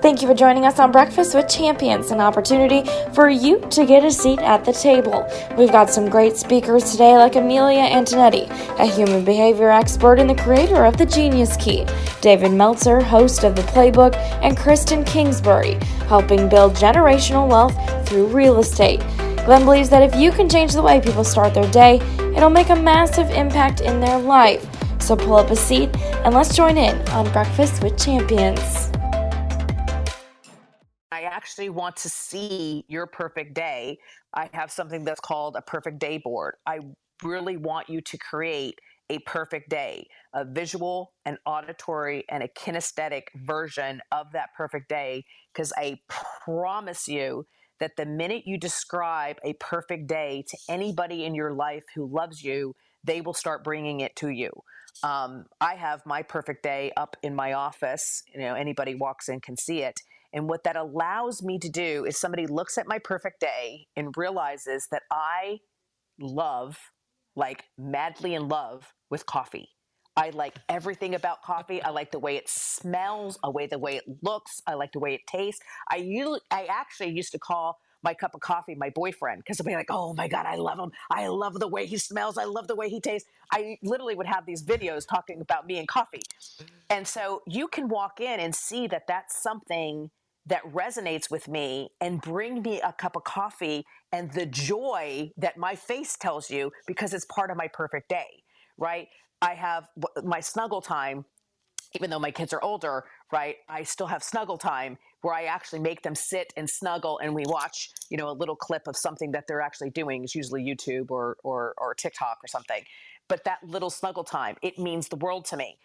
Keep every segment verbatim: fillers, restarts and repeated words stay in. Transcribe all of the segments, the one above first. Thank you for joining us on Breakfast with Champions, an opportunity for you to get a seat at the table. We've got some great speakers today like Amelia Antonetti, a human behavior expert and the creator of The Genius Key, David Meltzer, host of The Playbook, and Kristen Kingsbury, helping build generational wealth through real estate. Glenn believes that if you can change the way people start their day, it'll make a massive impact in their life. So pull up a seat and let's join in on Breakfast with Champions. I actually want to see your perfect day. I have something that's called a perfect day board. I really want you to create a perfect day, a visual, an auditory, and a kinesthetic version of that perfect day, because I promise you that the minute you describe a perfect day to anybody in your life who loves you, they will start bringing it to you. Um, I have my perfect day up in my office. You know, anybody walks in can see it. And what that allows me to do is somebody looks at my perfect day and realizes that I love, like madly in love with coffee. I like everything about coffee. I like the way it smells, I like the way it looks. I like the way it tastes. I usually, I actually used to call my cup of coffee my boyfriend, because I'd be like, oh my God, I love him. I love the way he smells. I love the way he tastes. I literally would have these videos talking about me and coffee. And so you can walk in and see that that's something that resonates with me, and bring me a cup of coffee and the joy that my face tells you, because it's part of my perfect day, right? I have my snuggle time, even though my kids are older, right? I still have snuggle time where I actually make them sit and snuggle, and we watch, you know, a little clip of something that they're actually doing. It's usually YouTube or, or, or TikTok or something. But that little snuggle time, it means the world to me,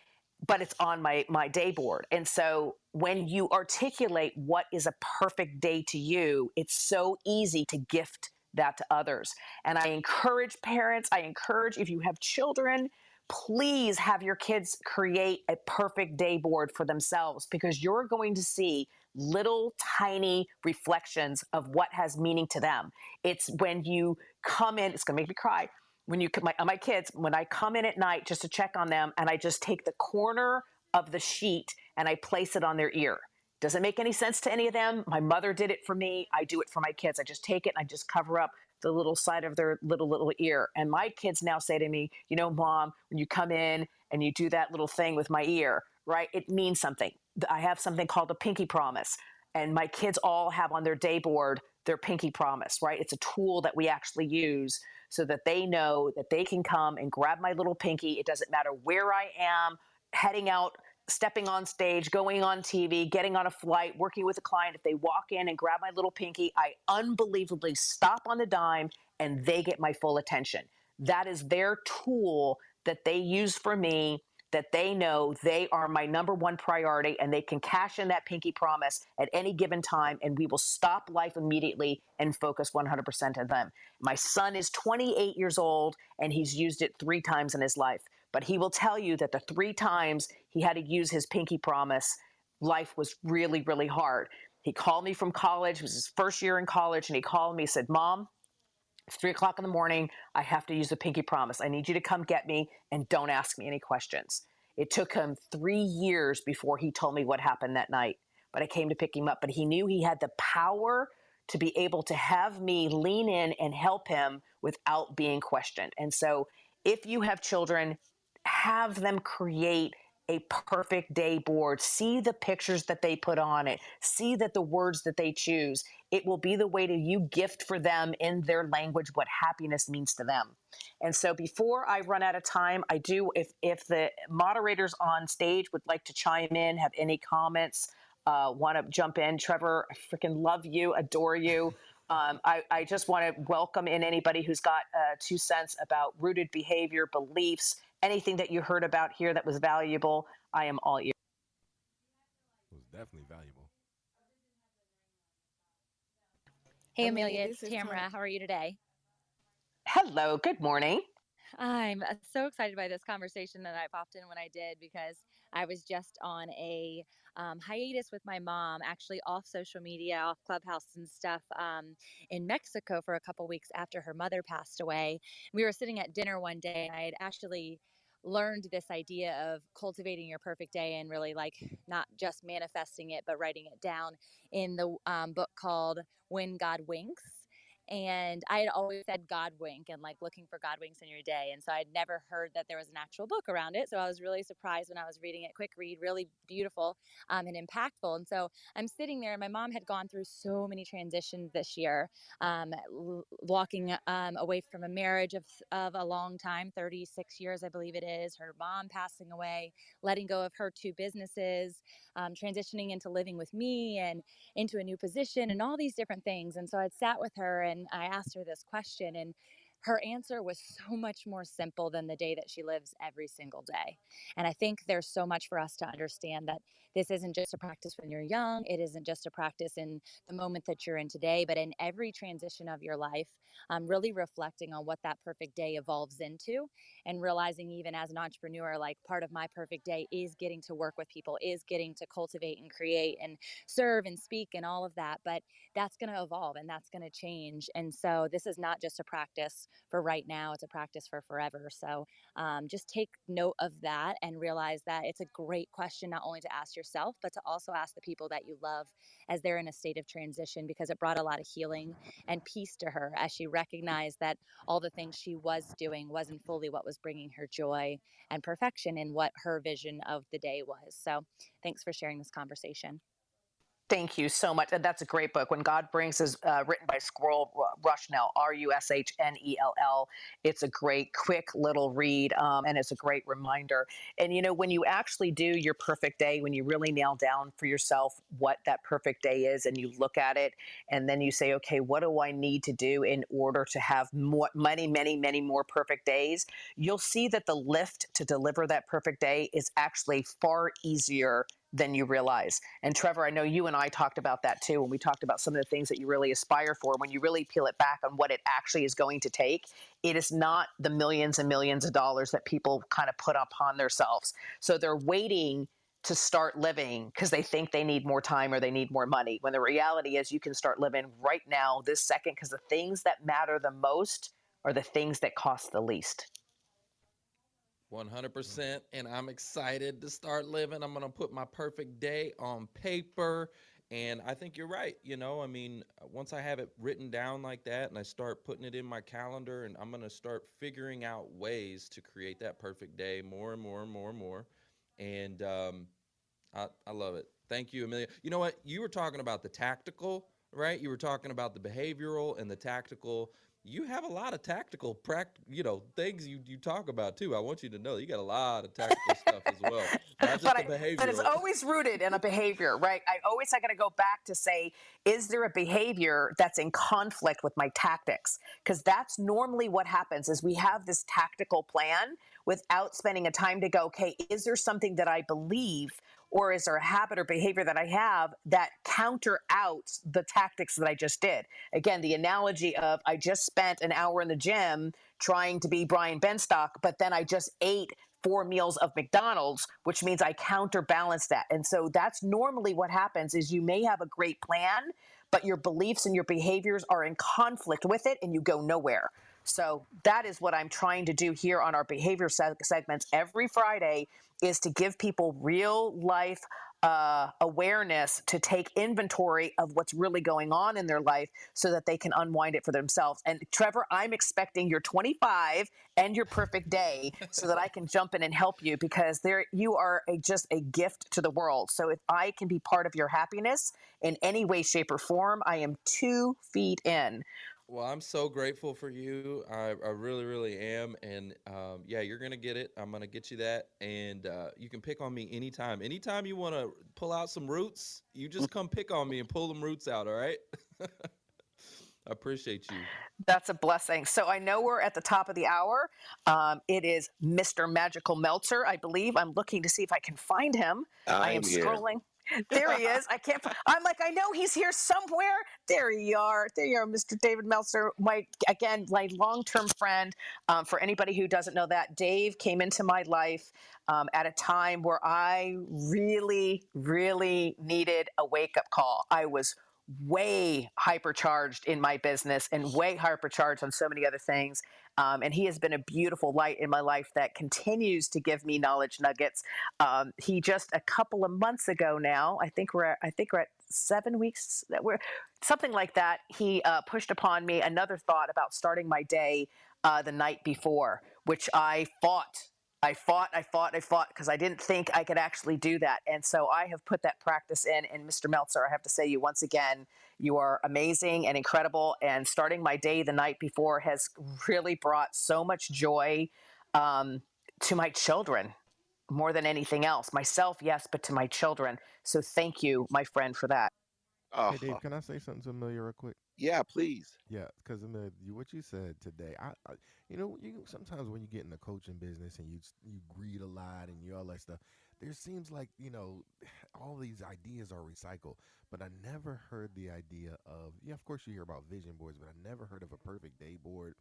but it's on my, my day board. And so when you articulate what is a perfect day to you, it's so easy to gift that to others. And I encourage parents, I encourage, if you have children, please have your kids create a perfect day board for themselves, because you're going to see little tiny reflections of what has meaning to them. It's when you come in, it's going to make me cry. When you, my, my kids, when I come in at night just to check on them, and I just take the corner of the sheet and I place it on their ear. Doesn't make any sense to any of them. My mother did it for me. I do it for my kids. I just take it and I just cover up the little side of their little, little ear. And my kids now say to me, you know, Mom, when you come in and you do that little thing with my ear, right, it means something. I have something called a pinky promise. And my kids all have on their day board their pinky promise, right? It's a tool that we actually use so that they know that they can come and grab my little pinky. It doesn't matter where I am, heading out, stepping on stage, going on T V, getting on a flight, working with a client. If they walk in and grab my little pinky, I unbelievably stop on the dime and they get my full attention. That is their tool that they use for me, that they know they are my number one priority, and they can cash in that pinky promise at any given time, and we will stop life immediately and focus one hundred percent on them. My son is twenty-eight years old, and he's used it three times in his life. But he will tell you that the three times he had to use his pinky promise, life was really, really hard. He called me from college. It was his first year in college. And he called me, said, Mom, it's three o'clock in the morning. I have to use the pinky promise. I need you to come get me and don't ask me any questions. It took him three years before he told me what happened that night. But I came to pick him up. But he knew he had the power to be able to have me lean in and help him without being questioned. And so if you have children, have them create a perfect day board. See the pictures that they put on it. See that the words that they choose. It will be the way to you gift for them in their language what happiness means to them. And so before I run out of time, I do, if, if the moderators on stage would like to chime in, have any comments, uh, want to jump in. Trevor, I freaking love you, adore you. Um, I, I just want to welcome in anybody who's got uh, two cents about rooted behavior, beliefs, anything that you heard about here that was valuable. I am all ears. It was definitely valuable. Hey, Amelia, it's Tamara. How are you today? Hello. Good morning. I'm so excited by this conversation that I popped in when I did, because I was just on a um, hiatus with my mom, actually off social media, off Clubhouse and stuff, um, in Mexico for a couple weeks after her mother passed away. We were sitting at dinner one day, and I had actually learned this idea of cultivating your perfect day and really like not just manifesting it, but writing it down in the um, book called When God Winks. And I had always said God wink and like looking for God winks in your day. And so I'd never heard that there was an actual book around it. So I was really surprised when I was reading it, quick read, really beautiful um, and impactful. And so I'm sitting there and my mom had gone through so many transitions this year, um, walking um, away from a marriage of, of a long time, thirty-six years, I believe it is, her mom passing away, letting go of her two businesses, um, transitioning into living with me and into a new position and all these different things. And so I'd sat with her and And I asked her this question, and her answer was so much more simple than the day that she lives every single day. And I think there's so much for us to understand that this isn't just a practice when you're young. It isn't just a practice in the moment that you're in today, but in every transition of your life, um, really reflecting on what that perfect day evolves into and realizing even as an entrepreneur, like part of my perfect day is getting to work with people, is getting to cultivate and create and serve and speak and all of that. But that's going to evolve and that's going to change. And so this is not just a practice for right now, it's a practice for forever. So um, just take note of that and realize that it's a great question not only to ask yourself, but to also ask the people that you love as they're in a state of transition, because it brought a lot of healing and peace to her as she recognized that all the things she was doing wasn't fully what was bringing her joy and perfection in what her vision of the day was. So thanks for sharing this conversation. Thank you so much. And that's a great book. When God Winks is uh, written by Squirrel Rushnell, R U S H N E L L. It's a great, quick little read, um, and it's a great reminder. And, you know, when you actually do your perfect day, when you really nail down for yourself what that perfect day is and you look at it and then you say, okay, what do I need to do in order to have more, many, many, many more perfect days? You'll see that the lift to deliver that perfect day is actually far easier than you realize. And Trevor, I know you and I talked about that too, when we talked about some of the things that you really aspire for. When you really peel it back on what it actually is going to take, it is not the millions and millions of dollars that people kind of put upon themselves. So they're waiting to start living because they think they need more time or they need more money. When the reality is you can start living right now, this second, because the things that matter the most are the things that cost the least. one hundred percent. And I'm excited to start living. I'm going to put my perfect day on paper. And I think you're right. You know, I mean, once I have it written down like that and I start putting it in my calendar, and I'm going to start figuring out ways to create that perfect day more and more and more and more. And um, I, I love it. Thank you, Amelia. You know what? You were talking about the tactical, right? You were talking about the behavioral and the tactical. You have a lot of tactical, pract- you know, things you, you talk about too. I want you to know you got a lot of tactical stuff as well. Not just but, the I, but it's always rooted in a behavior, right? I always I got to go back to say, is there a behavior that's in conflict with my tactics? Because that's normally what happens is we have this tactical plan without spending a time to go, okay, is there something that I believe or is there a habit or behavior that I have that counter out the tactics that I just did? Again, the analogy of I just spent an hour in the gym trying to be Brian Benstock, but then I just ate four meals of McDonald's, which means I counterbalance that. And so that's normally what happens is you may have a great plan, but your beliefs and your behaviors are in conflict with it and you go nowhere. So that is what I'm trying to do here on our behavior seg- segments every Friday is to give people real life uh, awareness to take inventory of what's really going on in their life so that they can unwind it for themselves. And Trevor, I'm expecting your twenty-five and your perfect day so that I can jump in and help you because there you are a, just a gift to the world. So if I can be part of your happiness in any way, shape, or form, I am two feet in. Well, I'm so grateful for you. I, I really, really am. And um, yeah, you're going to get it. I'm going to get you that. And uh, you can pick on me anytime. Anytime you want to pull out some roots, you just come pick on me and pull them roots out. All right. I appreciate you. That's a blessing. So I know we're at the top of the hour. Um, it is Mister Magical Meltzer, I believe. I'm looking to see if I can find him. I'm I am here. Scrolling. There he is. I can't. I'm like, I know he's here somewhere. There you are. There you are, Mister David Meltzer. My, again, my long-term friend. Um, for anybody who doesn't know that, Dave came into my life um, at a time where I really, really needed a wake-up call. I was way hypercharged in my business and way hypercharged on so many other things. Um, and he has been a beautiful light in my life that continues to give me knowledge nuggets. Um, he just a couple of months ago now, I think we're, I think we're at seven weeks that we're something like that. He uh, pushed upon me another thought about starting my day uh, the night before, which I fought. I fought, I fought, I fought because I didn't think I could actually do that. And so I have put that practice in. And Mister Meltzer, I have to say you once again, you are amazing and incredible. And starting my day the night before has really brought so much joy um, to my children more than anything else. Myself, yes, but to my children. So thank you, my friend, for that. Oh. Hey, Dave, can I say something to Amelia real quick? Yeah, please. Yeah, because I mean, what you said today, I, I, you know, you sometimes when you get in the coaching business and you you greed a lot and you all that stuff, there seems like, you know, all these ideas are recycled. But I never heard the idea of, yeah, of course you hear about vision boards, but I never heard of a perfect day board.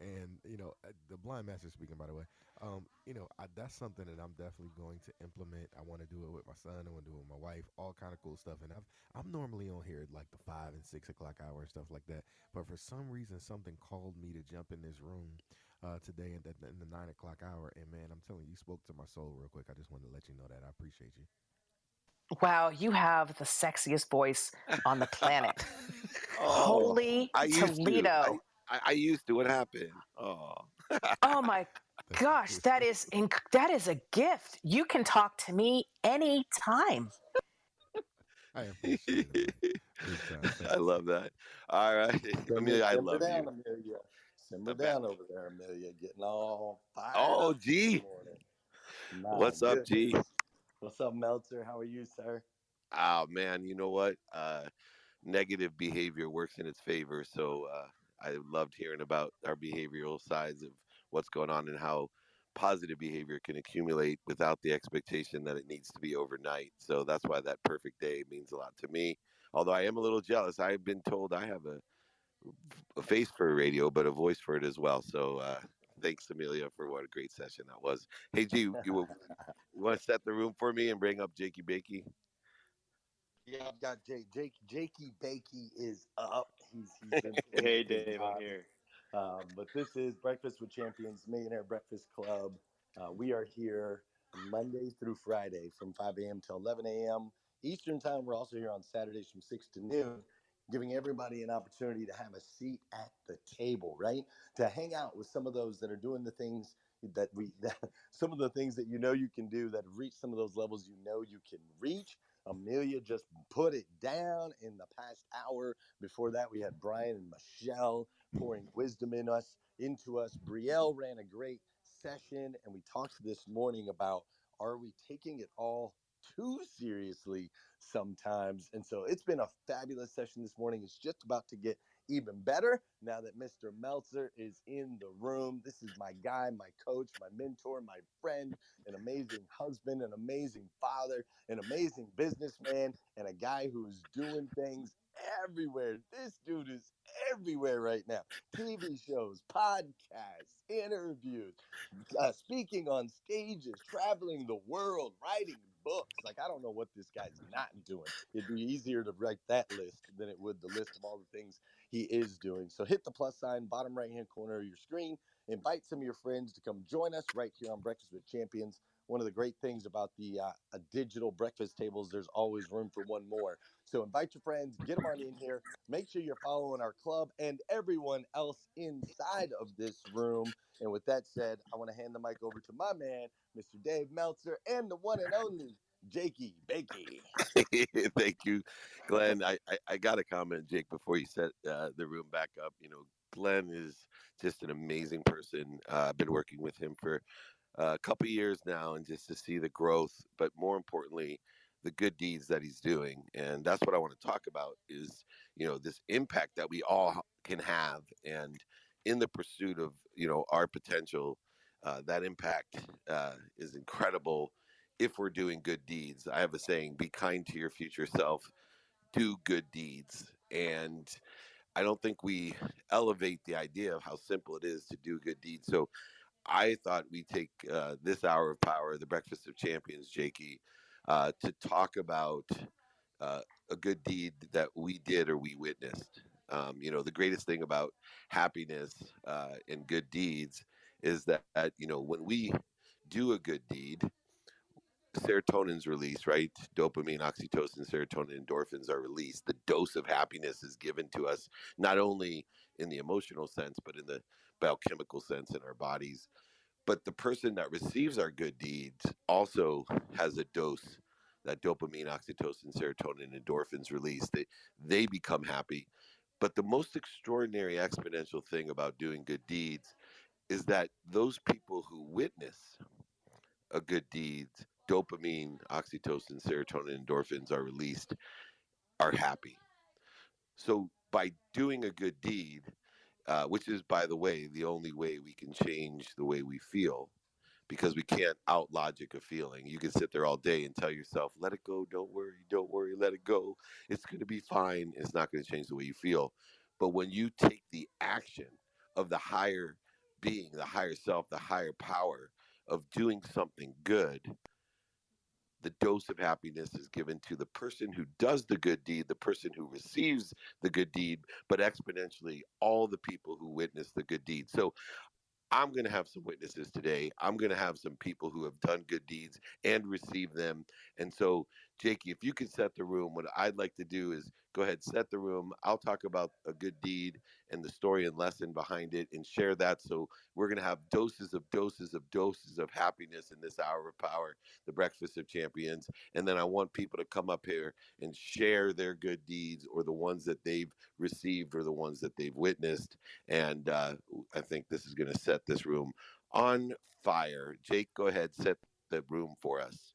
And, you know, the blind master speaking, by the way, um, you know, I, that's something that I'm definitely going to implement. I want to do it with my son. I want to do it with my wife, all kind of cool stuff. And I've, I'm normally on here at like the five and six o'clock hour and stuff like that. But for some reason, something called me to jump in this room uh, today in the, in the nine o'clock hour. And, man, I'm telling you, you spoke to my soul real quick. I just wanted to let you know that. I appreciate you. Wow, you have the sexiest voice on the planet. oh, Holy Toledo. I, I used to. What happened? Oh, oh my gosh. That is inc- that is a gift. You can talk to me anytime. I appreciate it. I love that. All right. Amelia, I love down, you. Amelia. Simmer down over there, Amelia. Getting all fired Oh, up G. What's goodness. Up, G? What's up, Meltzer? How are you, sir? Oh, man. You know what? Uh, negative behavior works in its favor. So, uh, I loved hearing about our behavioral sides of what's going on and how positive behavior can accumulate without the expectation that it needs to be overnight. So that's why that perfect day means a lot to me. Although I am a little jealous. I've been told I have a, a face for radio, but a voice for it as well. So uh, thanks, Amelia, for what a great session that was. Hey, G, you, you, you want to set the room for me and bring up Jakey Bakey? Yeah, I've got Jake. Jake. Jakey Bakey is up. He's, he's been hey, Dave, I'm here. Um, but this is Breakfast with Champions, Millionaire Breakfast Club. Uh, we are here Monday through Friday from five a.m. till eleven a.m. Eastern time. We're also here on Saturdays from six to noon, giving everybody an opportunity to have a seat at the table, right? To hang out with some of those that are doing the things that we, that, some of the things that you know you can do, that have reached some of those levels you know you can reach. Amelia just put it down in the past hour. Before that, we had Brian and Michelle pouring wisdom in us, into us. Brielle ran a great session, and we talked this morning about, are we taking it all too seriously sometimes? And so it's been a fabulous session this morning. It's just about to get even better now that Mister Meltzer is in the room. This is my guy, my coach, my mentor, my friend, an amazing husband, an amazing father, an amazing businessman, and a guy who is doing things everywhere. This dude is everywhere right now. T V shows, podcasts, interviews, uh, speaking on stages, traveling the world, writing books. Like, I don't know what this guy's not doing. It'd be easier to write that list than it would the list of all the things he is doing. So hit the plus sign, bottom right-hand corner of your screen. Invite some of your friends to come join us right here on Breakfast with Champions. One of the great things about the uh, digital breakfast tables, there's always room for one more. So invite your friends, get them on in here. Make sure you're following our club and everyone else inside of this room. And with that said, I want to hand the mic over to my man, Mister Dave Meltzer, and the one and only Jakey Bakey. Thank you, Glenn. I, I, I got a comment, Jake, before you set uh, the room back up. You know, Glenn is just an amazing person. Uh, I've been working with him for Uh, a couple of years now, and just to see the growth, but more importantly, the good deeds that he's doing. And that's what I want to talk about is, you know, this impact that we all can have. And in the pursuit of, you know, our potential, uh, that impact uh, is incredible if we're doing good deeds. I have a saying, be kind to your future self, do good deeds. And I don't think we elevate the idea of how simple it is to do good deeds. So I thought we'd take uh, this hour of power, the Breakfast of Champions, Jakey, uh, to talk about uh, a good deed that we did or we witnessed. Um, you know, the greatest thing about happiness uh, and good deeds is that, that, you know, when we do a good deed, serotonin's released, right? Dopamine, oxytocin, serotonin, endorphins are released. The dose of happiness is given to us, not only in the emotional sense, but in the biochemical sense in our bodies. But the person that receives our good deeds also has a dose, that dopamine, oxytocin, serotonin, endorphins released. They, they become happy. But the most extraordinary exponential thing about doing good deeds is that those people who witness a good deed, dopamine, oxytocin, serotonin, endorphins are released, are happy. So by doing a good deed, uh, which is, by the way, the only way we can change the way we feel, because we can't out-logic a feeling. You can sit there all day and tell yourself, let it go, don't worry, don't worry, let it go. It's going to be fine. It's not going to change the way you feel. But when you take the action of the higher being, the higher self, the higher power of doing something good, the dose of happiness is given to the person who does the good deed, the person who receives the good deed, but exponentially all the people who witness the good deed. So I'm going to have some witnesses today. I'm going to have some people who have done good deeds and received them. And so, Jakey, if you could set the room, what I'd like to do is go ahead, set the room. I'll talk about a good deed and the story and lesson behind it and share that. So we're going to have doses of doses of doses of happiness in this hour of power, the Breakfast of Champions. And then I want people to come up here and share their good deeds or the ones that they've received or the ones that they've witnessed. And uh, I think this is going to set this room on fire. Jake, go ahead, set the room for us.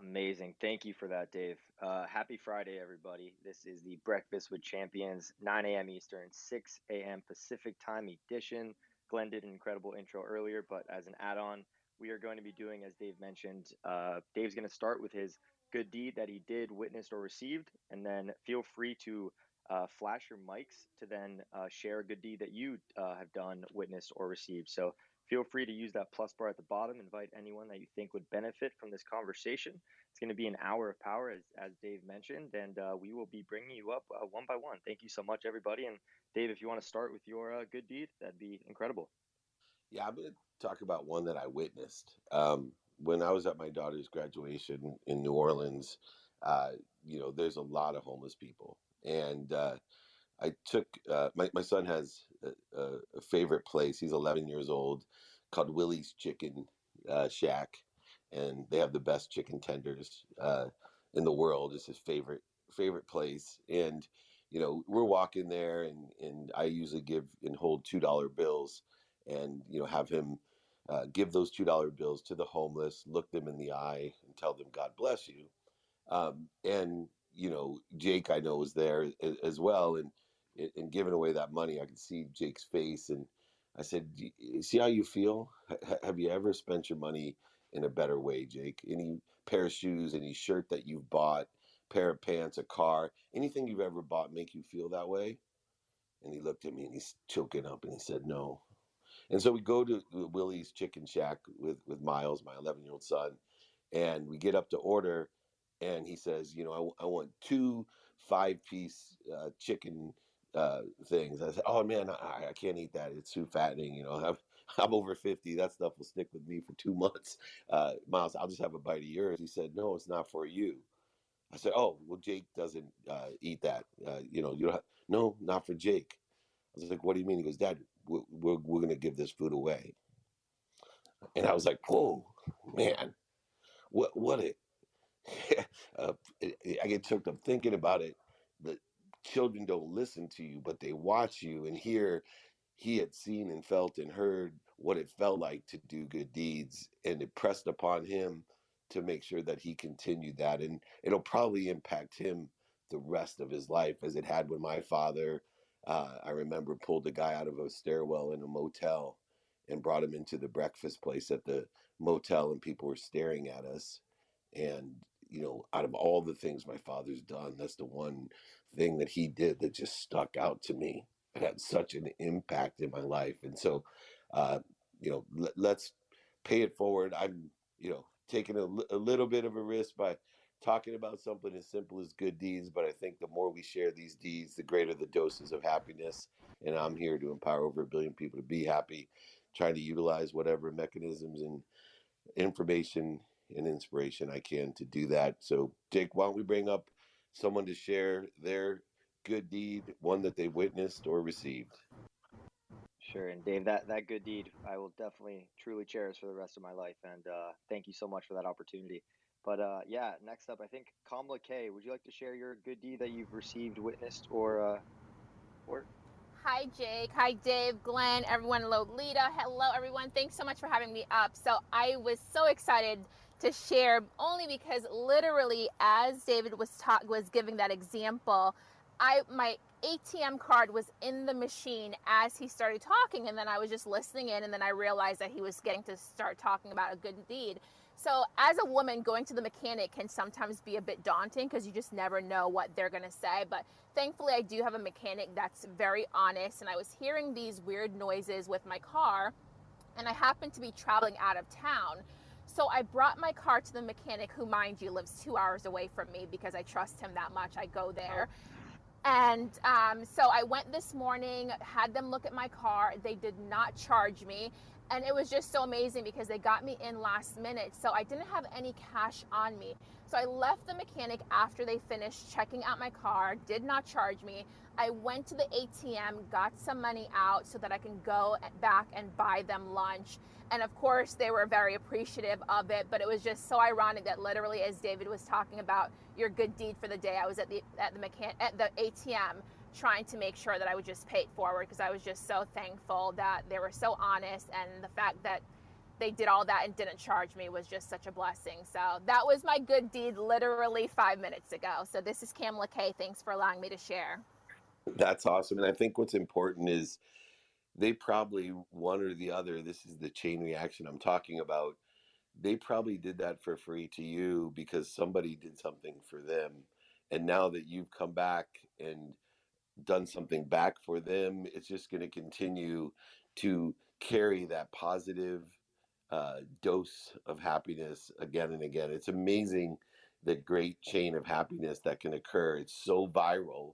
Amazing. Thank you for that, Dave. Uh, happy Friday, everybody. This is the Breakfast with Champions, nine a.m. Eastern, six a.m. Pacific Time edition. Glenn did an incredible intro earlier, but as an add-on, we are going to be doing, as Dave mentioned, uh, Dave's going to start with his good deed that he did, witnessed, or received, and then feel free to Uh, flash your mics to then uh, share a good deed that you uh, have done, witnessed, or received. So feel free to use that plus bar at the bottom. Invite anyone that you think would benefit from this conversation. It's going to be an hour of power, as, as Dave mentioned, and uh, we will be bringing you up uh, one by one. Thank you so much, everybody. And Dave, if you want to start with your uh, good deed, that'd be incredible. Yeah, I'm going to talk about one that I witnessed. Um, when I was at my daughter's graduation in New Orleans, uh, you know, there's a lot of homeless people. And uh, I took uh, my, my son has a, a, a favorite place. He's eleven years old, called Willie's Chicken uh, Shack, and they have the best chicken tenders uh, in the world. It's his favorite favorite place. And you know, we're walking there, and and I usually give and hold two dollar bills, and you know, have him uh, give those two dollar bills to the homeless, look them in the eye, and tell them God bless you, um, and. You know, Jake, I know, was there as well. And, and giving away that money, I could see Jake's face. And I said, see how you feel? H- have you ever spent your money in a better way, Jake? Any pair of shoes, any shirt that you've bought, pair of pants, a car, anything you've ever bought make you feel that way? And he looked at me and he's choking up and he said, no. And so we go to Willie's Chicken Shack with, with Miles, my eleven-year-old son, and we get up to order. And he says, you know, I, I want two five-piece uh, chicken uh, things. I said, oh, man, I, I can't eat that. It's too fattening. You know, I'm, I'm over fifty. That stuff will stick with me for two months. Uh, Miles, I'll just have a bite of yours. He said, no, it's not for you. I said, oh, well, Jake doesn't uh, eat that. Uh, you know, you don't have, no, not for Jake. I was like, what do you mean? He goes, Dad, we're, we're, we're going to give this food away. And I was like, whoa, man, what, what it? uh, I get choked up thinking about it. The children don't listen to you, but they watch you. And here he had seen and felt and heard what it felt like to do good deeds, and it pressed upon him to make sure that he continued that. And it'll probably impact him the rest of his life, as it had when my father, uh, I remember, pulled a guy out of a stairwell in a motel and brought him into the breakfast place at the motel, and people were staring at us. And you know, out of all the things my father's done, that's the one thing that he did that just stuck out to me. It had such an impact in my life. And so, uh, you know, let, let's pay it forward. I'm, you know, taking a, a little bit of a risk by talking about something as simple as good deeds, but I think the more we share these deeds, the greater the doses of happiness. And I'm here to empower over a billion people to be happy, trying to utilize whatever mechanisms and information and inspiration I can to do that. So, Jake, why don't we bring up someone to share their good deed, one that they witnessed or received? Sure. And Dave, that, that good deed, I will definitely truly cherish for the rest of my life. And uh, thank you so much for that opportunity. But uh, yeah, next up, I think Kamala K, would you like to share your good deed that you've received, witnessed, or uh, or? Hi, Jake. Hi, Dave, Glenn, everyone. Hello, Lita. Hello, everyone. Thanks so much for having me up. So I was so excited to share only because literally as David was taught, was giving that example, I my A T M card was in the machine as he started talking, and then I was just listening in, and then I realized that he was getting to start talking about a good deed. So as a woman, going to the mechanic can sometimes be a bit daunting because you just never know what they're going to say. But thankfully, I do have a mechanic that's very honest. And I was hearing these weird noises with my car, and I happened to be traveling out of town. So I brought my car to the mechanic, who, mind you, lives two hours away from me because I trust him that much. I go there. And um, so I went this morning, had them look at my car. They did not charge me. And it was just so amazing because they got me in last minute. So I didn't have any cash on me. So I left the mechanic after they finished checking out my car, did not charge me. I went to the A T M, got some money out so that I can go back and buy them lunch. And of course, they were very appreciative of it. But it was just so ironic that literally as David was talking about your good deed for the day, I was at the at the mechan- at the A T M trying to make sure that I would just pay it forward, because I was just so thankful that they were so honest. And the fact that they did all that and didn't charge me was just such a blessing. So that was my good deed literally five minutes ago. So this is Kamala K. Thanks for allowing me to share. That's awesome. And I think what's important is they probably, one or the other, this is the chain reaction I'm talking about. They probably did that for free to you because somebody did something for them. And now that you've come back and done something back for them, it's just going to continue to carry that positive uh, dose of happiness again and again. It's amazing the great chain of happiness that can occur. It's so viral.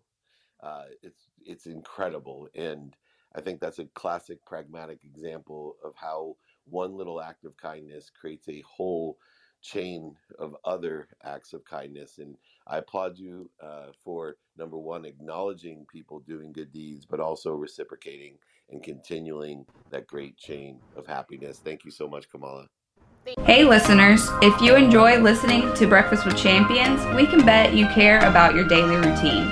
Uh, it's it's incredible. And I think that's a classic pragmatic example of how one little act of kindness creates a whole chain of other acts of kindness. And I applaud you uh, for, number one, acknowledging people doing good deeds, but also reciprocating and continuing that great chain of happiness. Thank you so much, Kamala. Hey listeners, if you enjoy listening to Breakfast with Champions, we can bet you care about your daily routine.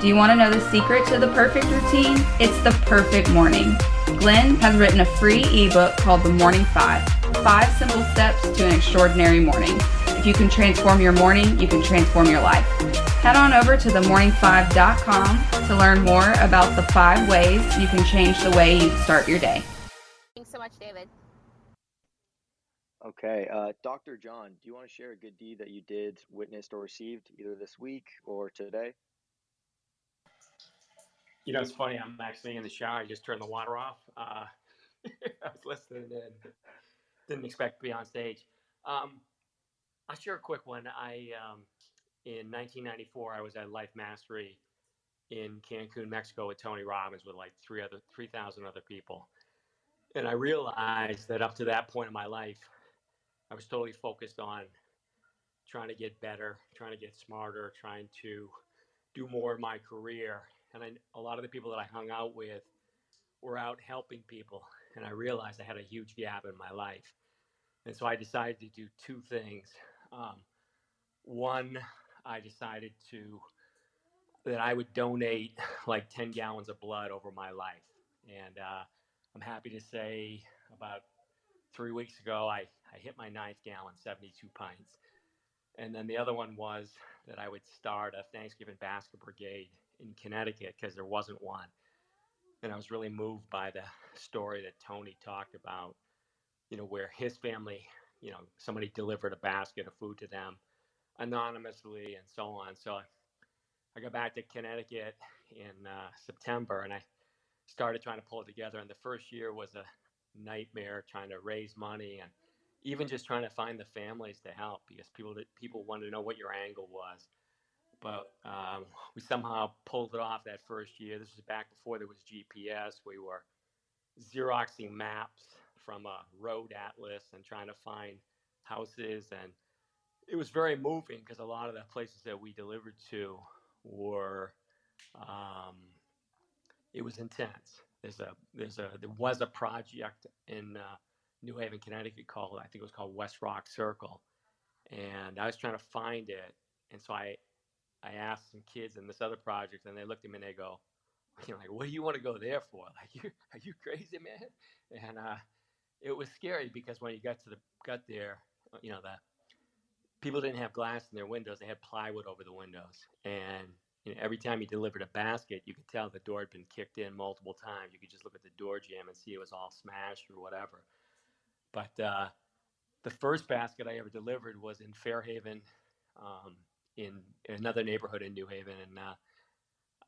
Do you want to know the secret to the perfect routine? It's the perfect morning. Glenn has written a free ebook called The Morning Five, five simple steps to an extraordinary morning. If you can transform your morning, you can transform your life. Head on over to the morning five dot com to learn more about the five ways you can change the way you start your day. Thanks so much, David. Okay, uh, Doctor John, do you want to share a good deed that you did, witnessed, or received either this week or today? You know, it's funny. I'm actually in the shower. I just turned the water off. Uh, I was listening and didn't expect to be on stage. Um, I'll share a quick one. I um, in nineteen ninety-four, I was at Life Mastery in Cancun, Mexico, with Tony Robbins, with like three other three thousand other people, and I realized that up to that point in my life, I was totally focused on trying to get better, trying to get smarter, trying to do more in my career. And I, a lot of the people that I hung out with were out helping people. And I realized I had a huge gap in my life. And so I decided to do two things. Um, one, I decided to that I would donate like ten gallons of blood over my life. And uh, I'm happy to say about three weeks ago, I, I hit my ninth gallon, seventy-two pints. And then the other one was that I would start a Thanksgiving basket brigade in Connecticut, because there wasn't one. And I was really moved by the story that Tony talked about, you know, where his family, you know, somebody delivered a basket of food to them anonymously and so on. So I, I got back to Connecticut in uh, September, and I started trying to pull it together. And the first year was a nightmare trying to raise money and even just trying to find the families to help, because people people wanted to know what your angle was. But um, we somehow pulled it off that first year. This was back before there was G P S. We were Xeroxing maps from a road atlas and trying to find houses. And it was very moving, because a lot of the places that we delivered to were, um, it was intense. There's a, there's a, there was a project in uh, New Haven, Connecticut called, I think it was called West Rock Circle. And I was trying to find it. And so I, I asked some kids in this other project, and they looked at me and they go, you know, like, what do you want to go there for? Like, you, are you crazy, man? And uh, it was scary, because when you got to the got there, you know, the people didn't have glass in their windows; they had plywood over the windows. And you know, every time you delivered a basket, you could tell the door had been kicked in multiple times. You could just look at the door jamb and see it was all smashed or whatever. But uh, the first basket I ever delivered was in Fairhaven, um, in, in another neighborhood in New Haven, and. Uh,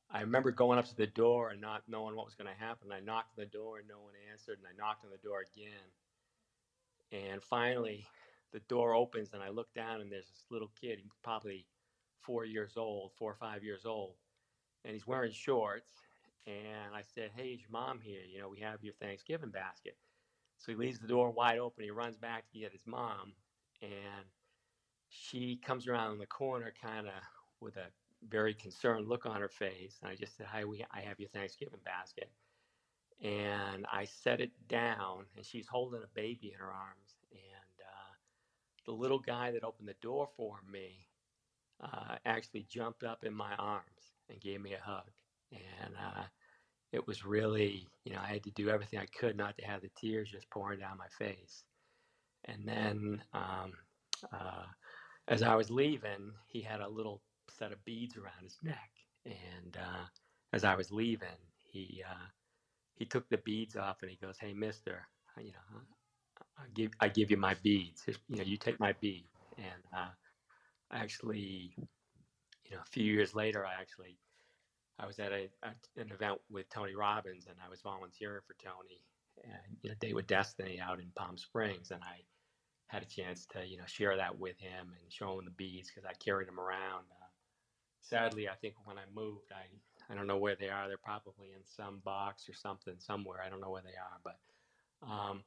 I remember going up to the door and not knowing what was going to happen. I knocked on the door and no one answered, and I knocked on the door again. And finally, the door opens, and I look down, and there's this little kid, probably four years old, four or five years old, and he's wearing shorts. And I said, "Hey, is your mom here? You know, we have your Thanksgiving basket." So he leaves the door wide open. He runs back to get his mom, and she comes around the corner, kind of with a very concerned look on her face. And I just said, "Hi, we, I have your Thanksgiving basket." And I set it down, and she's holding a baby in her arms. And uh, the little guy that opened the door for me uh, actually jumped up in my arms and gave me a hug. And uh, it was really, you know, I had to do everything I could not to have the tears just pouring down my face. And then um, uh, as I was leaving, he had a little set of beads around his neck, and uh as I was leaving, he uh he took the beads off, and he goes, "Hey, mister, you know, I give I give you my beads. You know, you take my bead." And uh actually, you know, a few years later, I actually I was at a, a an event with Tony Robbins, and I was volunteering for Tony, and you know, Day with Destiny out in Palm Springs, and I had a chance to, you know, share that with him and show him the beads, because I carried them around. Uh, sadly, I think when I moved, I, I don't know where they are. They're probably in some box or something somewhere. I don't know where they are. But um,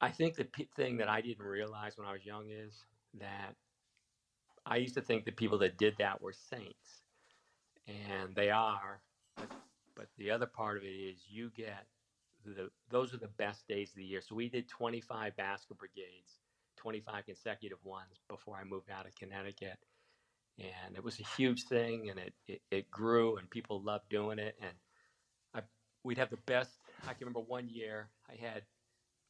I think the p- thing that I didn't realize when I was young is that I used to think the people that did that were saints. And they are. But, but the other part of it is you get the those are the best days of the year. So we did twenty-five basket brigades. twenty-five consecutive ones before I moved out of Connecticut. And it was a huge thing, and it, it, it grew, and people loved doing it. And I, we'd have the best, I can remember one year I had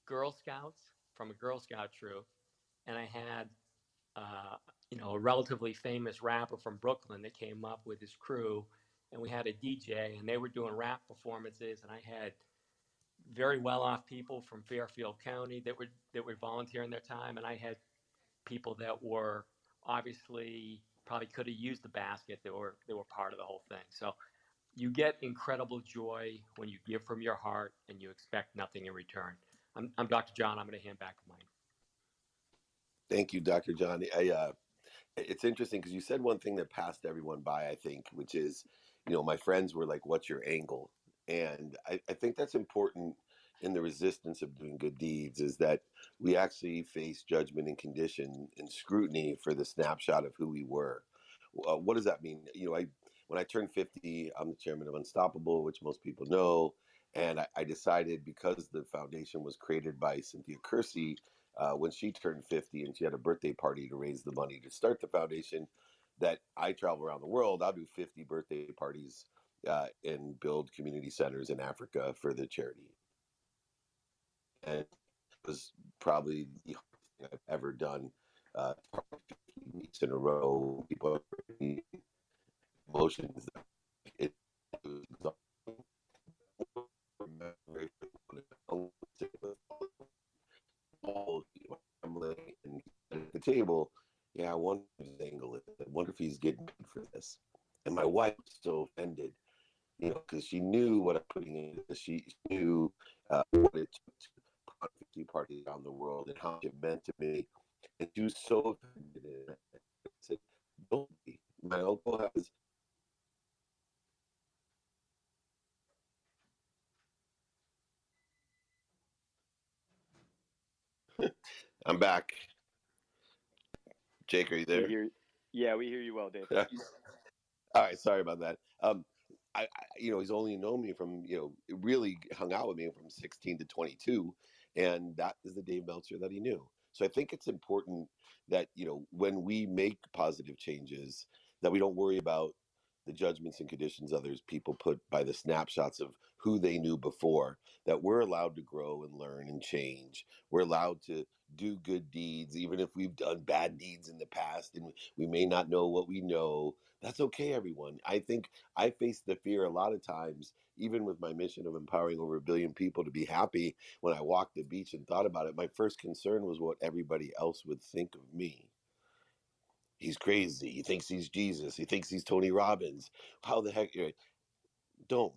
Girl Scouts from a Girl Scout troop. And I had, uh, you know, a relatively famous rapper from Brooklyn that came up with his crew, and we had a D J, and they were doing rap performances. And I had very well-off people from Fairfield County that were that were volunteering their time, and I had people that were obviously probably could have used the basket that were that were part of the whole thing. So you get incredible joy when you give from your heart and you expect nothing in return. I'm, I'm Doctor John. I'm going to hand back to mine. Thank you, Doctor John. I, uh, it's interesting because you said one thing that passed everyone by, I think, which is, you know, my friends were like, "What's your angle?" And I, I think that's important in the resistance of doing good deeds, is that we actually face judgment and condition and scrutiny for the snapshot of who we were. Uh, what does that mean? You know, I when I turned fifty, I'm the chairman of Unstoppable, which most people know. And I, I decided, because the foundation was created by Cynthia Kersey uh, when she turned fifty, and she had a birthday party to raise the money to start the foundation, that I travel around the world. I'll do fifty birthday parties Uh, and build community centers in Africa for the charity. And it was probably the hardest thing I've ever done. Uh, fifteen weeks in a row, people have emotions. It was exhausting. I remember all my family and at the table, yeah, I wonder if his angle is. I wonder if he's getting paid for this. And my wife was so offended. You know, because she knew what I'm putting in. She knew uh, what it took to tea parties around the world and how it meant to me. And she was so offended. I said, don't be. My uncle has. I'm back. Jake, are you there? We hear, yeah, we hear you well, Dave. All right, sorry about that. Um, I, I, you know, he's only known me from, you know, really hung out with me from sixteen to twenty-two, and that is the Dave Meltzer that he knew. So I think it's important that, you know, when we make positive changes, that we don't worry about the judgments and conditions others people put by the snapshots of who they knew before, that we're allowed to grow and learn and change. We're allowed to do good deeds, even if we've done bad deeds in the past and we may not know what we know. That's okay, everyone. I think I face the fear a lot of times, even with my mission of empowering over a billion people to be happy. When I walked the beach and thought about it, my first concern was what everybody else would think of me. He's crazy. He thinks he's Jesus. He thinks he's Tony Robbins. How the heck? Don't.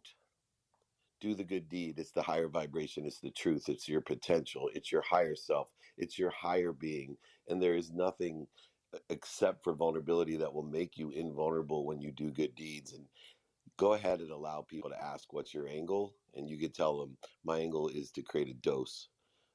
Do the good deed. It's the higher vibration. It's the truth. It's your potential. It's your higher self. It's your higher being. And there is nothing except for vulnerability that will make you invulnerable when you do good deeds. And go ahead and allow people to ask, what's your angle? And you can tell them, my angle is to create a dose.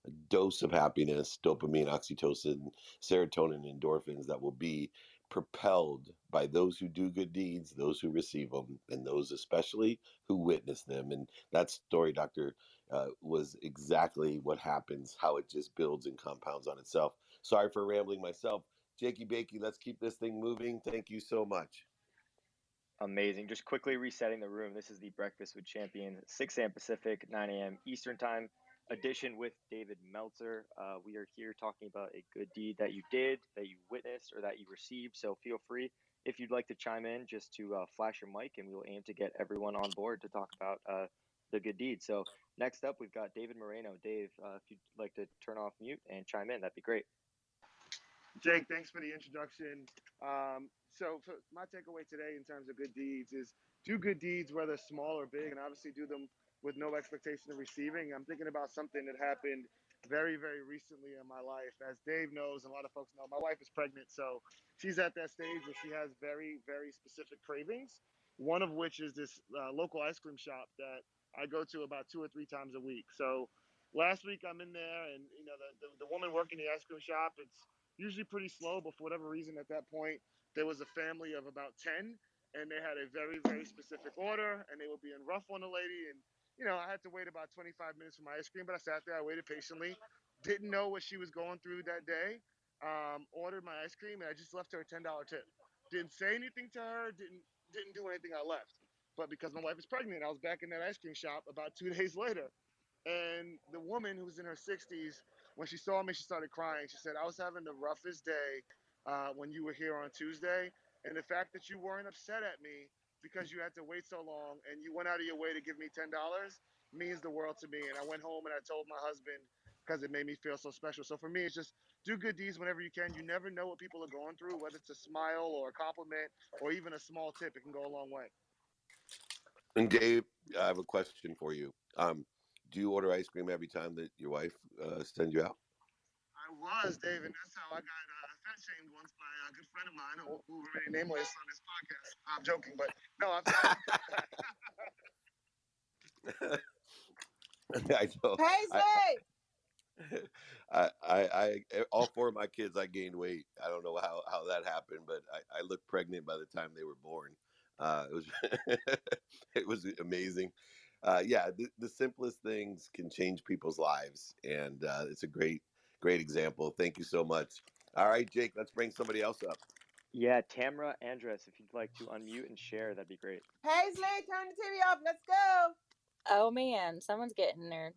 A dose of happiness, dopamine, oxytocin, serotonin, endorphins that will be propelled by those who do good deeds, those who receive them, and those especially who witness them. And that story, Doctor, uh, was exactly what happens, how it just builds and compounds on itself. Sorry for rambling myself. Jakey Bakey, let's keep this thing moving. Thank you so much. Amazing. Just quickly resetting the room. This is the Breakfast with Champions, six a.m. Pacific, nine a.m. Eastern Time edition with David Meltzer. Uh, we are here talking about a good deed that you did, that you witnessed, or that you received. So feel free, if you'd like to chime in, just to uh, flash your mic, and we will aim to get everyone on board to talk about uh, the good deed. So next up, we've got David Moreno. Dave, uh, if you'd like to turn off mute and chime in, that'd be great. Jake, thanks for the introduction. Um, so for my takeaway today in terms of good deeds is do good deeds, whether small or big, and obviously do them with no expectation of receiving. I'm thinking about something that happened very, very recently in my life. As Dave knows, and a lot of folks know, my wife is pregnant, so she's at that stage where she has very, very specific cravings, one of which is this uh, local ice cream shop that I go to about two or three times a week. So last week I'm in there, and you know, the, the, the woman working the ice cream shop, it's usually pretty slow, but for whatever reason at that point, there was a family of about ten, and they had a very, very specific order, and they were being rough on the lady, and you know, I had to wait about twenty-five minutes for my ice cream, but I sat there, I waited patiently, didn't know what she was going through that day, um, ordered my ice cream, and I just left her a ten dollar tip. Didn't say anything to her, didn't didn't do anything, I left. But because my wife is pregnant, I was back in that ice cream shop about two days later. And the woman who was in her sixties, when she saw me, she started crying. She said, I was having the roughest day uh, when you were here on Tuesday, and the fact that you weren't upset at me because you had to wait so long and you went out of your way to give me ten dollars means the world to me. And I went home and I told my husband because it made me feel so special. So for me, it's just do good deeds whenever you can. You never know what people are going through, whether it's a smile or a compliment or even a small tip. It can go a long way. And Dave, I have a question for you. Um, do you order ice cream every time that your wife uh, sends you out? I was, Dave, and that's how I got uh, fat shamed once by a good friend of mine who, who already nameless on this podcast. I'm joking, but no, I'm sorry. I know. Hey, Zay! I, I, I, I, all four of my kids, I gained weight. I don't know how, how that happened, but I, I looked pregnant by the time they were born. Uh, it was, it was amazing. Uh, yeah, the, the simplest things can change people's lives, and uh, it's a great. Great example. Thank you so much. All right, Jake, let's bring somebody else up. Yeah, Tamara Andress, if you'd like to unmute and share, that'd be great. Hey, Slay, turn the T V off. Let's go. Oh, man, someone's getting their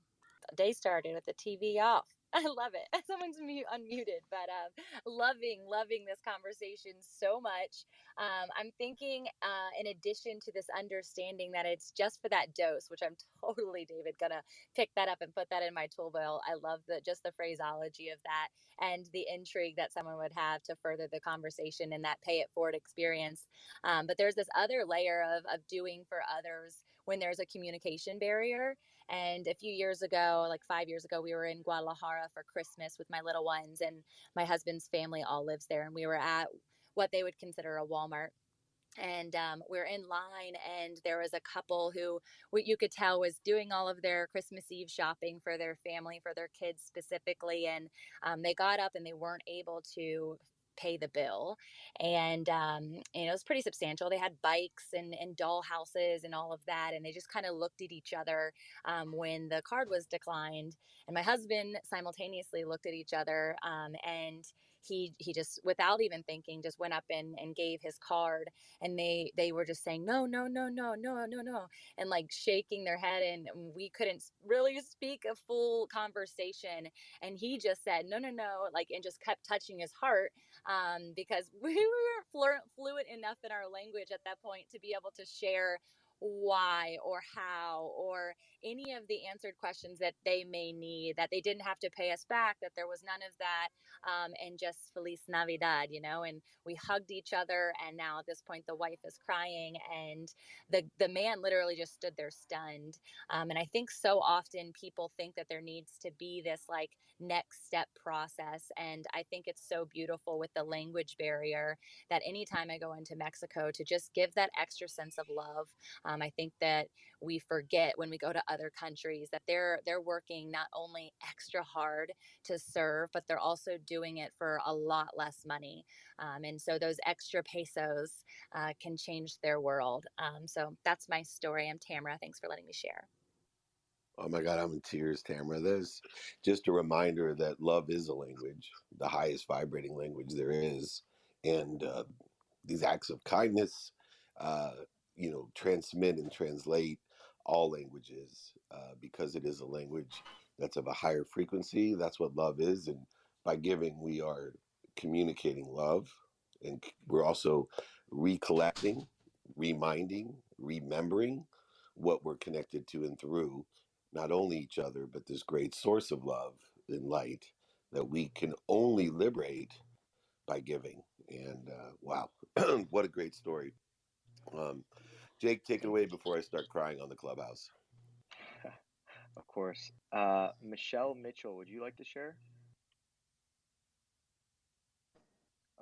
day started with the T V off. I love it. Someone's mute, unmuted, but um, loving, loving this conversation so much. Um, I'm thinking uh, in addition to this understanding that it's just for that dose, which I'm totally, David, going to pick that up and put that in my tool belt. I love the, just the phraseology of that and the intrigue that someone would have to further the conversation and that pay it forward experience. Um, but there's this other layer of, of doing for others, when there's a communication barrier. And a few years ago, like five years ago, we were in Guadalajara for Christmas with my little ones, and my husband's family all lives there. And we were at what they would consider a Walmart. And um, we're in line, and there was a couple who, what you could tell, was doing all of their Christmas Eve shopping for their family, for their kids specifically. And um, they got up and they weren't able to pay the bill. And, um, and it was pretty substantial. They had bikes and, and doll houses and all of that. And they just kind of looked at each other um, when the card was declined. And my husband simultaneously looked at each other um, and He he just, without even thinking, just went up and, and gave his card. And they, they were just saying, no, no, no, no, no, no, no. And like shaking their head. And we couldn't really speak a full conversation. And he just said, no, no, no. Like, and just kept touching his heart um, because we weren't fluent enough in our language at that point to be able to share why or how or any of the answered questions that they may need, that they didn't have to pay us back, that there was none of that, um, and just Feliz Navidad, you know. And we hugged each other, and now at this point the wife is crying, and the the man literally just stood there stunned. Um, and I think so often people think that there needs to be this like next step process, and I think it's so beautiful with the language barrier that anytime I go into Mexico to just give that extra sense of love. Um, Um, I think that we forget when we go to other countries that they're they're working not only extra hard to serve, but they're also doing it for a lot less money. Um, and so those extra pesos uh, can change their world. Um, so that's my story. I'm Tamara. Thanks for letting me share. Oh, my God. I'm in tears, Tamara. There's just a reminder that love is a language, the highest vibrating language there is. And uh, these acts of kindness, uh, you know, transmit and translate all languages uh, because it is a language that's of a higher frequency. That's what love is. And by giving, we are communicating love, and we're also recollecting, reminding, remembering what we're connected to and through, not only each other, but this great source of love and light that we can only liberate by giving. And uh, wow, what a great story. Um, Jake, take it away before I start crying on the Clubhouse. Of course. Uh, Michelle Mitchell, would you like to share?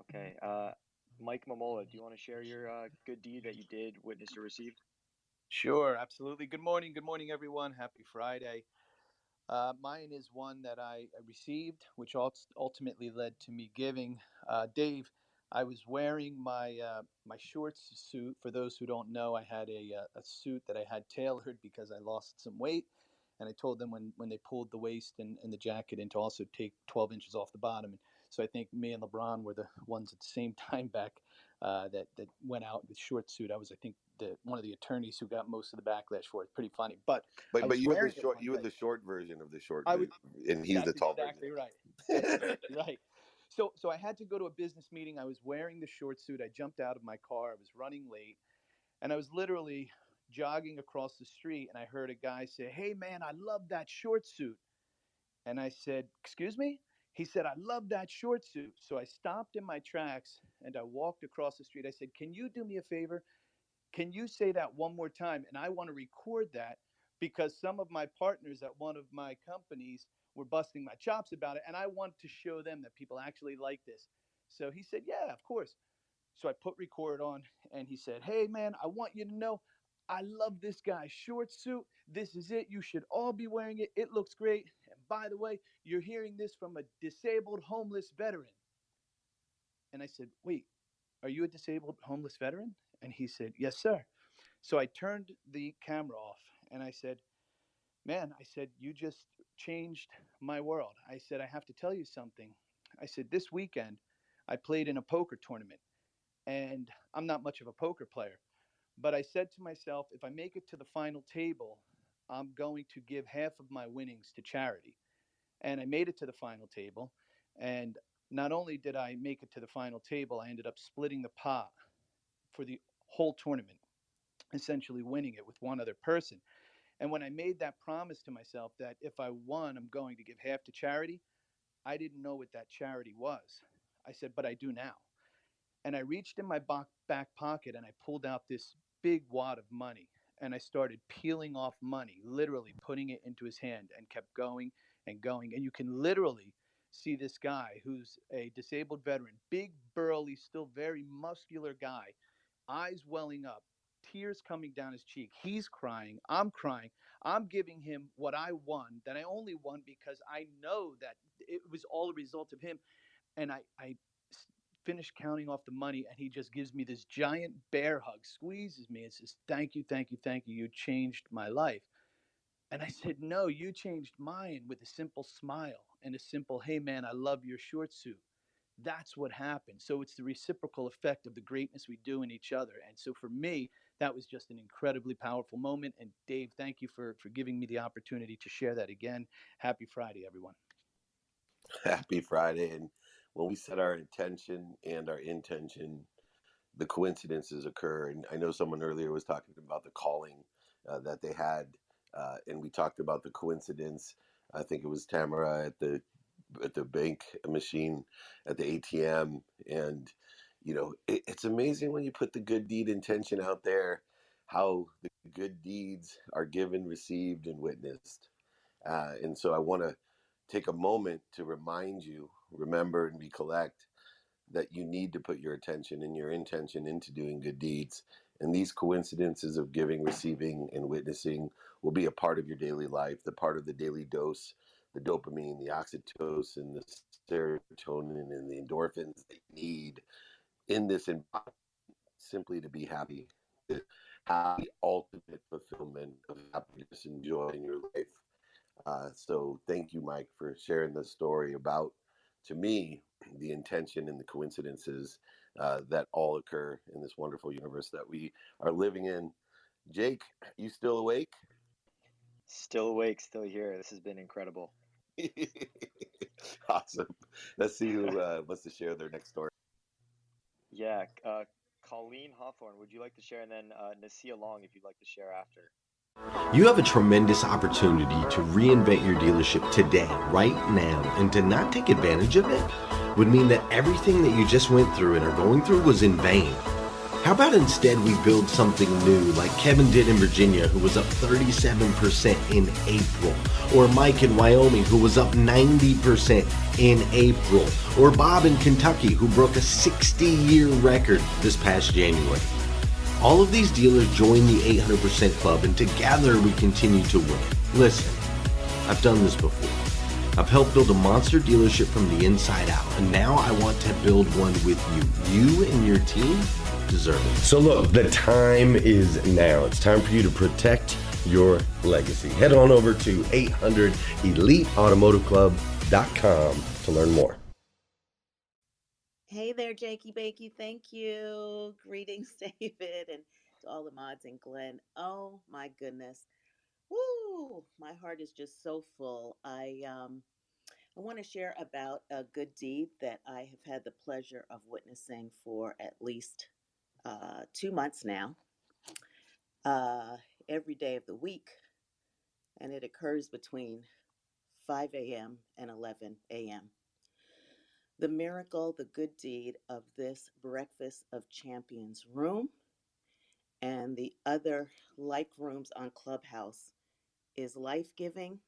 Okay. Uh, Mike Mamola, do you want to share your uh, good deed that you did, witnessed, or received? Sure, absolutely. Good morning. Good morning, everyone. Happy Friday. Uh, mine is one that I received, which ultimately led to me giving. Uh, Dave, I was wearing my uh, my shorts suit. For those who don't know, I had a a suit that I had tailored because I lost some weight, and I told them when, when they pulled the waist and, and the jacket in to also take twelve inches off the bottom. And so I think me and LeBron were the ones at the same time back uh, that that went out with short suit. I was, I think, the one of the attorneys who got most of the backlash for it. Pretty funny, but but, but you were the short you were the short version of the short, I would, and he's the tall exactly version. Exactly right. Right. So so I had to go to a business meeting. I was wearing the short suit. I jumped out of my car. I was running late, and I was literally jogging across the street, and I heard a guy say, hey, man, I love that short suit. And I said, excuse me? He said, I love that short suit. So I stopped in my tracks, and I walked across the street. I said, can you do me a favor? Can you say that one more time? And I want to record that because some of my partners at one of my companies were busting my chops about it, and I want to show them that people actually like this. So he said, yeah, of course. So I put record on, and he said, hey, man, I want you to know I love this guy's short suit. This is it. You should all be wearing it. It looks great. And by the way, you're hearing this from a disabled homeless veteran. And I said, wait, are you a disabled homeless veteran? And he said, yes, sir. So I turned the camera off, and I said, man, I said, you just changed my world. I said, I have to tell you something. I said, this weekend I played in a poker tournament, and I'm not much of a poker player, but I said to myself, if I make it to the final table, I'm going to give half of my winnings to charity. And I made it to the final table. And not only did I make it to the final table, I ended up splitting the pot for the whole tournament, essentially winning it with one other person. And when I made that promise to myself that if I won, I'm going to give half to charity, I didn't know what that charity was. I said, but I do now. And I reached in my back pocket, and I pulled out this big wad of money. and I started peeling off money, literally putting it into his hand, and kept going and going. And you can literally see this guy who's a disabled veteran, big, burly, still very muscular guy, eyes welling up, tears coming down his cheek. He's crying. I'm crying. I'm giving him what I won, that I only won because I know that it was all a result of him. And I, I finish counting off the money, and he just gives me this giant bear hug, squeezes me, and says, "Thank you, thank you, thank you. You changed my life." And I said, "No, you changed mine," with a simple smile and a simple, "Hey, man, I love your short suit." That's what happened. So it's the reciprocal effect of the greatness we do in each other. And so for me, that was just an incredibly powerful moment. And Dave, thank you for, for giving me the opportunity to share that again. Happy Friday, everyone. Happy Friday. And when we set our intention and our intention, the coincidences occur. And I know someone earlier was talking about the calling uh, that they had. Uh, and we talked about the coincidence. I think it was Tamara at the at the bank machine, at the A T M. And, you know, it, it's amazing when you put the good deed intention out there, how the good deeds are given, received, and witnessed. Uh, and so I want to take a moment to remind you, remember and recollect that you need to put your attention and your intention into doing good deeds. And these coincidences of giving, receiving, and witnessing will be a part of your daily life, the part of the daily dose, the dopamine, the oxytocin, the serotonin, and the endorphins that you need in this environment simply to be happy, to have the ultimate fulfillment of happiness and joy in your life. Uh, so thank you, Mike, for sharing the story about, to me, the intention and the coincidences uh, that all occur in this wonderful universe that we are living in. Jake, you still awake? Still awake, still here. This has been incredible. Awesome. Let's see who uh, wants to share their next story. Yeah, uh, Colleen Hawthorne, would you like to share? And then uh, Nasia Long, if you'd like to share after. You have a tremendous opportunity to reinvent your dealership today, right now, and to not take advantage of it would mean that everything that you just went through and are going through was in vain. How about instead we build something new like Kevin did in Virginia, who was up thirty-seven percent in April, or Mike in Wyoming, who was up ninety percent in April, or Bob in Kentucky, who broke a sixty-year record this past January. All of these dealers join the eight hundred percent Club, and together we continue to win. Listen, I've done this before. I've helped build a monster dealership from the inside out, and now I want to build one with you. You and your team deserve it. So look, the time is now. It's time for you to protect your legacy. Head on over to eight hundred Elite Automotive Club dot com to learn more. Hey there, Jakey Bakey. Thank you. Greetings, David, and to all the mods and Glenn. Oh, my goodness. Woo! My heart is just so full. I um, I want to share about a good deed that I have had the pleasure of witnessing for at least uh, two months now, uh, every day of the week, and it occurs between five a.m. and eleven a.m. The miracle, the good deed of this Breakfast of Champions room and the other like rooms on Clubhouse is life-giving,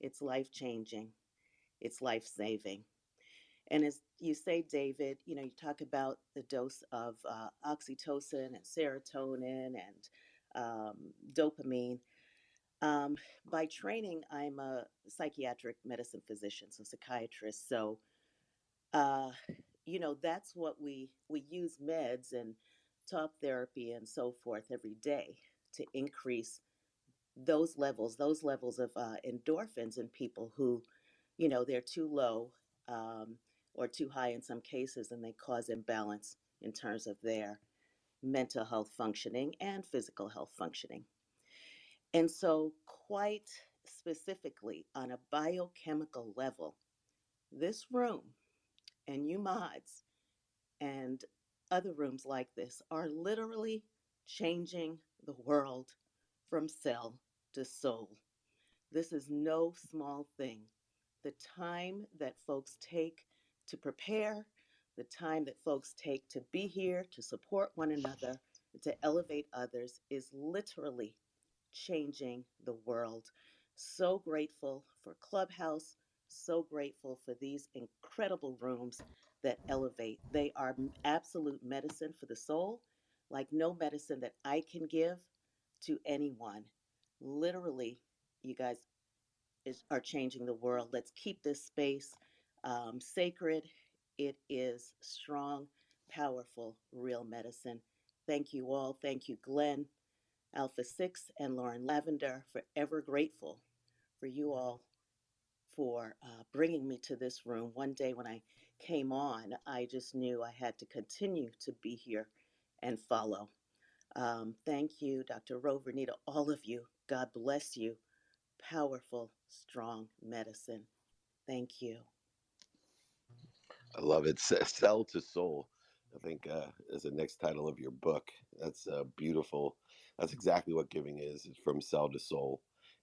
it's life-changing, it's life-saving. And as you say, David, you know, you talk about the dose of uh, oxytocin and serotonin and um, dopamine. Um, by training, I'm a psychiatric medicine physician, so psychiatrist, so Uh, you know, that's what we, we use meds and talk therapy and so forth every day to increase those levels, those levels of uh, endorphins in people who, you know, they're too low um, or too high in some cases, and they cause imbalance in terms of their mental health functioning and physical health functioning. And so quite specifically on a biochemical level, this room, and you mods and other rooms like this are literally changing the world from cell to soul. This is no small thing. The time that folks take to prepare, the time that folks take to be here, to support one another, to elevate others is literally changing the world. So grateful for Clubhouse, so grateful for these incredible rooms that elevate. They are absolute medicine for the soul, like no medicine that I can give to anyone. Literally, you guys is, are changing the world. Let's keep this space um, sacred. It is strong, powerful, real medicine. Thank you all. Thank you, Glenn, Alpha six, and Lauren Lavender. Forever grateful for you all for uh, bringing me to this room. One day when I came on, I just knew I had to continue to be here and follow. Um, thank you, Doctor Rover, Nita, all of you. God bless you. Powerful, strong medicine. Thank you. I love it. Cell to Soul, I think, uh, is the next title of your book. That's uh, beautiful. That's exactly what giving is. It's from cell to soul.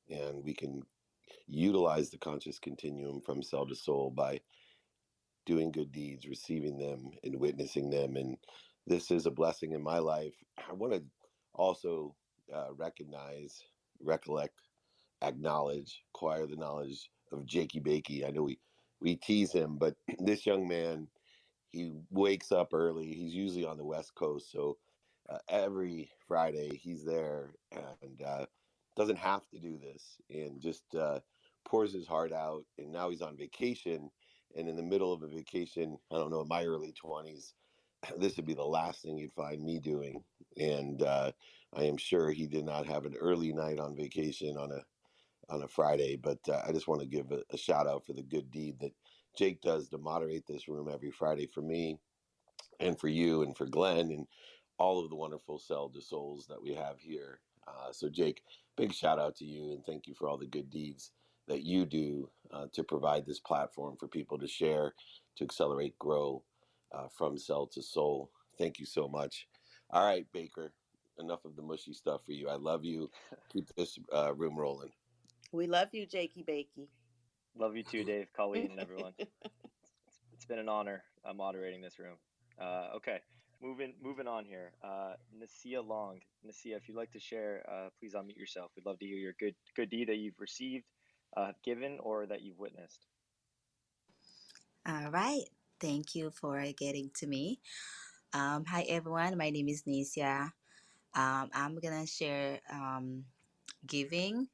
And we can utilize the conscious continuum from cell to soul by doing good deeds, receiving them, and witnessing them. And this is a blessing in my life. I want to also uh, recognize, recollect, acknowledge, acquire the knowledge of Jakey Bakey. I know we We tease him, but this young man, he wakes up early. He's usually on the West Coast, so uh, every Friday he's there and uh, doesn't have to do this and just uh, pours his heart out. And now he's on vacation, and in the middle of a vacation, I don't know, in my early twenties, this would be the last thing you'd find me doing. And uh, I am sure he did not have an early night on vacation on a on a Friday, but uh, I just want to give a, a shout out for the good deed that Jake does to moderate this room every Friday for me and for you and for Glenn and all of the wonderful Cell to Souls that we have here. Uh, so Jake, big shout out to you and thank you for all the good deeds that you do uh, to provide this platform for people to share, to accelerate, grow uh, from cell to soul. Thank you so much. All right, Baker, enough of the mushy stuff for you. I love you. Keep this uh, room rolling. We love you, Jakey Bakey. Love you too, Dave, Colleen, and everyone. It's been an honor uh, moderating this room. Uh, okay, moving moving on here. Uh, Nasia Long, Nasia, if you'd like to share, uh, please unmute yourself. We'd love to hear your good good deed that you've received, uh, given, or that you've witnessed. All right. Thank you for getting to me. Um, hi, everyone. My name is Nasia. Um, I'm gonna share um, giving.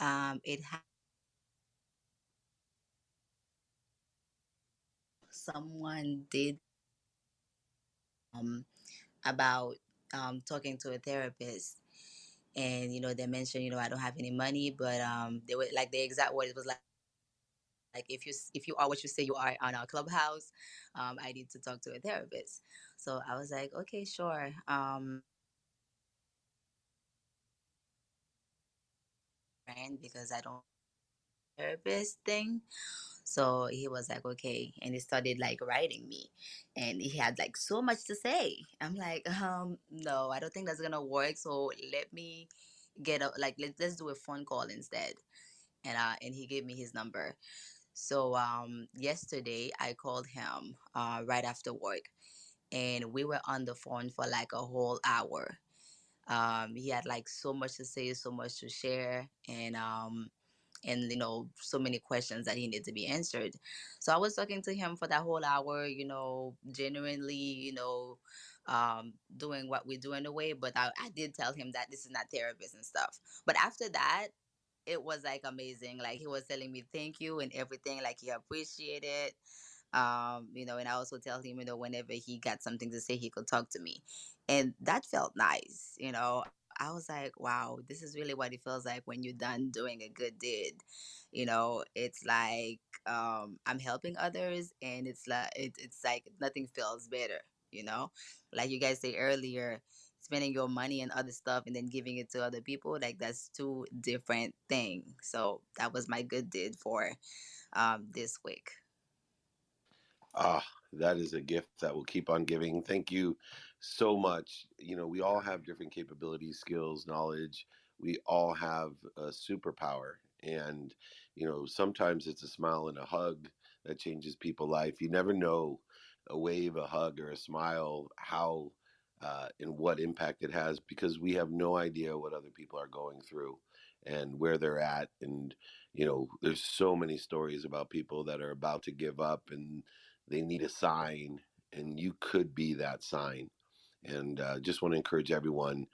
Um, it ha- someone did um, about um, talking to a therapist, and you know they mentioned you know I don't have any money, but um, they were like the exact word it was like like if you if you are what you say you are on our Clubhouse, um, I need to talk to a therapist. So I was like, okay, sure. Um, because I don't therapist thing. So he was like, okay. And he started like writing me and he had like so much to say. I'm like, um, no, I don't think that's going to work. So let me get a, like, let, let's do a phone call instead. And, uh, and he gave me his number. So, um, yesterday I called him, uh, right after work and we were on the phone for like a whole hour. Um, he had like so much to say, so much to share, and um, and you know, so many questions that he needed to be answered. So I was talking to him for that whole hour, you know, genuinely, you know, um, doing what we do in a way. But I, I did tell him that this is not therapist and stuff. But after that, it was like amazing. Like he was telling me thank you and everything. Like he appreciated it. Um, you know, and I also tell him, you know, whenever he got something to say, he could talk to me. And that felt nice. You know, I was like, wow, this is really what it feels like when you're done doing a good deed. You know, it's like, um, I'm helping others and it's like, it, it's like nothing feels better. You know, like you guys say earlier, spending your money and other stuff and then giving it to other people, like that's two different things. So that was my good deed for, um, this week. Ah, that is a gift that will keep on giving. Thank you so much. You know, we all have different capabilities, skills, knowledge. We all have a superpower. And, you know, sometimes it's a smile and a hug that changes people's life. You never know, a wave, a hug, or a smile, how uh, and what impact it has, because we have no idea what other people are going through and where they're at. And, you know, there's so many stories about people that are about to give up and they need a sign, and you could be that sign. And uh, just want to encourage everyone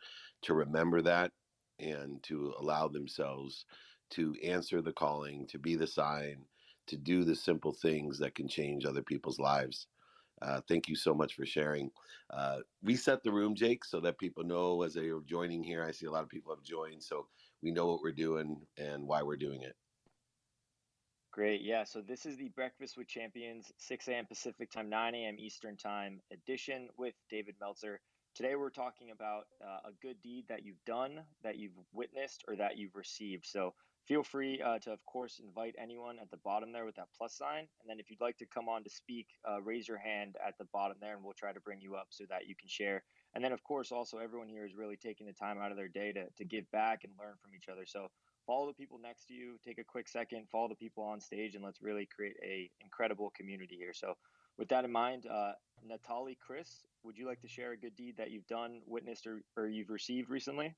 to remember that and to allow themselves to answer the calling, to be the sign, to do the simple things that can change other people's lives. Uh, thank you so much for sharing. Uh, reset the room, Jake, so that people know as they are joining here. I see a lot of people have joined, so we know what we're doing and why we're doing it. Great. Yeah. So this is the Breakfast with Champions, six a.m. Pacific time, nine a.m. Eastern time edition with David Meltzer. Today, we're talking about uh, a good deed that you've done, that you've witnessed, or that you've received. So feel free uh, to, of course, invite anyone at the bottom there with that plus sign. And then if you'd like to come on to speak, uh, raise your hand at the bottom there, and we'll try to bring you up so that you can share. And then, of course, also everyone here is really taking the time out of their day to, to give back and learn from each other. So follow the people next to you, take a quick second, follow the people on stage, and let's really create a incredible community here. So with that in mind, uh, Natalie, Chris, would you like to share a good deed that you've done, witnessed, or, or you've received recently?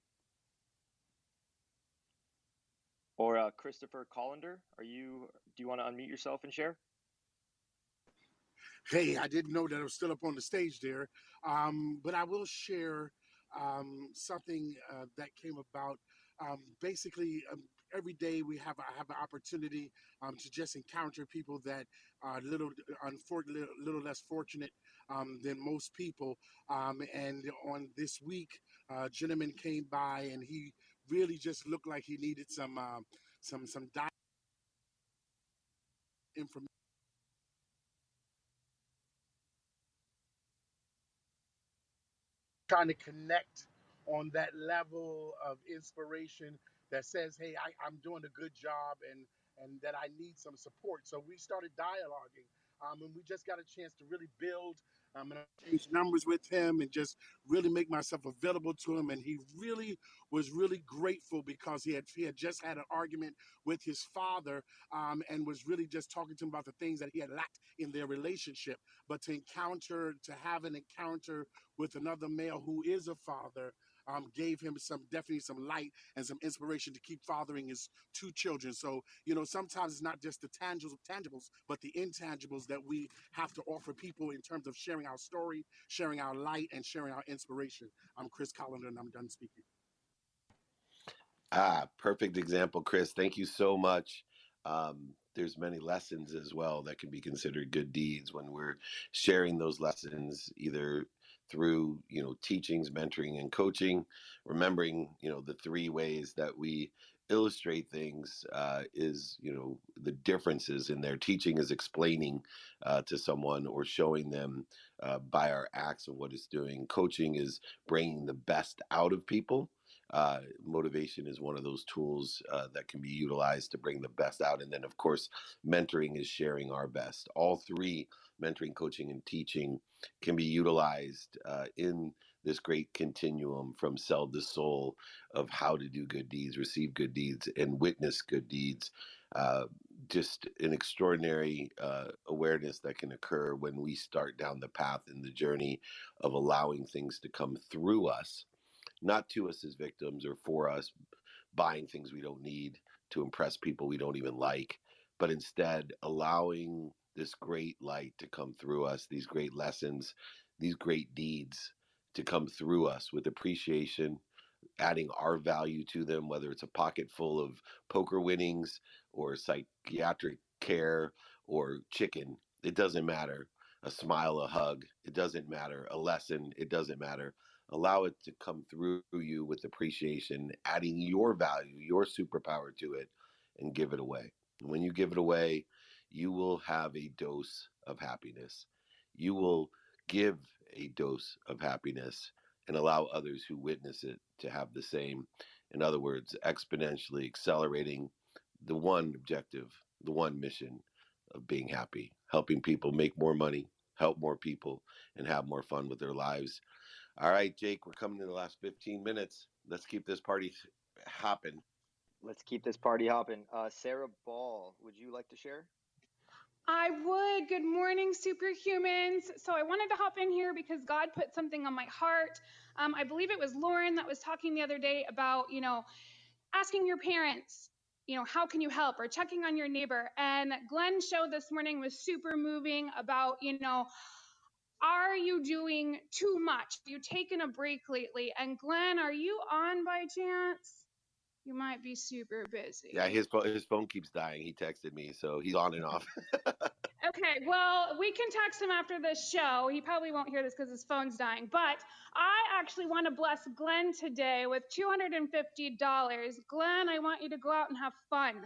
Or uh, Christopher Collender, are you? Do you want to unmute yourself and share? Hey, I didn't know that I was still up on the stage there, um, but I will share um, something uh, that came about. Um, basically, um, every day we have I have an opportunity um, to just encounter people that are little, unfortunately, little less fortunate um, than most people. Um, and on this week, a gentleman came by, and he really just looked like he needed some uh, some some diet information. Trying to connect on that level of inspiration that says, hey, I, I'm doing a good job, and and that I need some support. So we started dialoguing, um, and we just got a chance to really build. I'm going to change numbers with him and just really make myself available to him. And he really was really grateful because he had, he had just had an argument with his father um, and was really just talking to him about the things that he had lacked in their relationship. But to encounter, to have an encounter with another male who is a father, Um, gave him some definitely some light and some inspiration to keep fathering his two children. So, you know, sometimes it's not just the tangibles, tangibles, but the intangibles that we have to offer people in terms of sharing our story, sharing our light, and sharing our inspiration. I'm Chris Collender, and I'm done speaking. Ah, perfect example, Chris. Thank you so much. Um, there's many lessons as well that can be considered good deeds when we're sharing those lessons, either through, you know, teachings, mentoring, and coaching. Remembering, you know, the three ways that we illustrate things uh, is, you know, the differences in their teaching is explaining uh, to someone or showing them uh, by our acts of what it's doing. Coaching is bringing the best out of people. Uh, motivation is one of those tools uh, that can be utilized to bring the best out. And then, of course, mentoring is sharing our best. All three, mentoring, coaching, and teaching, can be utilized uh, in this great continuum from cell to soul of how to do good deeds, receive good deeds, and witness good deeds. Uh, just an extraordinary uh, awareness that can occur when we start down the path in the journey of allowing things to come through us, not to us as victims or for us buying things we don't need to impress people we don't even like, but instead allowing this great light to come through us, these great lessons, these great deeds to come through us with appreciation, adding our value to them, whether it's a pocket full of poker winnings or psychiatric care or chicken, it doesn't matter. A smile, a hug, it doesn't matter. A lesson, it doesn't matter. Allow it to come through you with appreciation, adding your value, your superpower to it, and give it away. And when you give it away, you will have a dose of happiness. You will give a dose of happiness and allow others who witness it to have the same. In other words, exponentially accelerating the one objective, the one mission of being happy, helping people make more money, help more people, and have more fun with their lives. All right, Jake, we're coming to the last fifteen minutes. Let's keep this party hopping. Let's keep this party hopping. Uh, Sarah Ball, would you like to share? I would. Good morning, superhumans. So I wanted to hop in here because God put something on my heart. Um, I believe it was Lauren that was talking the other day about, you know, asking your parents, you know, how can you help, or checking on your neighbor. And Glenn's show this morning was super moving about, you know, are you doing too much? Have you taken a break lately? And Glenn, are you on by chance? You might be super busy. Yeah, his his phone keeps dying. He texted me, so he's on and off. Okay, well, we can text him after this show. He probably won't hear this because his phone's dying. But I actually want to bless Glenn today with two hundred fifty dollars. Glenn, I want you to go out and have fun.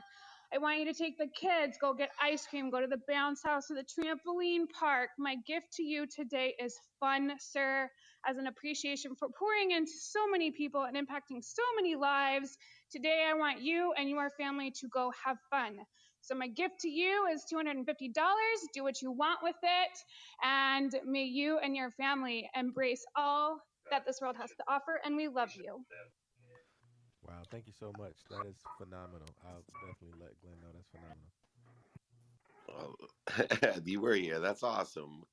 I want you to take the kids, go get ice cream, go to the bounce house or the trampoline park. My gift to you today is fun, sir, as an appreciation for pouring into so many people and impacting so many lives. Today, I want you and your family to go have fun. So my gift to you is two hundred fifty dollars. Do what you want with it. And may you and your family embrace all that this world has to offer. And we love you. Wow, thank you so much. That is phenomenal. I'll definitely let Glenn know that's phenomenal. Oh, you were here. That's awesome.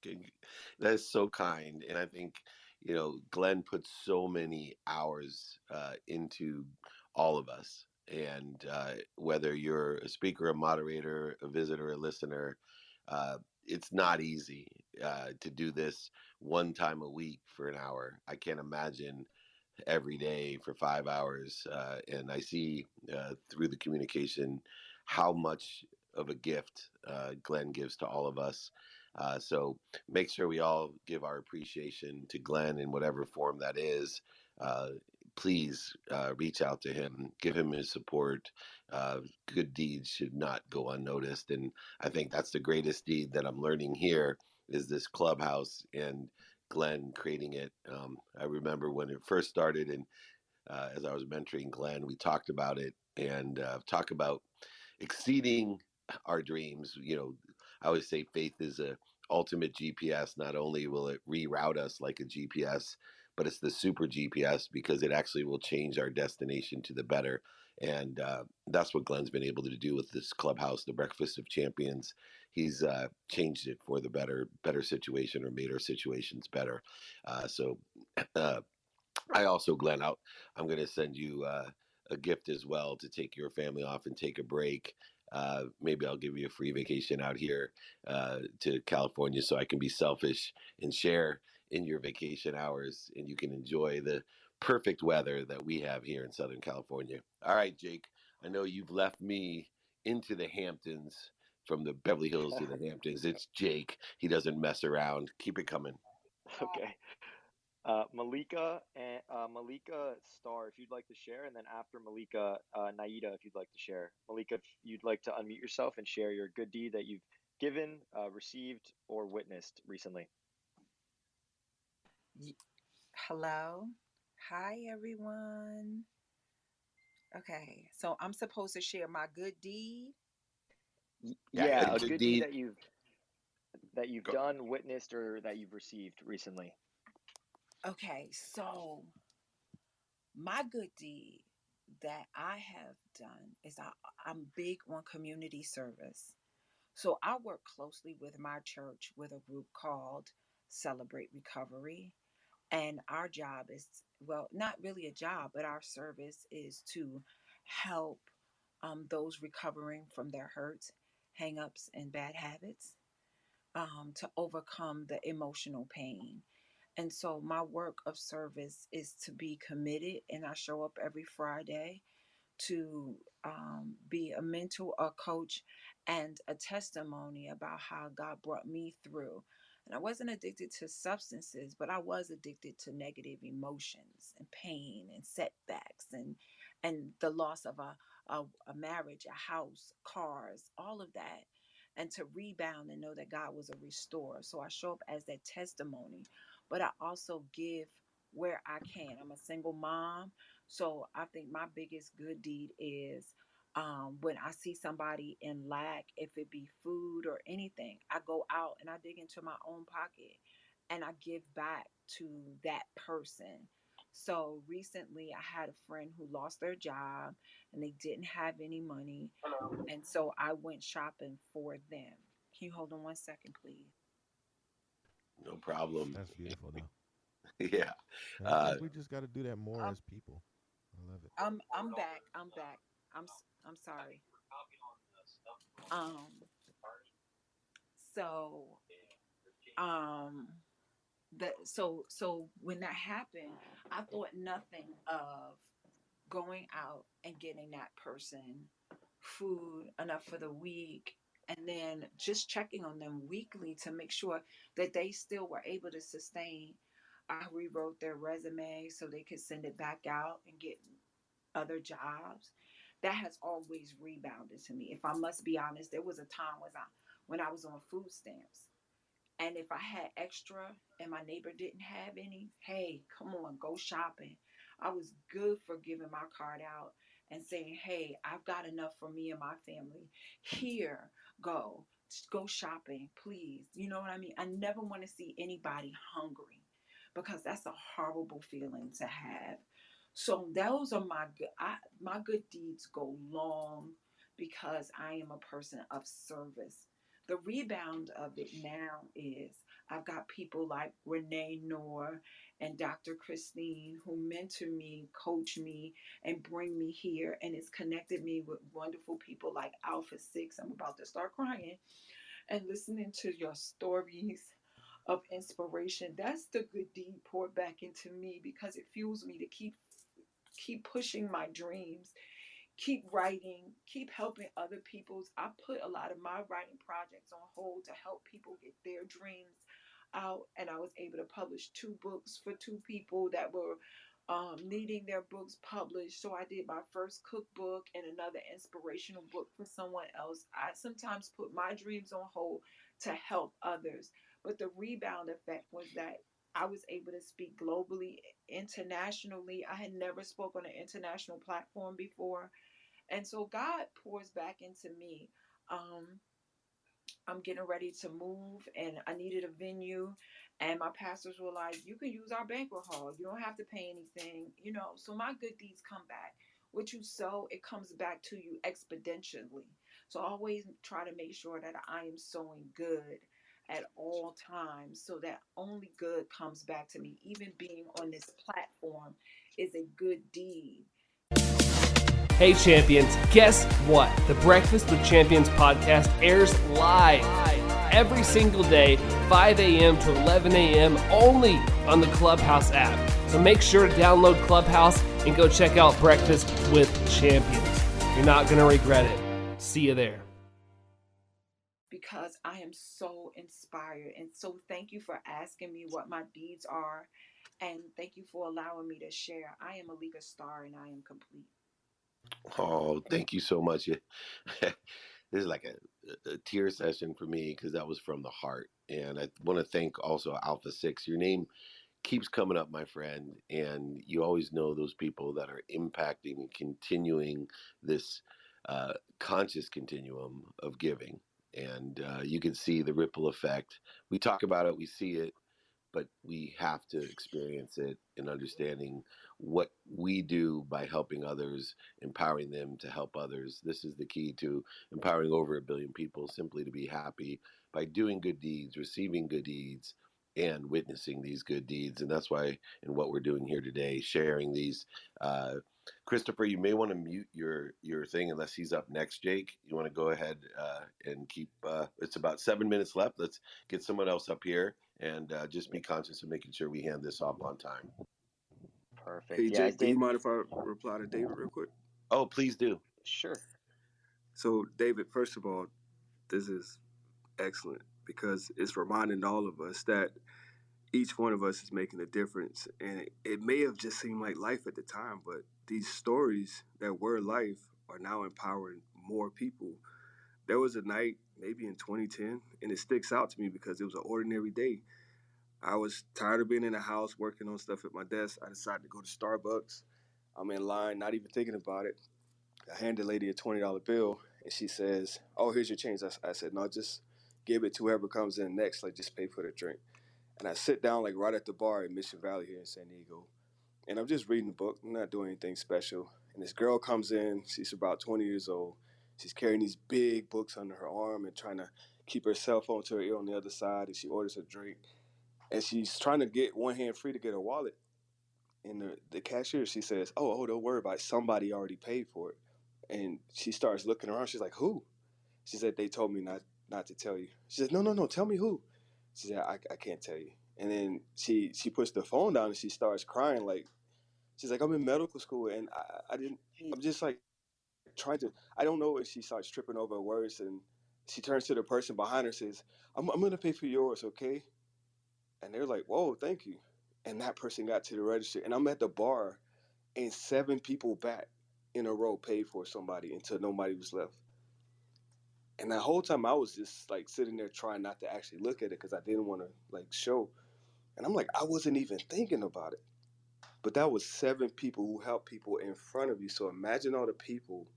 That is so kind. And I think, you know, Glenn put so many hours uh, into all of us. And uh, whether you're a speaker, a moderator, a visitor, a listener, uh, it's not easy uh, to do this one time a week for an hour. I can't imagine every day for five hours. Uh, and I see uh, through the communication how much of a gift uh, Glenn gives to all of us. Uh, so make sure we all give our appreciation to Glenn in whatever form that is. Uh, please uh, reach out to him, give him his support. Uh, good deeds should not go unnoticed. And I think that's the greatest deed that I'm learning here is this Clubhouse and Glenn creating it. Um, I remember when it first started, and uh, as I was mentoring Glenn, we talked about it and uh, talk about exceeding our dreams. You know, I always say faith is a ultimate G P S. Not only will it reroute us like a G P S, but it's the super G P S because it actually will change our destination to the better. And uh, that's what Glenn's been able to do with this Clubhouse, the Breakfast of Champions. He's uh, changed it for the better, better situation, or made our situations better. Uh, so uh, I also, Glenn, out. I'm going to send you uh, a gift as well to take your family off and take a break. Uh, maybe I'll give you a free vacation out here uh, to California, so I can be selfish and share in your vacation hours, and you can enjoy the perfect weather that we have here in Southern California. All right, Jake, I know you've left me into the Hamptons, from the Beverly Hills to the Hamptons. It's Jake. He doesn't mess around. Keep it coming. Okay. Uh, Malika and uh, Malika Starr, if you'd like to share, and then after Malika, uh, Naida, if you'd like to share. Malika, if you'd like to unmute yourself and share your good deed that you've given, uh, received, or witnessed recently. Hello. Hi, everyone. Okay, so I'm supposed to share my good deed. Yeah, yeah a good deed. deed that you've that you've Go. done, witnessed, or that you've received recently. Okay, so my good deed that I have done is I, I'm big on community service. So I work closely with my church with a group called Celebrate Recovery. And our job is, well, not really a job, but our service is to help um, those recovering from their hurts, hang-ups, and bad habits um, to overcome the emotional pain. And so my work of service is to be committed, and I show up every Friday to um, be a mentor, a coach, and a testimony about how God brought me through. And I wasn't addicted to substances, but I was addicted to negative emotions and pain and setbacks and and the loss of a, a, a marriage, a house, cars, all of that. And to rebound and know that God was a restorer. So I show up as that testimony. But I also give where I can. I'm a single mom. So I think my biggest good deed is um, when I see somebody in lack, if it be food or anything, I go out and I dig into my own pocket and I give back to that person. So recently I had a friend who lost their job and they didn't have any money. And so I went shopping for them. Can you hold on one second, please? No problem. That's beautiful, though. Yeah. I think uh, we just got to do that more um, as people. I love it. I'm I'm back. I'm back. I'm I'm sorry. Um. So, um, the so so when that happened, I thought nothing of going out and getting that person food enough for the week, and then just checking on them weekly to make sure that they still were able to sustain. I rewrote their resume so they could send it back out and get other jobs. That has always rebounded to me. If I must be honest, there was a time when I, when I was on food stamps. And if I had extra and my neighbor didn't have any, hey, come on, go shopping. I was good for giving my card out and saying, hey, I've got enough for me and my family. Here, go. Just go shopping, please. You know what I mean? I never want to see anybody hungry, because that's a horrible feeling to have. So those are my good, I, my good deeds go long because I am a person of service. The rebound of it now is I've got people like Renee Noor and Doctor Christine who mentor me, coach me, and bring me here. And it's connected me with wonderful people like Alpha Six. I'm about to start crying. And listening to your stories of inspiration, that's the good deed poured back into me, because it fuels me to keep keep pushing my dreams, keep writing, keep helping other people's. I put a lot of my writing projects on hold to help people get their dreams out, and I was able to publish two books for two people that were um, needing their books published. So I did my first cookbook and another inspirational book for someone else. I sometimes put my dreams on hold to help others. But the rebound effect was that I was able to speak globally, internationally. I had never spoke on an international platform before. And so God pours back into me. Um, I'm getting ready to move, and I needed a venue. And my pastors were like, you can use our banquet hall. You don't have to pay anything. You know, so my good deeds come back. What you sow, it comes back to you exponentially. So I always try to make sure that I am sowing good at all times, so that only good comes back to me. Even being on this platform is a good deed. Hey champions, guess what? The Breakfast with Champions podcast airs live every single day, five a.m. to eleven a.m. only on the Clubhouse app. So make sure to download Clubhouse and go check out Breakfast with Champions. You're not going to regret it. See you there. Because I am so inspired. And so thank you for asking me what my deeds are. And thank you for allowing me to share. I am Alika Starr, and I am complete. Oh, thank you so much. This is like a, a tear session for me, because that was from the heart. And I want to thank also Alpha Six. Your name keeps coming up, my friend. And you always know those people that are impacting and continuing this uh, conscious continuum of giving. And uh, you can see the ripple effect. We talk about it, we see it, but we have to experience it in understanding what we do by helping others, empowering them to help others. This is the key to empowering over a billion people, simply to be happy by doing good deeds, receiving good deeds, and witnessing these good deeds. And that's why, in what we're doing here today, sharing these. Uh, Christopher, you may want to mute your, your thing unless he's up next. Jake, you want to go ahead uh, and keep, uh, it's about seven minutes left. Let's get someone else up here, and uh, just be conscious of making sure we hand this off on time. Perfect. Hey, Jake, yeah, do David, you mind if I reply to David real quick? Oh, please do. Sure. So, David, first of all, this is excellent, because it's reminding all of us that each one of us is making a difference. And it, it may have just seemed like life at the time, but these stories that were life are now empowering more people. There was a night, maybe in twenty ten, and it sticks out to me because it was an ordinary day. I was tired of being in the house, working on stuff at my desk. I decided to go to Starbucks. I'm in line, not even thinking about it. I handed the lady a twenty dollar bill, and she says, oh, here's your change. I, I said, no, just give it to whoever comes in next, like just pay for the drink. And I sit down like right at the bar in Mission Valley here in San Diego. And I'm just reading a book. I'm not doing anything special. And this girl comes in. She's about twenty years old. She's carrying these big books under her arm and trying to keep her cell phone to her ear on the other side, and she orders a drink. And she's trying to get one hand free to get her wallet. And the, the cashier, she says, oh, oh, don't worry about it. Somebody already paid for it. And she starts looking around. She's like, who? She said, they told me not, not to tell you. She said, no, no, no, tell me who. She said, I, I can't tell you. And then she, she puts the phone down and she starts crying. Like, she's like, I'm in medical school and I, I didn't, I'm just like trying to, I don't know if she starts tripping over words. And she turns to the person behind her and says, I'm, I'm going to pay for yours, okay? And they're like, whoa, thank you. And that person got to the register. And I'm at the bar and seven people back in a row paid for somebody until nobody was left. And that whole time I was just like sitting there trying not to actually look at it because I didn't want to like show. And I'm like, I wasn't even thinking about it. But that was seven people who helped people in front of you. So imagine all the people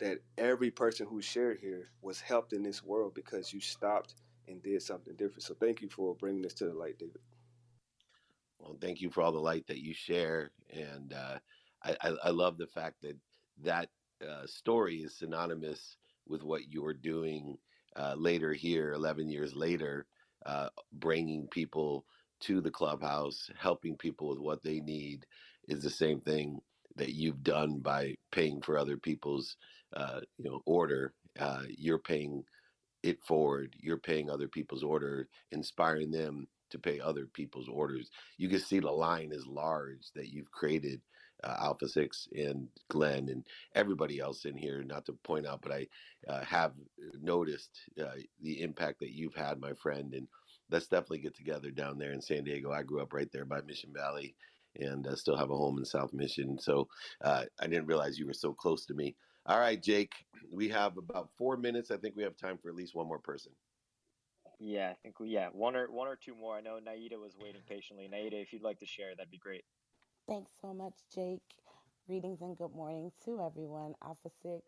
that every person who shared here was helped in this world because you stopped and did something different. So thank you for bringing this to the light, David. Well, thank you for all the light that you share. And uh, I, I, I love the fact that that uh, story is synonymous with what you're doing uh, later here, eleven years later, uh, bringing people to the clubhouse, helping people with what they need is the same thing that you've done by paying for other people's uh, you know, order. Uh, you're paying it forward. You're paying other people's order, inspiring them to pay other people's orders. You can see the line is large that you've created, uh, Alpha Six and Glenn and everybody else in here, not to point out, but I uh, have noticed uh, the impact that you've had, my friend. And let's definitely get together down there in San Diego. I grew up right there by Mission Valley and uh, still have a home in South Mission. So uh, I didn't realize you were so close to me. All right, Jake, we have about four minutes. I think we have time for at least one more person. Yeah, I think we, yeah, one or one or two more. I know Naida was waiting patiently. Naida, if you'd like to share, that'd be great. Thanks so much, Jake. Greetings and good morning to everyone. Alpha Six.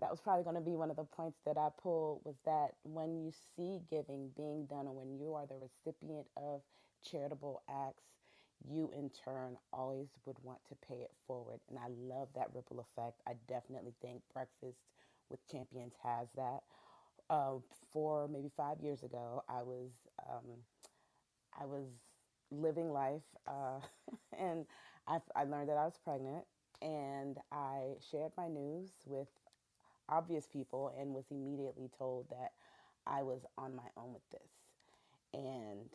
That was probably going to be one of the points that I pulled, was that when you see giving being done, and when you are the recipient of charitable acts, you in turn always would want to pay it forward. And I love that ripple effect. I definitely think Breakfast with Champions has that. Uh, four, maybe five years ago, I was um, I was living life, uh, and I, I learned that I was pregnant, and I shared my news with obvious people and was immediately told that I was on my own with this. And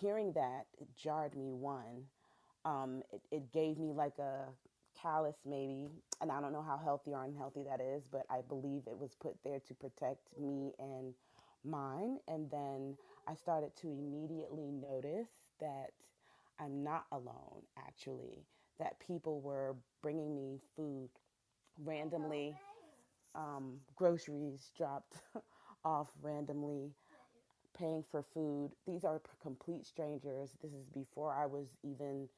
hearing that jarred me, one. Um, it, it gave me like a callous maybe, and I don't know how healthy or unhealthy that is, but I believe it was put there to protect me and mine. And then I started to immediately notice that I'm not alone, actually, that people were bringing me food randomly, um, groceries dropped off randomly, paying for food. These are complete strangers. This is before I was even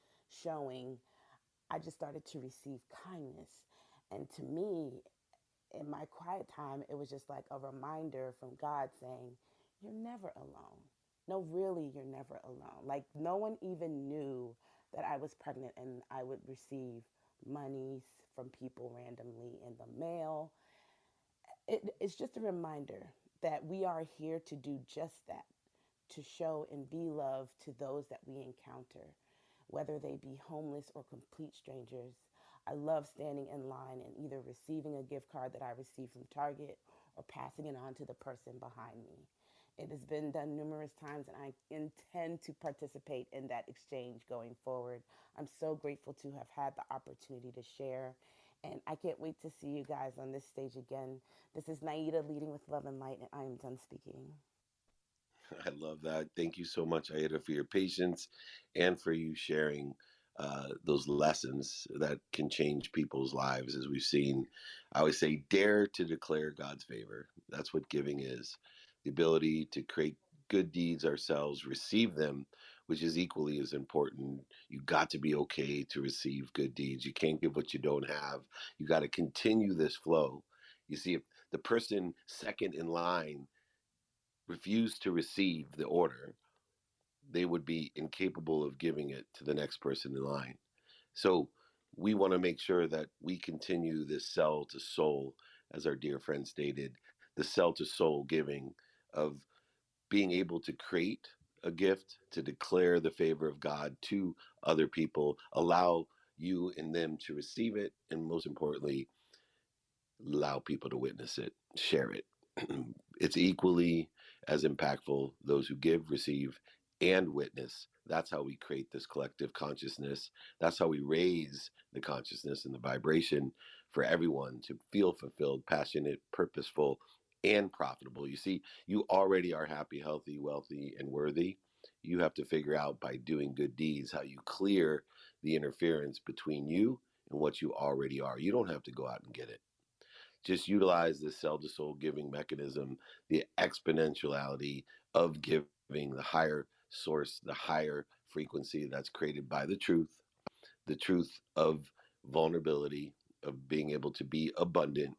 showing. I just started to receive kindness. And to me, in my quiet time, it was just like a reminder from God saying, you're never alone. No, really, you're never alone. Like, no one even knew that I was pregnant and I would receive monies from people randomly in the mail. It, it's just a reminder that we are here to do just that, to show and be love to those that we encounter, whether they be homeless or complete strangers. I love standing in line and either receiving a gift card that I received from Target or passing it on to the person behind me. It has been done numerous times, and I intend to participate in that exchange going forward. I'm so grateful to have had the opportunity to share, and I can't wait to see you guys on this stage again. This is Naida leading with love and light, and I am done speaking. I love that. Thank you so much, Aida, for your patience and for you sharing uh, those lessons that can change people's lives, as we've seen. I always say, dare to declare God's favor. That's what giving is. The ability to create good deeds ourselves, receive them, which is equally as important. You got to be okay to receive good deeds. You can't give what you don't have. You got to continue this flow. You see, if the person second in line refused to receive the order, they would be incapable of giving it to the next person in line. So we want to make sure that we continue this cell to soul, as our dear friend stated, the cell to soul giving of being able to create a gift, to declare the favor of God to other people, allow you and them to receive it, and most importantly, allow people to witness it, share it. It's equally as impactful. Those who give, receive, and witness. That's how we create this collective consciousness. That's how we raise the consciousness and the vibration for everyone to feel fulfilled, passionate, purposeful, and profitable. You see, you already are happy, healthy, wealthy, and worthy. You have to figure out by doing good deeds how you clear the interference between you and what you already are. You don't have to go out and get it. Just utilize the cell-to-soul giving mechanism, the exponentiality of giving, the higher source, the higher frequency that's created by the truth, the truth of vulnerability, of being able to be abundant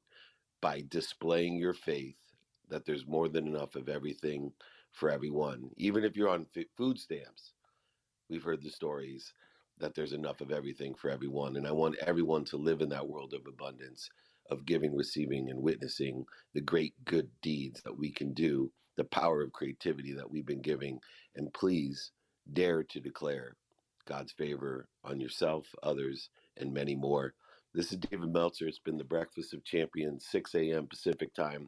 by displaying your faith that there's more than enough of everything for everyone. Even if you're on food stamps, we've heard the stories that there's enough of everything for everyone. And I want everyone to live in that world of abundance, of giving, receiving, and witnessing the great good deeds that we can do, the power of creativity that we've been giving, and please dare to declare God's favor on yourself, others, and many more. This is David Meltzer. It's been the Breakfast of Champions, six a.m. Pacific Time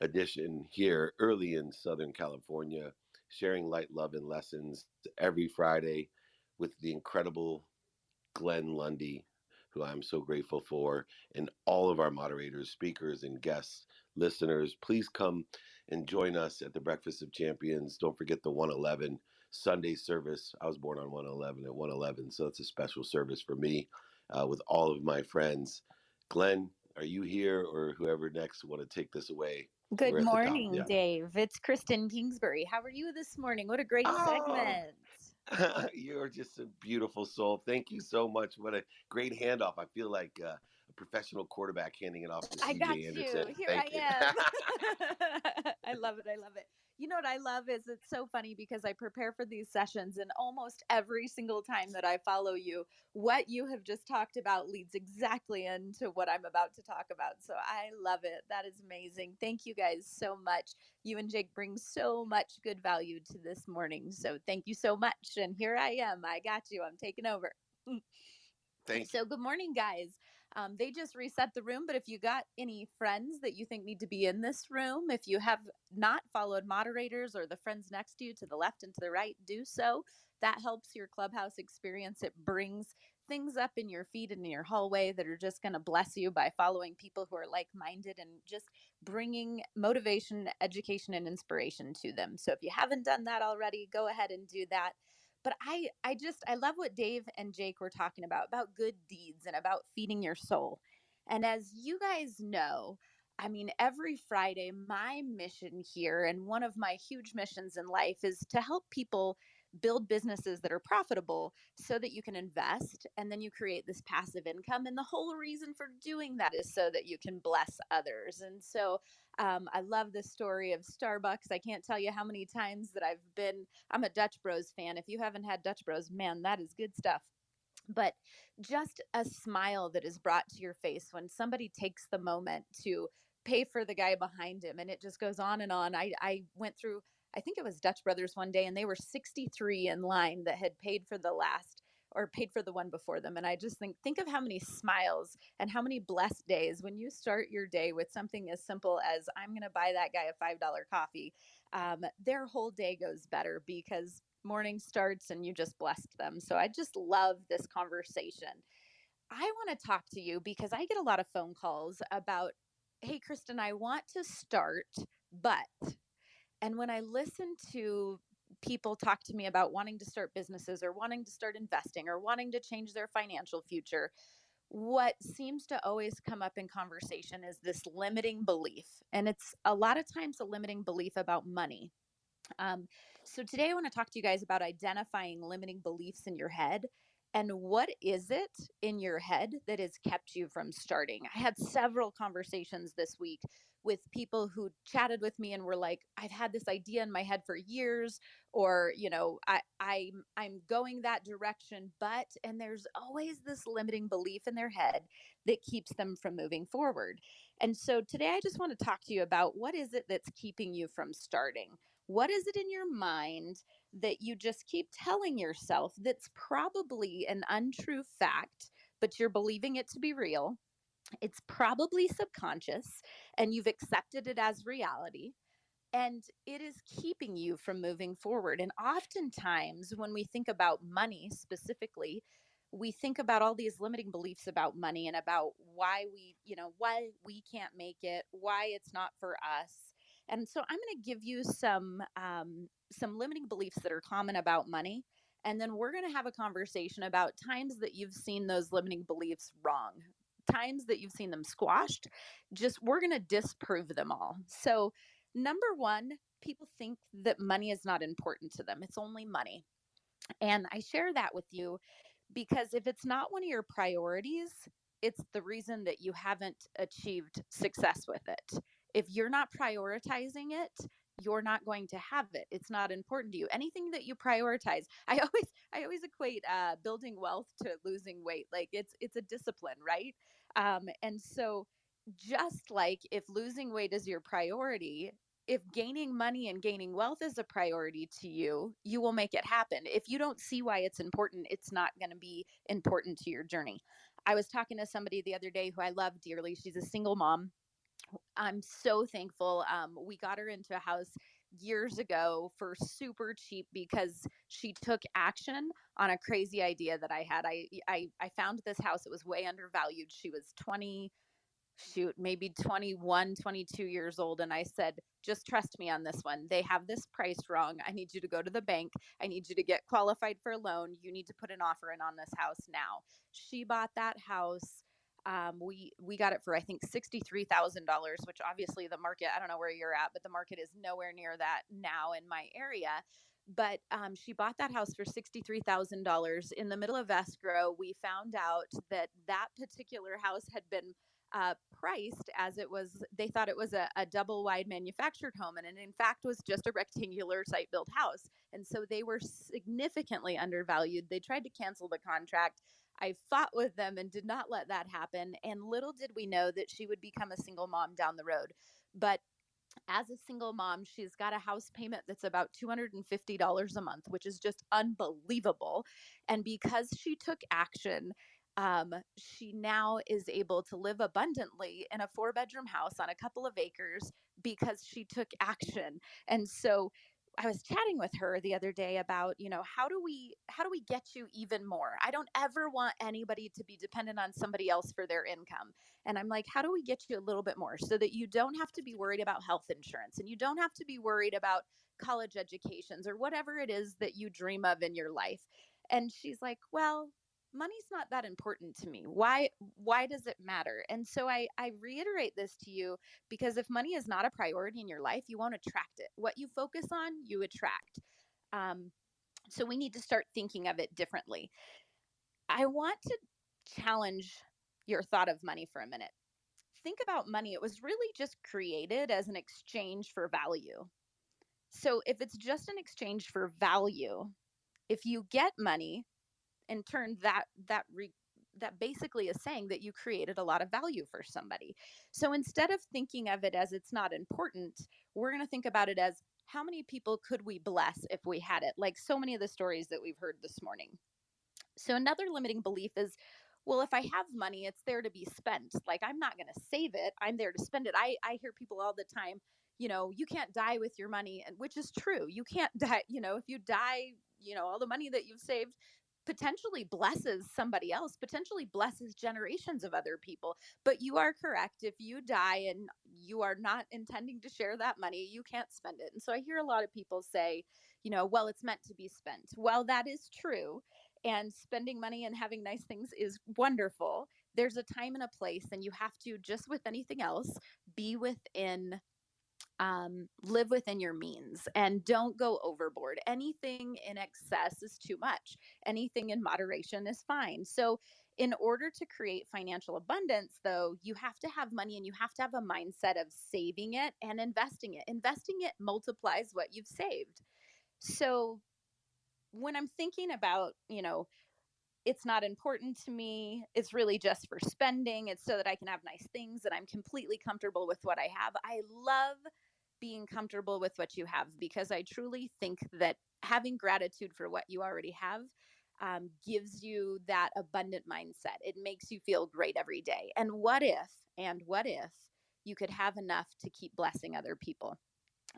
edition here early in Southern California, sharing light, love, and lessons every Friday with the incredible Glenn Lundy, who I'm so grateful for, and all of our moderators, speakers, and guests, listeners. Please come and join us at the Breakfast of Champions. Don't forget the one eleven Sunday service. I was born on one eleven at one eleven, so that's a special service for me uh, with all of my friends. Glenn, are you here, or whoever next want to take this away? Good morning, yeah. Dave. It's Kristen Kingsbury. How are you this morning? What a great oh. segment. You're just a beautiful soul. Thank you so much. What a great handoff. I feel like uh, a professional quarterback handing it off to C J I got Anderson. You. Here Thank I you. am. I love it. I love it. You know what I love is it's so funny because I prepare for these sessions, and almost every single time that I follow you, what you have just talked about leads exactly into what I'm about to talk about. So I love it. That is amazing. Thank you guys so much. You and Jake bring so much good value to this morning. So thank you so much. And here I am. I got you. I'm taking over. Thanks. So good morning, guys. Um, they just reset the room, but if you got any friends that you think need to be in this room, if you have not followed moderators or the friends next to you to the left and to the right, do so. That helps your Clubhouse experience. It brings things up in your feed and in your hallway that are just going to bless you by following people who are like-minded and just bringing motivation, education, and inspiration to them. So if you haven't done that already, go ahead and do that. But I, I just, I love what Dave and Jake were talking about, about good deeds and about feeding your soul. And as you guys know, I mean, every Friday, my mission here and one of my huge missions in life is to help people build businesses that are profitable so that you can invest and then you create this passive income. And the whole reason for doing that is so that you can bless others. And so um, I love the story of Starbucks. I can't tell you how many times that I've been, I'm a Dutch Bros fan. If you haven't had Dutch Bros, man, that is good stuff. But just a smile that is brought to your face when somebody takes the moment to pay for the guy behind him. And it just goes on and on. I, I went through I think it was Dutch Brothers one day, and they were sixty-three in line that had paid for the last or paid for the one before them. And I just think, think of how many smiles and how many blessed days when you start your day with something as simple as I'm going to buy that guy a five dollar coffee. Um, their whole day goes better because morning starts and you just blessed them. So I just love this conversation. I want to talk to you because I get a lot of phone calls about, hey, Kristen, I want to start, but... And when I listen to people talk to me about wanting to start businesses or wanting to start investing or wanting to change their financial future, what seems to always come up in conversation is this limiting belief. And it's a lot of times a limiting belief about money. Um, so today I want to talk to you guys about identifying limiting beliefs in your head And what is it in your head that has kept you from starting? I had several conversations this week with people who chatted with me and were like, I've had this idea in my head for years, or, you know, I, I, I'm going that direction, but, and there's always this limiting belief in their head that keeps them from moving forward. And so today I just want to talk to you about what is it that's keeping you from starting? What is it in your mind that you just keep telling yourself that's probably an untrue fact, but you're believing it to be real? It's probably subconscious, and you've accepted it as reality, and it is keeping you from moving forward. And oftentimes when we think about money specifically, we think about all these limiting beliefs about money and about why we, you know, why we can't make it, why it's not for us. And so I'm going to give you some um, some limiting beliefs that are common about money, and then we're going to have a conversation about times that you've seen those limiting beliefs wrong, times that you've seen them squashed. Just we're going to disprove them all. So number one, people think that money is not important to them. It's only money. And I share that with you because if it's not one of your priorities, it's the reason that you haven't achieved success with it. If you're not prioritizing it, you're not going to have it. It's not important to you. Anything that you prioritize, I always, I always equate uh, building wealth to losing weight. Like it's, it's a discipline, right? Um, and so, just like if losing weight is your priority, if gaining money and gaining wealth is a priority to you, you will make it happen. If you don't see why it's important, it's not going to be important to your journey. I was talking to somebody the other day who I love dearly. She's a single mom. I'm so thankful. Um, we got her into a house years ago for super cheap because she took action on a crazy idea that I had. I, I, I found this house. It was way undervalued. She was twenty, shoot, maybe twenty-one, twenty-two years old. And I said, just trust me on this one. They have this price wrong. I need you to go to the bank. I need you to get qualified for a loan. You need to put an offer in on this house now. She bought that house. Um, we, we got it for, I think, sixty-three thousand dollars, which obviously the market, I don't know where you're at, but the market is nowhere near that now in my area. But, um, she bought that house for sixty-three thousand dollars in the middle of escrow. We found out that that particular house had been, uh, priced as it was, they thought it was a, a double wide manufactured home. And it in fact was just a rectangular site built house. And so they were significantly undervalued. They tried to cancel the contract. I fought with them and did not let that happen. And little did we know that she would become a single mom down the road. But as a single mom, she's got a house payment that's about two hundred fifty dollars a month, which is just unbelievable. And because she took action, um, she now is able to live abundantly in a four bedroom house on a couple of acres because she took action. And so I was chatting with her the other day about, you know, how do we, how do we get you even more? I don't ever want anybody to be dependent on somebody else for their income. And I'm like, how do we get you a little bit more so that you don't have to be worried about health insurance and you don't have to be worried about college educations or whatever it is that you dream of in your life? And she's like, well, money's not that important to me. Why, why does it matter? And so I, I reiterate this to you because if money is not a priority in your life, you won't attract it. What you focus on, you attract. Um, so we need to start thinking of it differently. I want to challenge your thought of money for a minute. Think about money. It was really just created as an exchange for value. So if it's just an exchange for value, if you get money, in turn, that that re, that basically is saying that you created a lot of value for somebody. So instead of thinking of it as it's not important, we're going to think about it as how many people could we bless if we had it, like so many of the stories that we've heard this morning. So another limiting belief is, well, if I have money, it's there to be spent. Like I'm not going to save it. I'm there to spend it. I, I hear people all the time, you know, you can't die with your money, and which is true. You can't die, you know, if you die, you know, all the money that you've saved potentially blesses somebody else, potentially blesses generations of other people. But you are correct. If you die and you are not intending to share that money, you can't spend it. And so I hear a lot of people say, you know, well, it's meant to be spent. Well, that is true. And spending money and having nice things is wonderful. There's a time and a place, and you have to, just with anything else, be within um, live within your means and don't go overboard. Anything in excess is too much. Anything in moderation is fine. So in order to create financial abundance, though, you have to have money and you have to have a mindset of saving it and investing it. Investing it multiplies what you've saved. So when I'm thinking about, you know, it's not important to me, it's really just for spending, it's so that I can have nice things and I'm completely comfortable with what I have. I love being comfortable with what you have, because I truly think that having gratitude for what you already have um, gives you that abundant mindset. It makes you feel great every day. And what if, and what if you could have enough to keep blessing other people?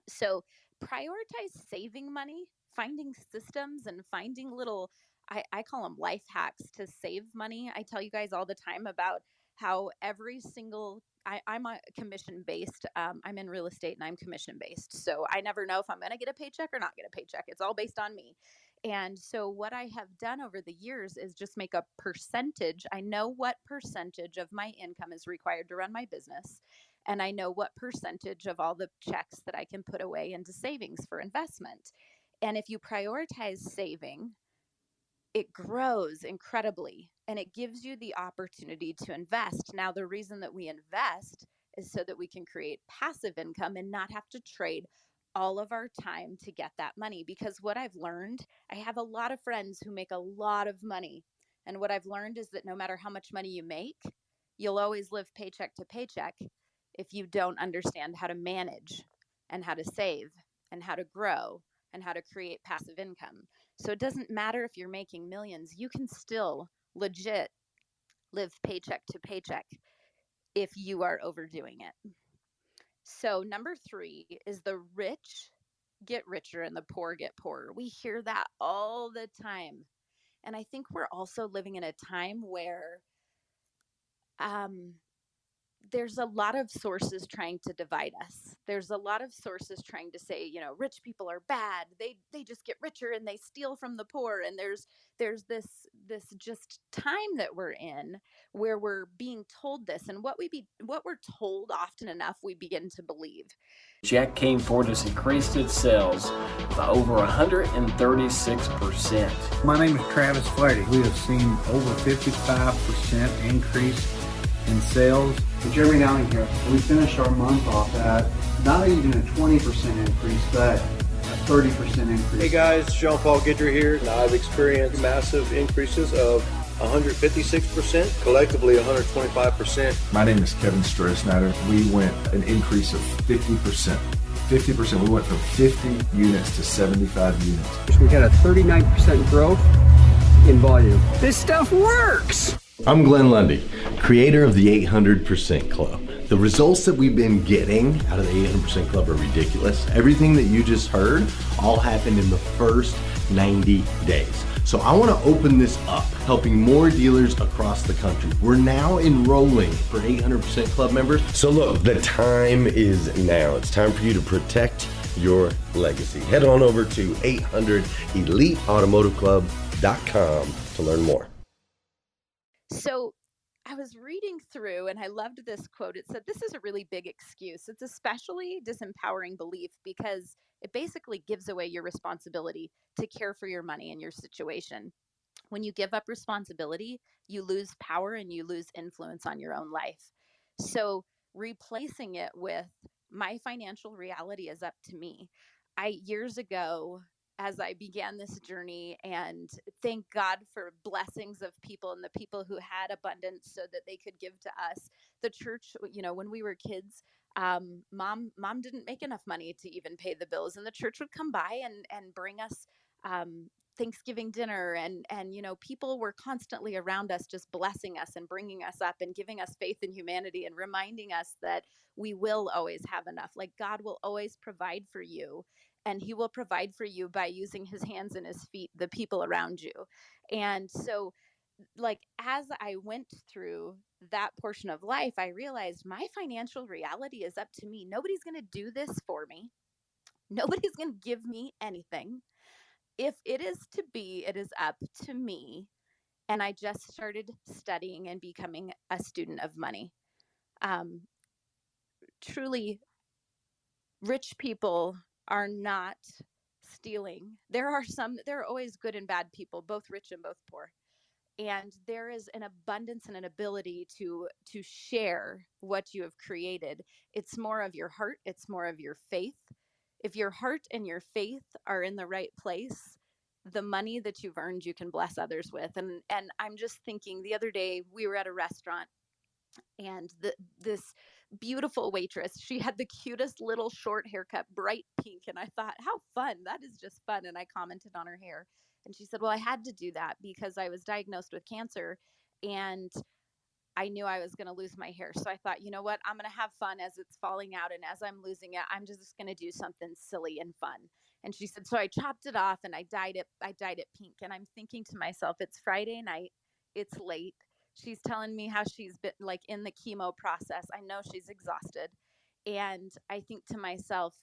So prioritize saving money, finding systems, and finding little, I, I call them life hacks to save money. I tell you guys all the time about how every single, I, I'm a commission-based, um, I'm in real estate and I'm commission-based. So I never know if I'm going to get a paycheck or not get a paycheck. It's all based on me. And so what I have done over the years is just make a percentage. I know what percentage of my income is required to run my business. And I know what percentage of all the checks that I can put away into savings for investment. And if you prioritize saving, it grows incredibly and it gives you the opportunity to invest. Now, the reason that we invest is so that we can create passive income and not have to trade all of our time to get that money. Because what I've learned, I have a lot of friends who make a lot of money. And what I've learned is that no matter how much money you make, you'll always live paycheck to paycheck if you don't understand how to manage and how to save and how to grow and how to create passive income. So it doesn't matter if you're making millions, you can still legit live paycheck to paycheck if you are overdoing it. So number three is the rich get richer and the poor get poorer. We hear that all the time. And I think we're also living in a time where um, there's a lot of sources trying to divide us. There's a lot of sources trying to say, you know, rich people are bad. They they just get richer and they steal from the poor. And there's there's this this just time that we're in where we're being told this, and what we be what we're told often enough, we begin to believe. Jack came forward has increased its sales by over one hundred thirty-six percent. My name is Travis Flaherty. We have seen over fifty-five percent increase in sales. So Jeremy Downing here. We finished our month off at not even a twenty percent increase, but a thirty percent increase. Hey guys, Jean-Paul Guidry here. Now I've experienced massive increases of one hundred fifty-six percent, collectively one hundred twenty-five percent. My name is Kevin Stroh-Snyder. We went an increase of fifty percent. fifty percent. We went from fifty units to seventy-five units. We got a thirty-nine percent growth in volume. This stuff works! I'm Glenn Lundy, creator of the eight hundred percent Club. The results that we've been getting out of the eight hundred percent Club are ridiculous. Everything that you just heard all happened in the first ninety days. So I want to open this up, helping more dealers across the country. We're now enrolling for eight hundred percent Club members. So look, the time is now. It's time for you to protect your legacy. Head on over to eight hundred Elite Automotive Club dot com to learn more. So I was reading through and I loved this quote. It said, this is a really big excuse. It's especially disempowering belief because it basically gives away your responsibility to care for your money and your situation. When you give up responsibility, you lose power and you lose influence on your own life. So replacing it with my financial reality is up to me. I, years ago, as I began this journey, and thank God for blessings of people and the people who had abundance so that they could give to us. The church, you know, when we were kids, um, mom, mom didn't make enough money to even pay the bills, and the church would come by and, and bring us, um, Thanksgiving dinner. And, and, you know, people were constantly around us, just blessing us and bringing us up and giving us faith in humanity and reminding us that we will always have enough. Like God will always provide for you. And he will provide for you by using his hands and his feet, the people around you. And so, like, as I went through that portion of life, I realized my financial reality is up to me. Nobody's going to do this for me. Nobody's going to give me anything. If it is to be, it is up to me. And I just started studying and becoming a student of money. Um, truly rich people are not stealing. There are some, there are always good and bad people, both rich and both poor. And there is an abundance and an ability to to share what you have created. It's more of your heart. It's more of your faith. If your heart and your faith are in the right place, the money that you've earned, you can bless others with. And and I'm just thinking, the other day we were at a restaurant, and the, this beautiful waitress, she had the cutest little short haircut, bright pink. And I thought, how fun. That is just fun. And I commented on her hair. And she said, well, I had to do that because I was diagnosed with cancer and I knew I was going to lose my hair. So I thought, you know what, I'm going to have fun as it's falling out. And as I'm losing it, I'm just going to do something silly and fun. And she said, so I chopped it off and I dyed it. I dyed it pink. And I'm thinking to myself, it's Friday night. It's late. She's telling me how she's been like in the chemo process. I know she's exhausted. And I think to myself,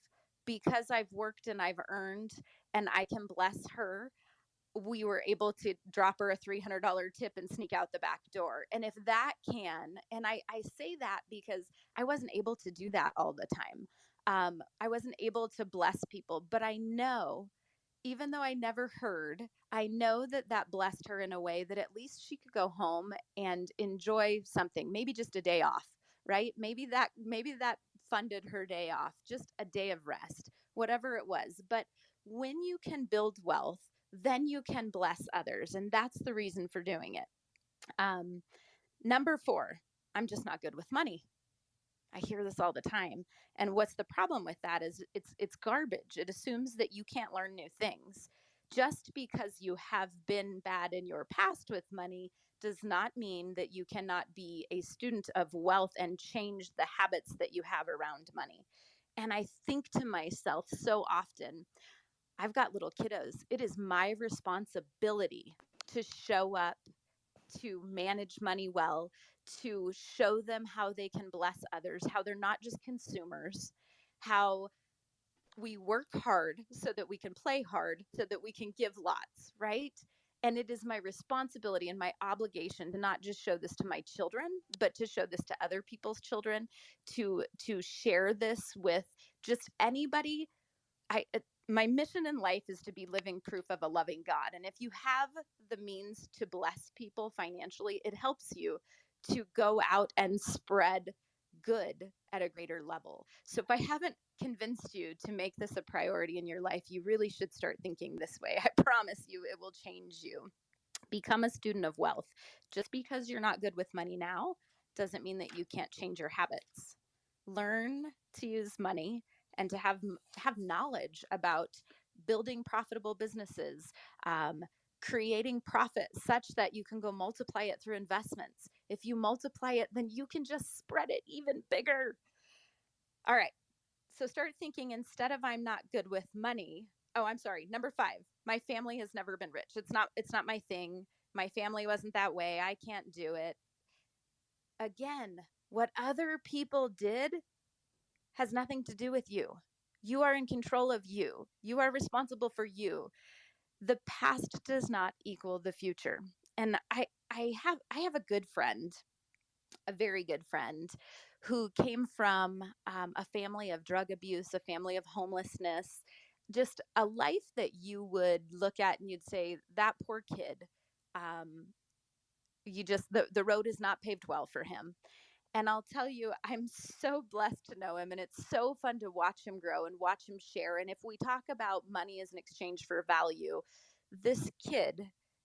because I've worked and I've earned and I can bless her, we were able to drop her a three hundred dollars tip and sneak out the back door. And if that can, and I, I say that because I wasn't able to do that all the time. Um, I wasn't able to bless people, but I know, even though I never heard, I know that that blessed her in a way that at least she could go home and enjoy something, maybe just a day off, right? Maybe that, maybe that funded her day off, just a day of rest, whatever it was. But when you can build wealth, then you can bless others. And that's the reason for doing it. Um, number four, I'm just not good with money. I hear this all the time. And what's the problem with that is it's it's garbage. It assumes that you can't learn new things. Just because you have been bad in your past with money does not mean that you cannot be a student of wealth and change the habits that you have around money. And I think to myself so often, I've got little kiddos. It is my responsibility to show up, to manage money well, to show them how they can bless others, how they're not just consumers, how we work hard so that we can play hard, so that we can give lots, right? And it is my responsibility and my obligation to not just show this to my children, but to show this to other people's children, to to share this with just anybody. I My mission in life is to be living proof of a loving God. And if you have the means to bless people financially, it helps you to go out and spread good at a greater level. So if I haven't convinced you to make this a priority in your life, you really should start thinking this way. I promise you, it will change you. Become a student of wealth. Just because you're not good with money now doesn't mean that you can't change your habits. Learn to use money and to have have knowledge about building profitable businesses, um, creating profit such that you can go multiply it through investments. If you multiply it, then you can just spread it even bigger. All right, so start thinking instead of I'm not good with money. Oh, I'm sorry, number five, my family has never been rich. It's not, it's not my thing. My family wasn't that way. I can't do it. Again, what other people did has nothing to do with you. You are in control of you. You are responsible for you. The past does not equal the future. And I, I have, I have a good friend, a very good friend, who came from um, a family of drug abuse, a family of homelessness, just a life that you would look at and you'd say, that poor kid, um, you just, the, the road is not paved well for him. And I'll tell you, I'm so blessed to know him, and it's so fun to watch him grow and watch him share. And if we talk about money as an exchange for value, this kid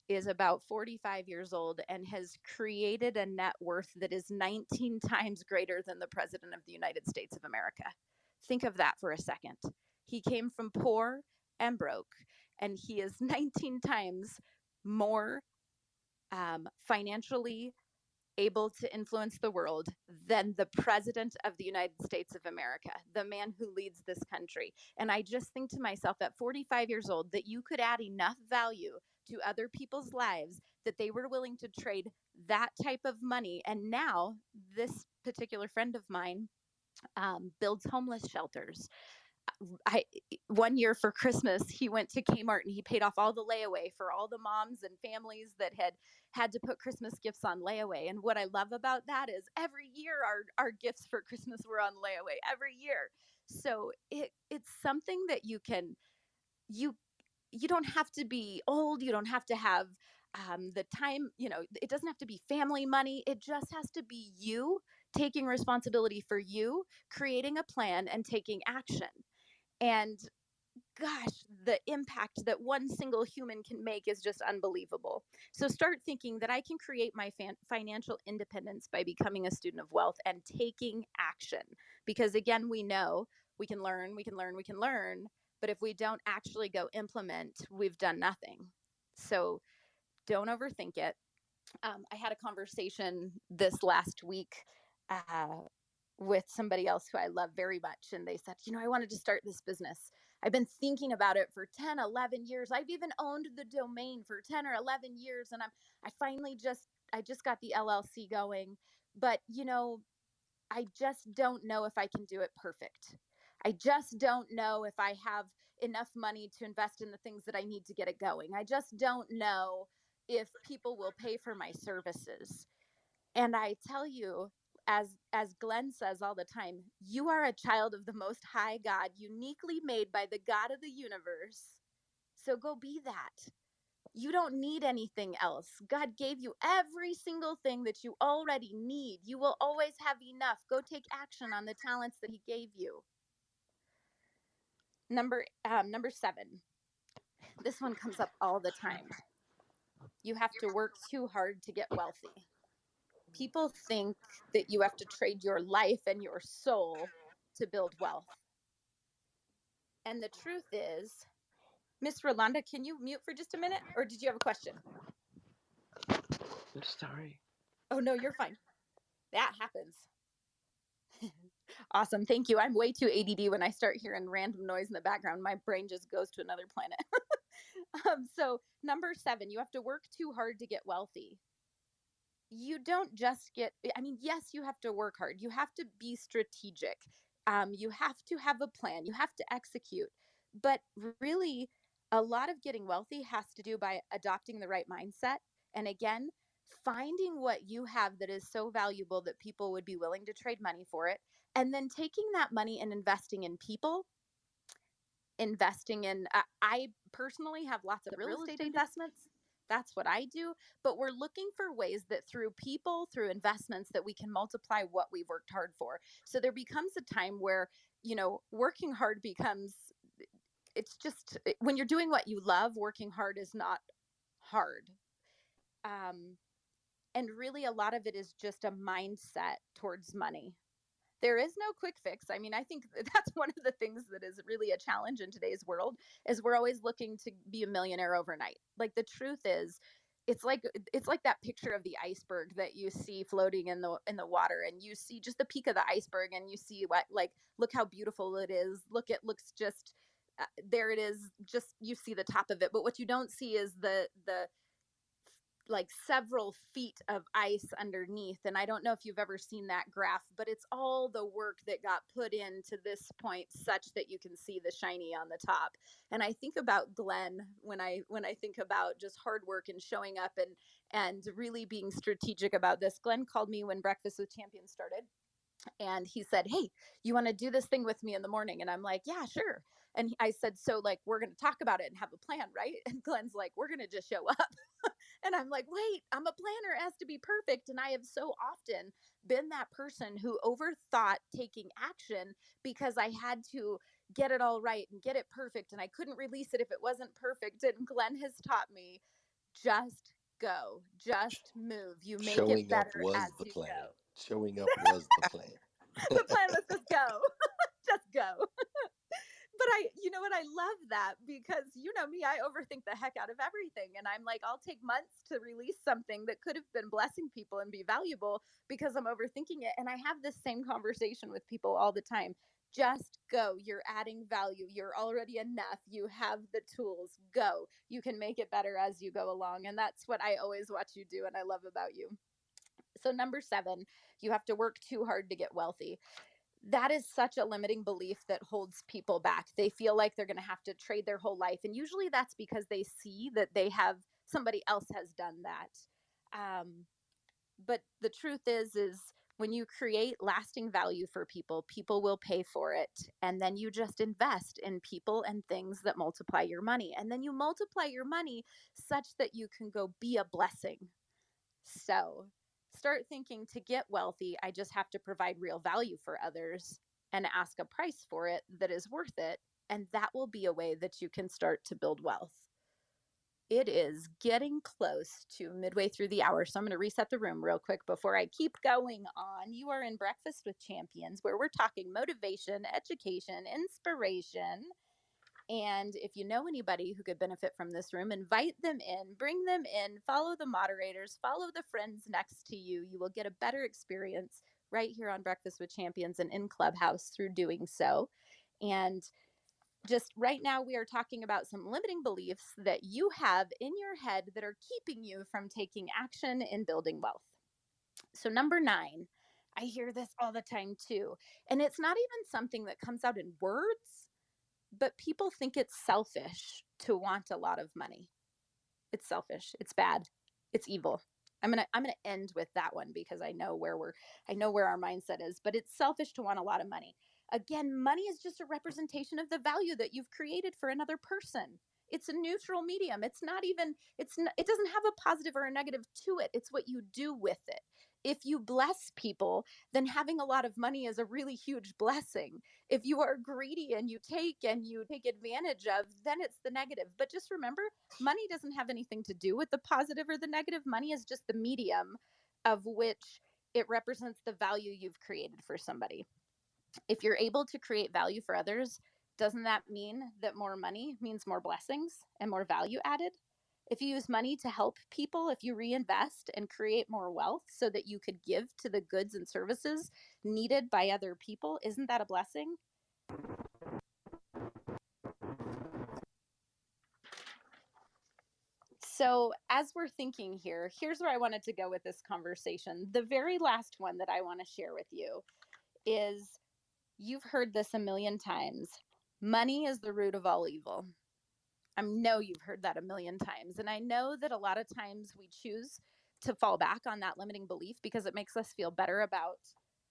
is about forty-five years old and has created a net worth that is nineteen times greater than the president of the United States of America. Think of that for a second. He came from poor and broke, and he is nineteen times more um, financially able to influence the world than the president of the United States of America, the man who leads this country. And I just think to myself at forty-five years old that you could add enough value to other people's lives that they were willing to trade that type of money. And now this particular friend of mine um, builds homeless shelters. I, one year for Christmas, he went to Kmart and he paid off all the layaway for all the moms and families that had had to put Christmas gifts on layaway. And what I love about that is every year our, our gifts for Christmas were on layaway every year. So it, it's something that you can, you, you don't have to be old. You don't have to have um, the time, you know, it doesn't have to be family money. It just has to be you taking responsibility for you, creating a plan and taking action. And gosh, the impact that one single human can make is just unbelievable. So start thinking that I can create my fan- financial independence by becoming a student of wealth and taking action. Because again, we know we can learn, we can learn, we can learn, but if we don't actually go implement, we've done nothing. So don't overthink it. Um, I had a conversation this last week uh, with somebody else who I love very much. And they said, you know, I wanted to start this business. I've been thinking about it for ten, eleven years. I've even owned the domain for ten or eleven years. And I'm, I finally just, I just got the L L C going, but you know, I just don't know if I can do it perfect. I just don't know if I have enough money to invest in the things that I need to get it going. I just don't know if people will pay for my services. And I tell you, as as Glenn says all the time, you are a child of the Most High God, uniquely made by the God of the universe. So go be that. You don't need anything else. God gave you every single thing that you already need. You will always have enough. Go take action on the talents that he gave you. Number um, number seven. This one comes up all the time. You have to work too hard to get wealthy. People think that you have to trade your life and your soul to build wealth. And the truth is, Miss Rolanda, can you mute for just a minute? Or did you have a question? I'm sorry. Oh, no, you're fine. That happens. Awesome. Thank you. I'm way too A D D when I start hearing random noise in the background. My brain just goes to another planet. um, so number seven, you have to work too hard to get wealthy. You don't just get, I mean, yes, you have to work hard. You have to be strategic. Um, you have to have a plan. You have to execute. But really, a lot of getting wealthy has to do by adopting the right mindset. And again, finding what you have that is so valuable that people would be willing to trade money for it. And then taking that money and investing in people, investing in, uh, I personally have lots of real estate investments. That's what I do. But we're looking for ways that through people, through investments, that we can multiply what we worked hard for. So there becomes a time where, you know, working hard becomes, it's just, when you're doing what you love, working hard is not hard. Um, and really a lot of it is just a mindset towards money. There is no quick fix. I mean, I think that's one of the things that is really a challenge in today's world is we're always looking to be a millionaire overnight. Like the truth is, it's like it's like that picture of the iceberg that you see floating in the in the water, and you see just the peak of the iceberg, and you see what like look how beautiful it is. Look, it looks just uh, there it is. Just you see the top of it, but what you don't see is the the. like several feet of ice underneath. And I don't know if you've ever seen that graph, but it's all the work that got put into this point such that you can see the shiny on the top. And I think about Glenn when I, when I think about just hard work and showing up and, and really being strategic about this. Glenn called me when Breakfast with Champions started. And he said, hey, you want to do this thing with me in the morning? And I'm like, yeah, sure. And I said, so like, we're going to talk about it and have a plan, right? And Glenn's like, we're going to just show up. And I'm like, wait, I'm a planner. It has to be perfect. And I have so often been that person who overthought taking action because I had to get it all right and get it perfect. And I couldn't release it if it wasn't perfect. And Glenn has taught me, just go, just move. You make Showing it better was as the you plan. Go. Showing up was the plan. The plan was just go. Just go. But I, you know what? I love that because you know me, I overthink the heck out of everything. And I'm like, I'll take months to release something that could have been blessing people and be valuable because I'm overthinking it. And I have this same conversation with people all the time. Just go. You're adding value. You're already enough. You have the tools. Go. You can make it better as you go along. And that's what I always watch you do and I love about you. So number seven, you have to work too hard to get wealthy. That is such a limiting belief that holds people back. They feel like they're going to have to trade their whole life. And usually that's because they see that they have somebody else has done that. Um, but the truth is, is when you create lasting value for people, people will pay for it. And then you just invest in people and things that multiply your money. And then you multiply your money such that you can go be a blessing. So start thinking, to get wealthy, I just have to provide real value for others and ask a price for it that is worth it. And that will be a way that you can start to build wealth. It is getting close to midway through the hour, so I'm going to reset the room real quick before I keep going on. You are in Breakfast with Champions, where we're talking motivation, education, inspiration. And if you know anybody who could benefit from this room, invite them in, bring them in, follow the moderators, follow the friends next to you. You will get a better experience right here on Breakfast with Champions and in Clubhouse through doing so. And just right now, we are talking about some limiting beliefs that you have in your head that are keeping you from taking action in building wealth. So number nine, I hear this all the time too. And it's not even something that comes out in words, but people think it's selfish to want a lot of money. It's selfish. It's bad. It's evil. I'm going to I'm going to end with that one because I know where we're I know where our mindset is, but it's selfish to want a lot of money. Again, money is just a representation of the value that you've created for another person. It's a neutral medium. It's not even, it's not, it doesn't have a positive or a negative to it. It's what you do with it. If you bless people, then having a lot of money is a really huge blessing. If you are greedy and you take and you take advantage of, then it's the negative. But just remember, money doesn't have anything to do with the positive or the negative. Money is just the medium of which it represents the value you've created for somebody. If you're able to create value for others, doesn't that mean that more money means more blessings and more value added? If you use money to help people, if you reinvest and create more wealth so that you could give to the goods and services needed by other people, isn't that a blessing? So as we're thinking here, here's where I wanted to go with this conversation. The very last one that I want to share with you is, you've heard this a million times. Money is the root of all evil. I know you've heard that a million times. And I know that a lot of times we choose to fall back on that limiting belief because it makes us feel better about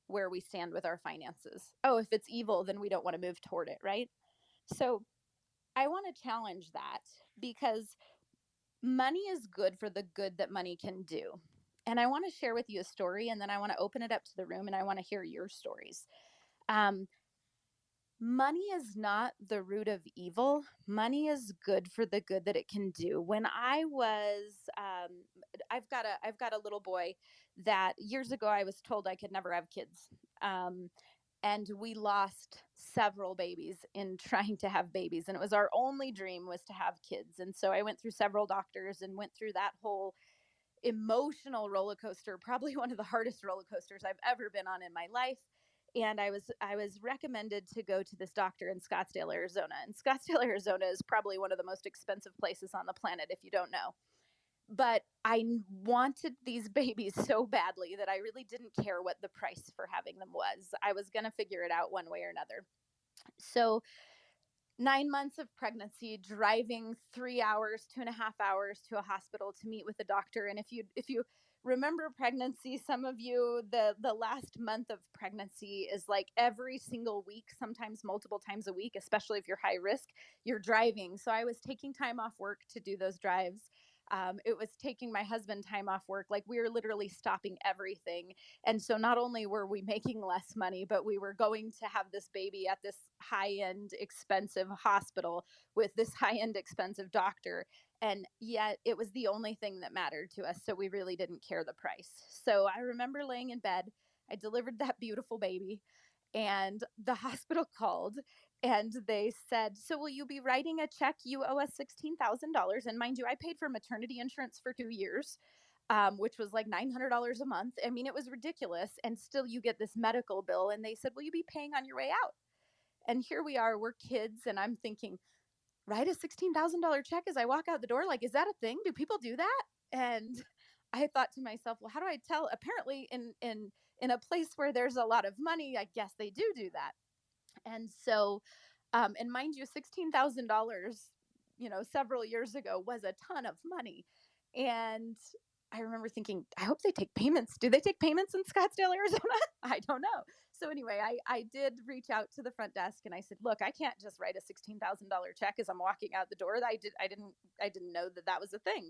where we stand with our finances. Oh, if it's evil, then we don't want to move toward it, right? So I want to challenge that, because money is good for the good that money can do. And I want to share with you a story, and then I want to open it up to the room and I want to hear your stories. Um, money is not the root of evil. Money is good for the good that it can do. When I was, um, I've got a, I've got a little boy that years ago, I was told I could never have kids. Um, and we lost several babies in trying to have babies. And it was our only dream was to have kids. And so I went through several doctors and went through that whole emotional roller coaster, probably one of the hardest roller coasters I've ever been on in my life. And I was I was recommended to go to this doctor in Scottsdale, Arizona. And Scottsdale, Arizona is probably one of the most expensive places on the planet, if you don't know. But I wanted these babies so badly that I really didn't care what the price for having them was. I was going to figure it out one way or another. So nine months of pregnancy, driving three hours, two and a half hours to a hospital to meet with a doctor. And if you if you... remember pregnancy, some of you, the, the last month of pregnancy is like every single week, sometimes multiple times a week, especially if you're high risk, you're driving. So I was taking time off work to do those drives. Um, it was taking my husband time off work. Like, we were literally stopping everything. And so not only were we making less money, but we were going to have this baby at this high-end expensive hospital with this high-end expensive doctor. And yet it was the only thing that mattered to us. So we really didn't care the price. So I remember laying in bed. I delivered that beautiful baby, and the hospital called and they said, so will you be writing a check? You owe us sixteen thousand dollars. And mind you, I paid for maternity insurance for two years, um, which was like nine hundred dollars a month. I mean, it was ridiculous. And still you get this medical bill. And they said, will you be paying on your way out? And here we are, we're kids. And I'm thinking, write a sixteen thousand dollars check as I walk out the door. Like, is that a thing? Do people do that? And I thought to myself, well, how do I tell? Apparently in, in, in a place where there's a lot of money, I guess they do do that. And so, um, and mind you, sixteen thousand dollars, you know, several years ago was a ton of money. And I remember thinking, I hope they take payments. Do they take payments in Scottsdale, Arizona? I don't know. So anyway, I, I did reach out to the front desk and I said, look, I can't just write a sixteen thousand dollars check as I'm walking out the door. I did, I didn't, I didn't know that that was a thing.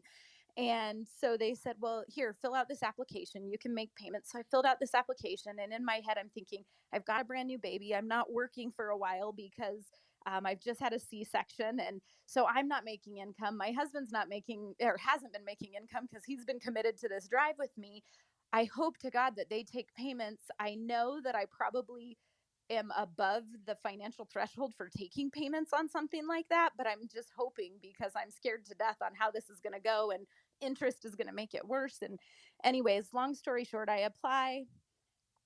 And so they said, well, here, fill out this application. You can make payments. So I filled out this application, and in my head, I'm thinking, I've got a brand new baby. I'm not working for a while because Um, I've just had a C-section, and so I'm not making income. My husband's not making, or hasn't been making income because he's been committed to this drive with me. I hope to God that they take payments. I know that I probably am above the financial threshold for taking payments on something like that, but I'm just hoping because I'm scared to death on how this is going to go, and interest is going to make it worse. And anyways, long story short, I apply.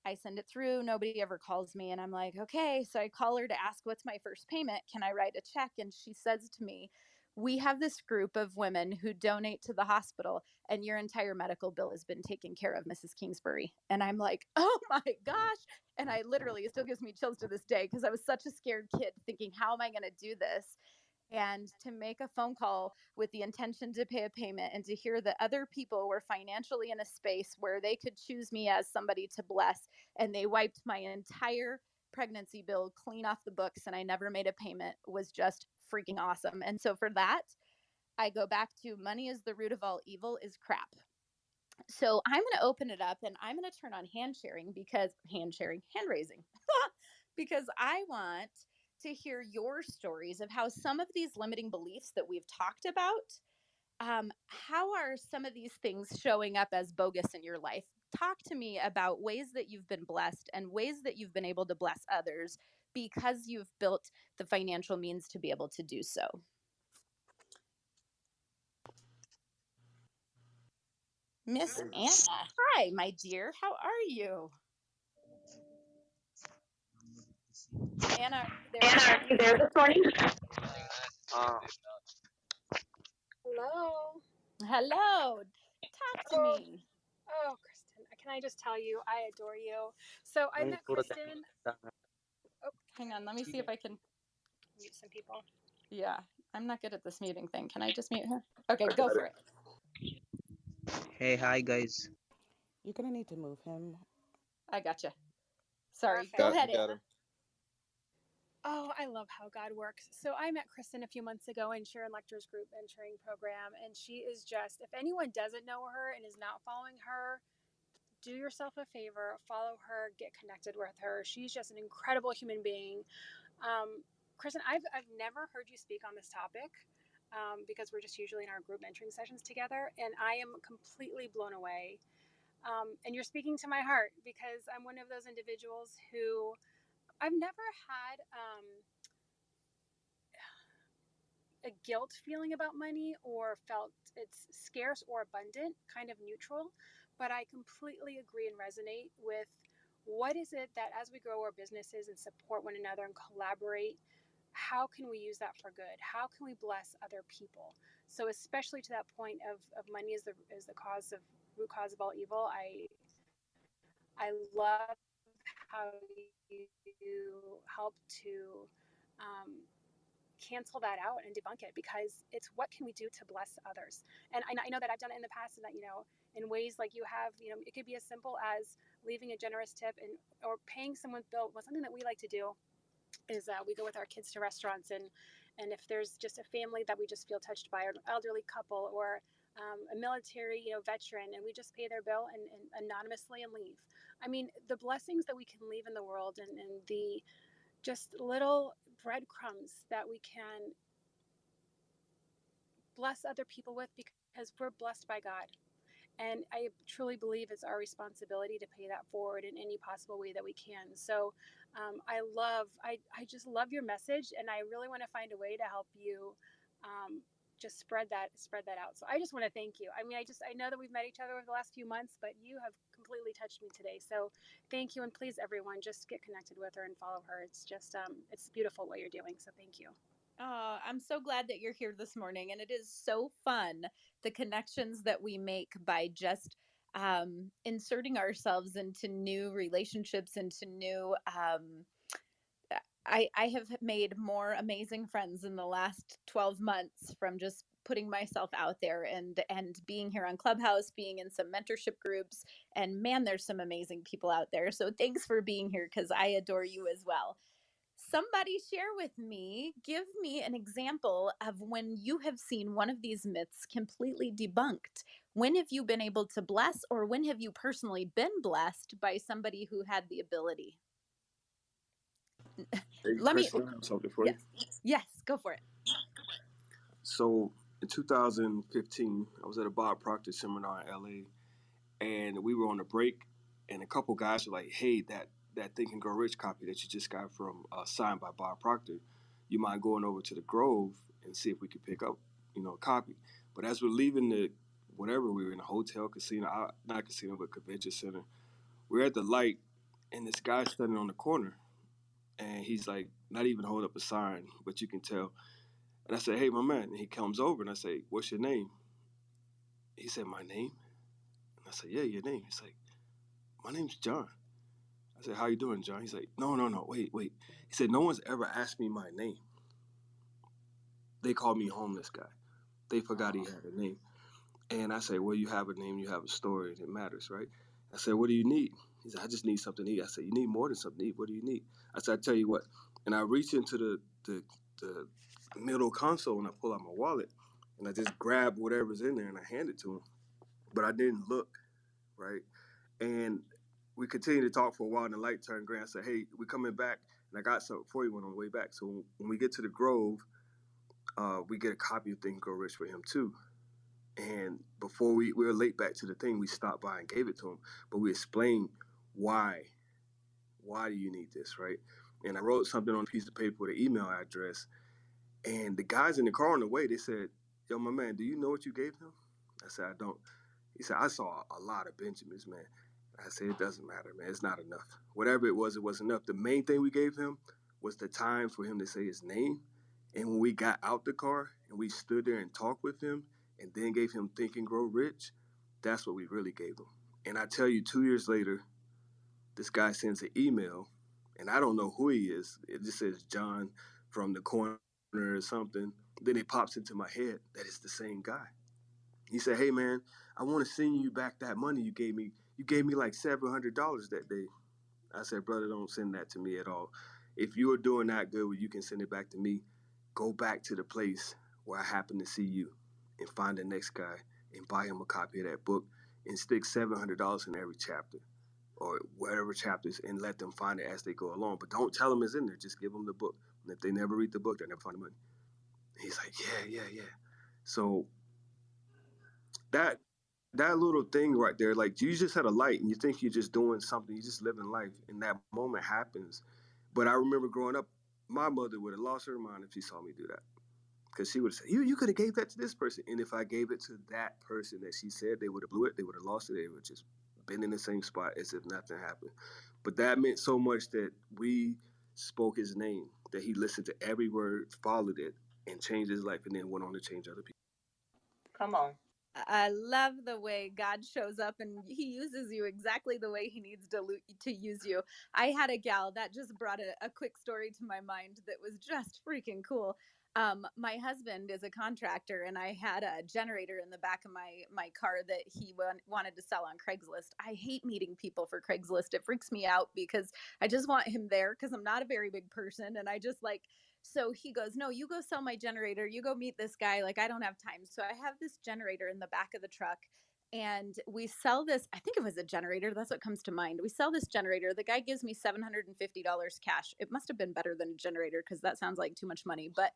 I send it through. Nobody ever calls me. And I'm like, okay. So I call her to ask, what's my first payment? Can I write a check? And she says to me, we have this group of women who donate to the hospital, and your entire medical bill has been taken care of, Missus Kingsbury. And I'm like, oh my gosh. And I literally, it still gives me chills to this day because I was such a scared kid thinking, how am I going to do this? And to make a phone call with the intention to pay a payment and to hear that other people were financially in a space where they could choose me as somebody to bless. And they wiped my entire pregnancy bill clean off the books, and I never made a payment, was just freaking awesome. And so for that, I go back to money is the root of all evil is crap. So I'm going to open it up and I'm going to turn on hand sharing because hand sharing, hand raising, because I want to hear your stories of how some of these limiting beliefs that we've talked about, um, how are some of these things showing up as bogus in your life? Talk to me about ways that you've been blessed and ways that you've been able to bless others because you've built the financial means to be able to do so. Miss Anna, hi, my dear. How are you? Anna, are you there this morning? Uh, Hello. Hello. Talk to oh. me. Oh, Kristen, can I just tell you, I adore you. So I met Kristen. Oh, hang on. Let me see if I can mute some people. Yeah. I'm not good at this muting thing. Can I just mute her? Okay, go for it. Hey, hi, guys. You're going to need to move him. I gotcha. Sorry. Perfect. Go ahead, Anna. Oh, I love how God works. So I met Kristen a few months ago in Sharon Lecter's group mentoring program, and she is just, if anyone doesn't know her and is not following her, do yourself a favor, follow her, get connected with her. She's just an incredible human being. Um, Kristen, I've, I've never heard you speak on this topic um, because we're just usually in our group mentoring sessions together, and I am completely blown away. Um, and you're speaking to my heart because I'm one of those individuals who I've never had um, a guilt feeling about money or felt it's scarce or abundant, kind of neutral, but I completely agree and resonate with what is it that as we grow our businesses and support one another and collaborate, how can we use that for good? How can we bless other people? So especially to that point of, of money is the, is the cause of root cause of all evil. I, I love how you help to um, cancel that out and debunk it, because it's what can we do to bless others? And I, I know that I've done it in the past, and that, you know, in ways like you have, you know, it could be as simple as leaving a generous tip and or paying someone's bill. Well, something that we like to do is uh, we go with our kids to restaurants, and and if there's just a family that we just feel touched by, or an elderly couple, or Um, a military, you know, veteran, and we just pay their bill and, and anonymously and leave. I mean, the blessings that we can leave in the world, and, and the just little breadcrumbs that we can bless other people with, because we're blessed by God. And I truly believe it's our responsibility to pay that forward in any possible way that we can. So um, I love, I, I just love your message, and I really want to find a way to help you um, just spread that, spread that out. So I just want to thank you. I mean, I just, I know that we've met each other over the last few months, but you have completely touched me today. So thank you. And please, everyone, just get connected with her and follow her. It's just, um, it's beautiful what you're doing. So thank you. Oh, I'm so glad that you're here this morning. And it is so fun, the connections that we make by just um, inserting ourselves into new relationships, into new, um, I, I have made more amazing friends in the last twelve months from just putting myself out there and and being here on Clubhouse, being in some mentorship groups. And man, there's some amazing people out there. So thanks for being here, because I adore you as well. Somebody share with me, give me an example of when you have seen one of these myths completely debunked. When have you been able to bless, or when have you personally been blessed by somebody who had the ability? Let me. For yes. You. yes, go for it. So in two thousand fifteen, I was at a Bob Proctor seminar in L A, and we were on a break, and a couple guys were like, "Hey, that that Think and Grow Rich copy that you just got from uh, signed by Bob Proctor, you mind going over to the Grove and see if we could pick up, you know, a copy?" But as we're leaving the whatever, we were in a hotel, casino, not casino, but convention center. We're at the light, and this guy's standing on the corner. And he's like, not even hold up a sign, but you can tell. And I said, "Hey, my man." And he comes over and I say, "What's your name?" He said, "My name?" And I said, "Yeah, your name." He's like, "My name's John." I said, "How you doing, John?" He's like, no, no, no, wait, wait. He said, "No one's ever asked me my name. They called me homeless guy. They forgot he had a name." And I said, "Well, you have a name, you have a story, and it matters, right?" I said, "What do you need?" He said, "I just need something to eat." I said, "You need more than something to eat. What do you need?" I said, "I tell you what." And I reach into the, the the middle console and I pull out my wallet and I just grab whatever's in there and I hand it to him. But I didn't look, right? And we continued to talk for a while, and the light turned green. I said, "Hey, we're coming back, and I got something for you on the way back." So when we get to the Grove, uh, we get a copy of Think and Grow Rich for him too. And before we, we were late back to the thing, we stopped by and gave it to him. But we explained why. Why do you need this, right? And I wrote something on a piece of paper with an email address. And the guys in the car on the way, they said, "Yo, my man, do you know what you gave him?" I said, "I don't." He said, "I saw a lot of Benjamins, man." I said, "It doesn't matter, man. It's not enough. Whatever it was, it wasn't enough. The main thing we gave him was the time for him to say his name." And when we got out the car and we stood there and talked with him, and then gave him Think and Grow Rich, that's what we really gave him. And I tell you, two years later, this guy sends an email, and I don't know who he is. It just says John from the corner or something. Then it pops into my head that it's the same guy. He said, "Hey, man, I want to send you back that money you gave me. You gave me like seven hundred dollars that day." I said, "Brother, don't send that to me at all. If you are doing that good, well, you can send it back to me. Go back to the place where I happened to see you, and find the next guy and buy him a copy of that book and stick seven hundred dollars in every chapter or whatever chapters and let them find it as they go along. But don't tell them it's in there. Just give them the book. And if they never read the book, they'll never find the money." He's like, yeah, yeah, yeah. So that that little thing right there, like you just had a light and you think you're just doing something. You're just living life. And that moment happens. But I remember growing up, my mother would have lost her mind if she saw me do that. Because she would have said, you you could have gave that to this person. And if I gave it to that person that she said, they would have blew it. They would have lost it. They would have just been in the same spot as if nothing happened. But that meant so much that we spoke his name, that he listened to every word, followed it, and changed his life, and then went on to change other people. Come on. I love the way God shows up and he uses you exactly the way he needs to to use you. I had a gal that just brought a, a quick story to my mind that was just freaking cool. Um, my husband is a contractor, and I had a generator in the back of my, my car that he w- wanted to sell on Craigslist. I hate meeting people for Craigslist. It freaks me out because I just want him there because I'm not a very big person. And I just like, so he goes, no, you go sell my generator. You go meet this guy. Like, I don't have time. So I have this generator in the back of the truck, and we sell this. I think it was a generator. That's what comes to mind. We sell this generator. The guy gives me seven hundred fifty dollars cash. It must have been better than a generator because that sounds like too much money. But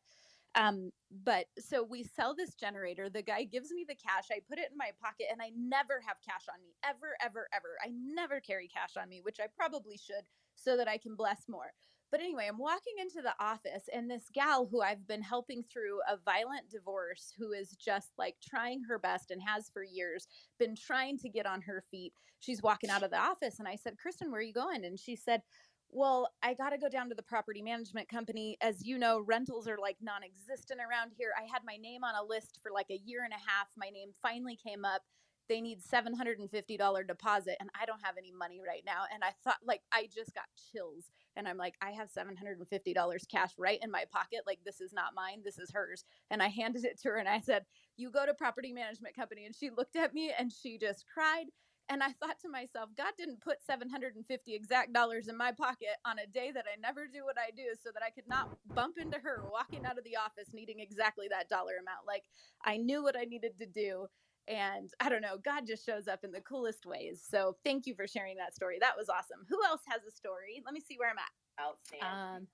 um, but so we sell this generator. The guy gives me the cash. I put it in my pocket, and I never have cash on me, ever, ever, ever. I never carry cash on me, which I probably should so that I can bless more. But anyway, I'm walking into the office, and this gal who I've been helping through a violent divorce, who is just like trying her best and has for years been trying to get on her feet. She's walking out of the office, and I said, "Kristen, where are you going?" And she said, "Well, I got to go down to the property management company. As you know, rentals are like non-existent around here. I had my name on a list for like a year and a half. My name finally came up. they need seven hundred fifty dollars deposit and I don't have any money right now. And I thought, like, I just got chills and I'm like, I have seven hundred fifty dollars cash right in my pocket. Like, this is not mine. This is hers. And I handed it to her and I said, you go to property management company. And she looked at me and she just cried. And I thought to myself, God didn't put seven hundred fifty exact dollars in my pocket on a day that I never do what I do so that I could not bump into her walking out of the office needing exactly that dollar amount. Like, I knew what I needed to do. And I don't know, God just shows up in the coolest ways. So thank you for sharing that story. That was awesome. Who else has a story? Let me see where I'm at. Outstanding.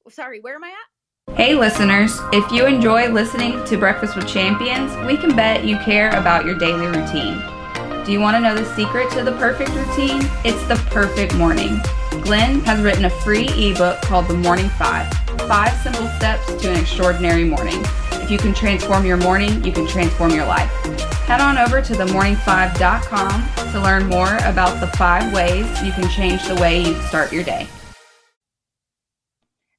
Um, sorry, where am I at? Hey listeners, if you enjoy listening to Breakfast with Champions, we can bet you care about your daily routine. Do you want to know the secret to the perfect routine? It's the perfect morning. Glenn has written a free ebook called The Morning Five, Five Simple Steps to an Extraordinary Morning. If you can transform your morning, you can transform your life. Head on over to the morning five dot com to learn more about the five ways you can change the way you start your day.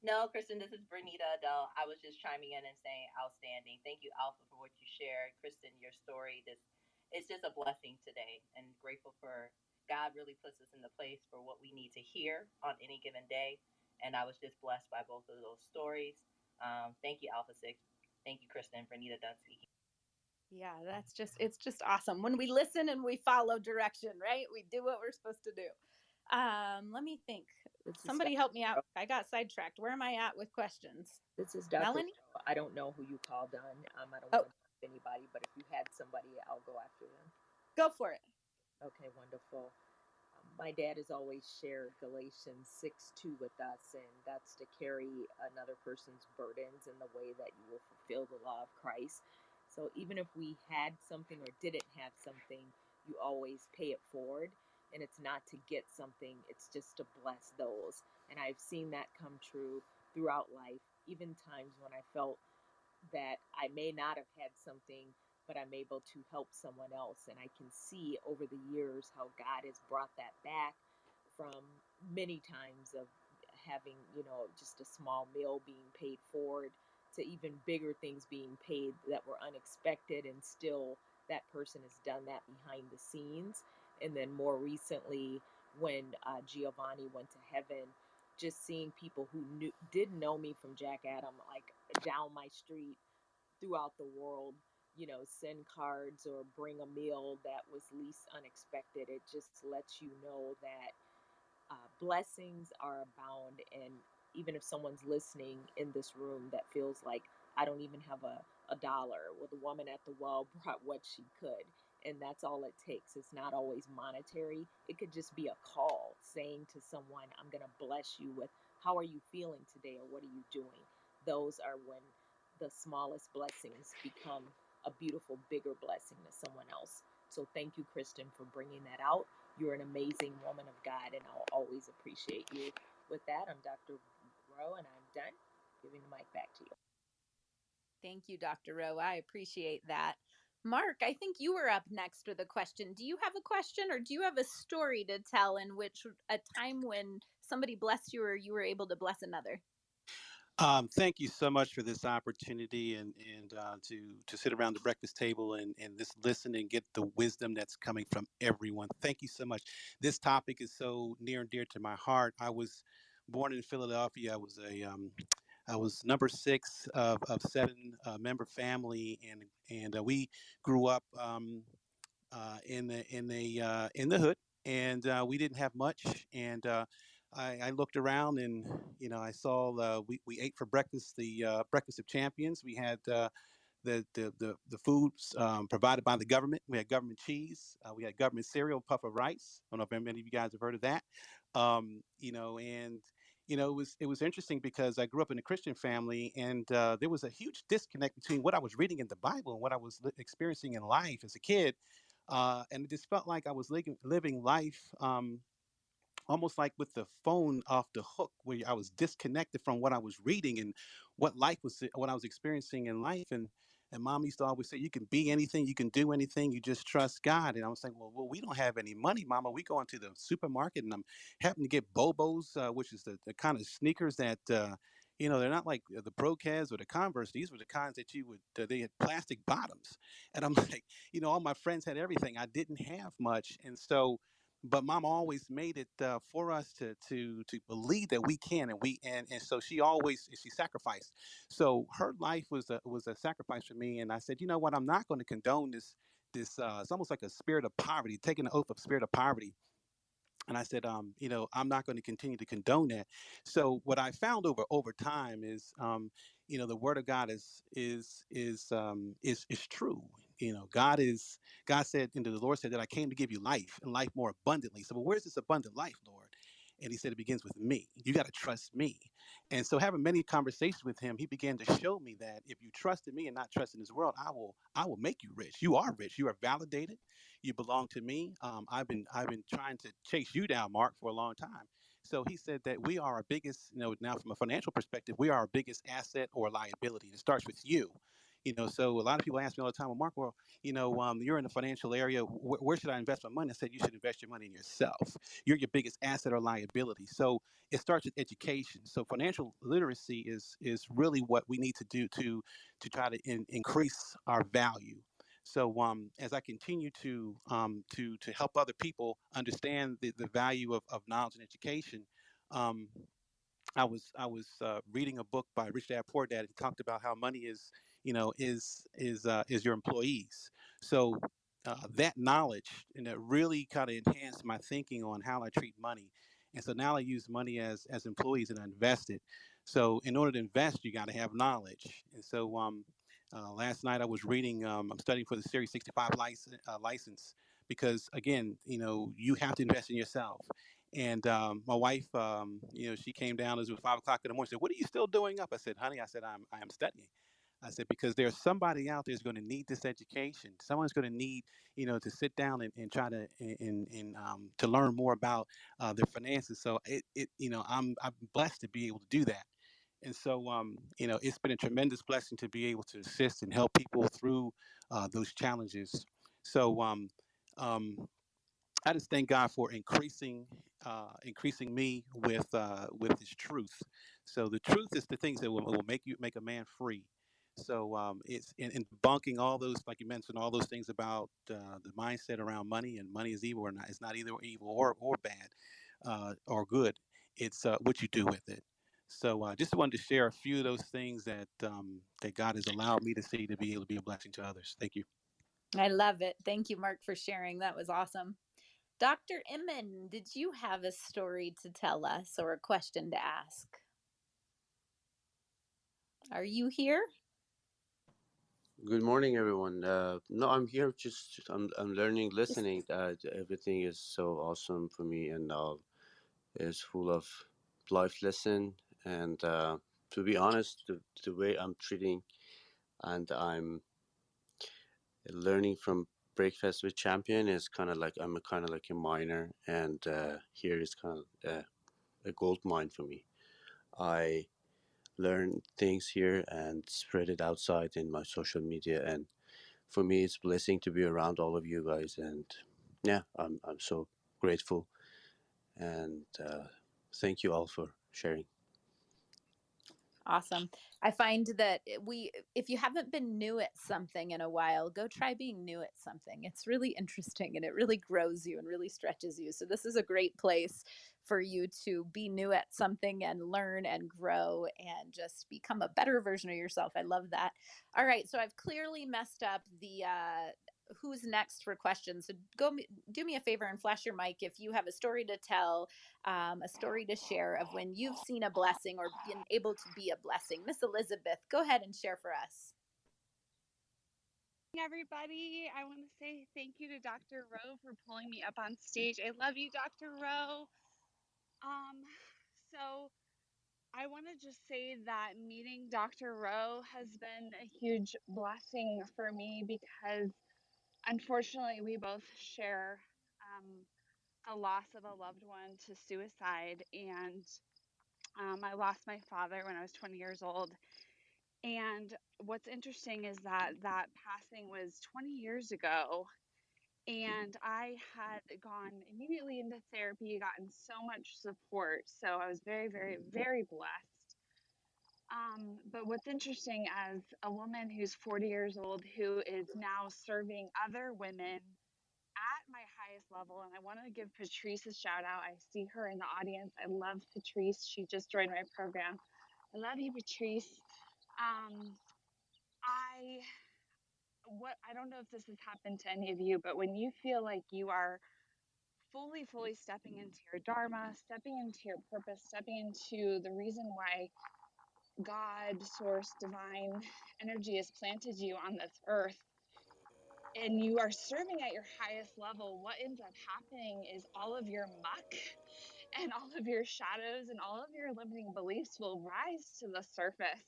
No, Kristen, this is Bernita Adele. I was just chiming in and saying outstanding. Thank you, Alpha, for what you shared. Kristen, your story, this it's just a blessing today, and grateful for God really puts us in the place for what we need to hear on any given day. And I was just blessed by both of those stories. Um, thank you, Alpha Six. Thank you, Kristen, for Nita Dunn speaking. Yeah, that's just, it's just awesome. When we listen and we follow direction, right? We do what we're supposed to do. Um, let me think. This Somebody help me out. I got sidetracked. Where am I at with questions? This is Doctor Melanie. I don't know who you called on. Um, I don't oh. know. Anybody, but if you had somebody, I'll go after them. Go for it. Okay, wonderful. Um, my dad has always shared Galatians six two with us, and that's to carry another person's burdens in the way that you will fulfill the law of Christ. So even if we had something or didn't have something, you always pay it forward, and it's not to get something, it's just to bless those. And I've seen that come true throughout life, even times when I felt that I may not have had something, but I'm able to help someone else. And I can see over the years how God has brought that back from many times of having, you know, just a small meal being paid forward to even bigger things being paid that were unexpected. And still that person has done that behind the scenes. And then more recently, when uh, Giovanni went to heaven, just seeing people who knew, didn't know me from Jack Adam, like down my street throughout the world, you know, send cards or bring a meal that was least unexpected. It just lets you know that uh, blessings are abound. And even if someone's listening in this room that feels like, I don't even have a, a dollar, well, the woman at the well brought what she could. And that's all it takes. It's not always monetary. It could just be a call saying to someone, I'm going to bless you with, how are you feeling today? Or what are you doing? Those are when the smallest blessings become a beautiful, bigger blessing to someone else. So thank you, Kristen, for bringing that out. You're an amazing woman of God, and I'll always appreciate you. With that, I'm Doctor Rowe, and I'm done. Giving the mic back to you. Thank you, Doctor Rowe. I appreciate that. Mark, I think you were up next with a question. Do you have a question, or do you have a story to tell in which a time when somebody blessed you or you were able to bless another? Um, thank you so much for this opportunity and, and uh, to, to sit around the breakfast table and, and just listen and get the wisdom that's coming from everyone. Thank you so much. This topic is so near and dear to my heart. I was born in Philadelphia. I was a... Um, I was number six of, of seven uh, member family, and and uh, we grew up um, uh, in the in the uh, in the hood, and uh, we didn't have much. And uh, I, I looked around, and you know, I saw uh, we we ate for breakfast the uh, breakfast of champions. We had uh, the the the, the foods um, provided by the government. We had government cheese. Uh, we had government cereal, puff of rice. I don't know if many of you guys have heard of that. Um, you know, and. You know, it was it was interesting because I grew up in a Christian family, and uh, there was a huge disconnect between what I was reading in the Bible and what I was li- experiencing in life as a kid. Uh, and it just felt like I was li- living life um, almost like with the phone off the hook, where I was disconnected from what I was reading and what life was, what I was experiencing in life. And and Mom used to always say, you can be anything, you can do anything, you just trust God. And I was like, well, well we don't have any money, Mama. We go into the supermarket, and I'm having to get Bobos, uh, which is the, the kind of sneakers that, uh, You know, they're not like the Pro Keds or the Converse. These were the kinds that you would, uh, they had plastic bottoms. And I'm like, you know, all my friends had everything. I didn't have much. And so, but Mom always made it uh, for us to to to believe that we can, and we and, and so she always she sacrificed. So her life was a was a sacrifice for me, and I said, you know what, I'm not going to condone this this. Uh, it's almost like a spirit of poverty, taking an oath of spirit of poverty. And I said, um, you know, I'm not going to continue to condone that. So what I found over over time is, um, you know, the Word of God is is is um, is is true. You know, God is, God said, and the Lord said that I came to give you life and life more abundantly. So, well, where's this abundant life, Lord? And he said, it begins with me. You got to trust me. And so having many conversations with him, he began to show me that if you trust in me and not trust in this world, I will, I will make you rich. You are rich. You are validated. You belong to me. Um, I've been, I've been trying to chase you down, Mark, for a long time. So he said that we are our biggest, you know, now from a financial perspective, we are our biggest asset or liability. It starts with you. You know, so a lot of people ask me all the time, well, Mark, well, you know, um, you're in the financial area. Wh- where should I invest my money? I said, you should invest your money in yourself. You're your biggest asset or liability. So it starts with education. So financial literacy is is really what we need to do to to try to in- increase our value. So um, as I continue to um, to to help other people understand the, the value of, of knowledge and education, um, I was I was uh, reading a book by Rich Dad Poor Dad. He talked about how money is, you know, is is uh, is your employees. So uh, that knowledge, and it really kind of enhanced my thinking on how I treat money. And so now I use money as as employees, and I invest it. So in order to invest, you got to have knowledge. And so um, uh, last night I was reading. Um, I'm studying for the Series sixty-five license, uh, license because again, you know, you have to invest in yourself. And um, my wife, um, you know, she came down. It was five o'clock in the morning. She said, "What are you still doing up?" I said, "Honey," I said, "I'm I am studying." I said, because there's somebody out there who's going to need this education. Someone's going to need, you know, to sit down and, and try to and, and um, to learn more about uh, their finances. So it, it, you know, I'm I'm blessed to be able to do that. And so, um, you know, it's been a tremendous blessing to be able to assist and help people through uh, those challenges. So, um, um, I just thank God for increasing. Uh, increasing me with uh, with His truth. So the truth is the things that will, will make you make a man free. So um, it's in, in debunking all those, like you mentioned, all those things about uh, the mindset around money, and money is evil or not. It's not either evil or or bad uh, or good. It's uh, what you do with it. So I uh, just wanted to share a few of those things that um, that God has allowed me to see to be able to be a blessing to others. Thank you. I love it. Thank you, Mark, for sharing. That was awesome. Doctor Emmon, did you have a story to tell us or a question to ask? Are you here? Good morning, everyone. Uh, no, I'm here. Just I'm I'm learning, listening. Uh, everything is so awesome for me, and uh, it's full of life lesson. And uh, to be honest, the, the way I'm treating, and I'm learning from Breakfast with Champion is kind of like I'm a kind of like a miner, and uh, here is kind of uh, a gold mine for me. I learn things here and spread it outside in my social media, and for me, it's a blessing to be around all of you guys. And yeah, I'm I'm so grateful, and uh, thank you all for sharing. Awesome. I find that we, if you haven't been new at something in a while, go try being new at something. It's really interesting, and it really grows you and really stretches you. So this is a great place for you to be new at something and learn and grow and just become a better version of yourself. I love that. All right. So I've clearly messed up the, uh, who's next for questions. So go do me a favor and flash your mic if you have a story to tell, um, a story to share of when you've seen a blessing or been able to be a blessing. Miss Elizabeth, go ahead and share for us. Everybody, I want to say thank you to Doctor Rowe for pulling me up on stage. I love you, Doctor Rowe. Um, so I want to just say that meeting Doctor Rowe has been a huge blessing for me because unfortunately, we both share um, a loss of a loved one to suicide, and um, I lost my father when I was twenty years old. And what's interesting is that that passing was twenty years ago, and I had gone immediately into therapy, gotten so much support, so I was very, very, very blessed. Um, but what's interesting, as a woman who's forty years old, who is now serving other women at my highest level, and I want to give Patrice a shout out. I see her in the audience. I love Patrice. She just joined my program. I love you, Patrice. Um, I, what, I don't know if this has happened to any of you, but when you feel like you are fully, fully stepping into your dharma, stepping into your purpose, stepping into the reason why God, source, divine energy has planted you on this earth, and you are serving at your highest level, what ends up happening is all of your muck and all of your shadows and all of your limiting beliefs will rise to the surface.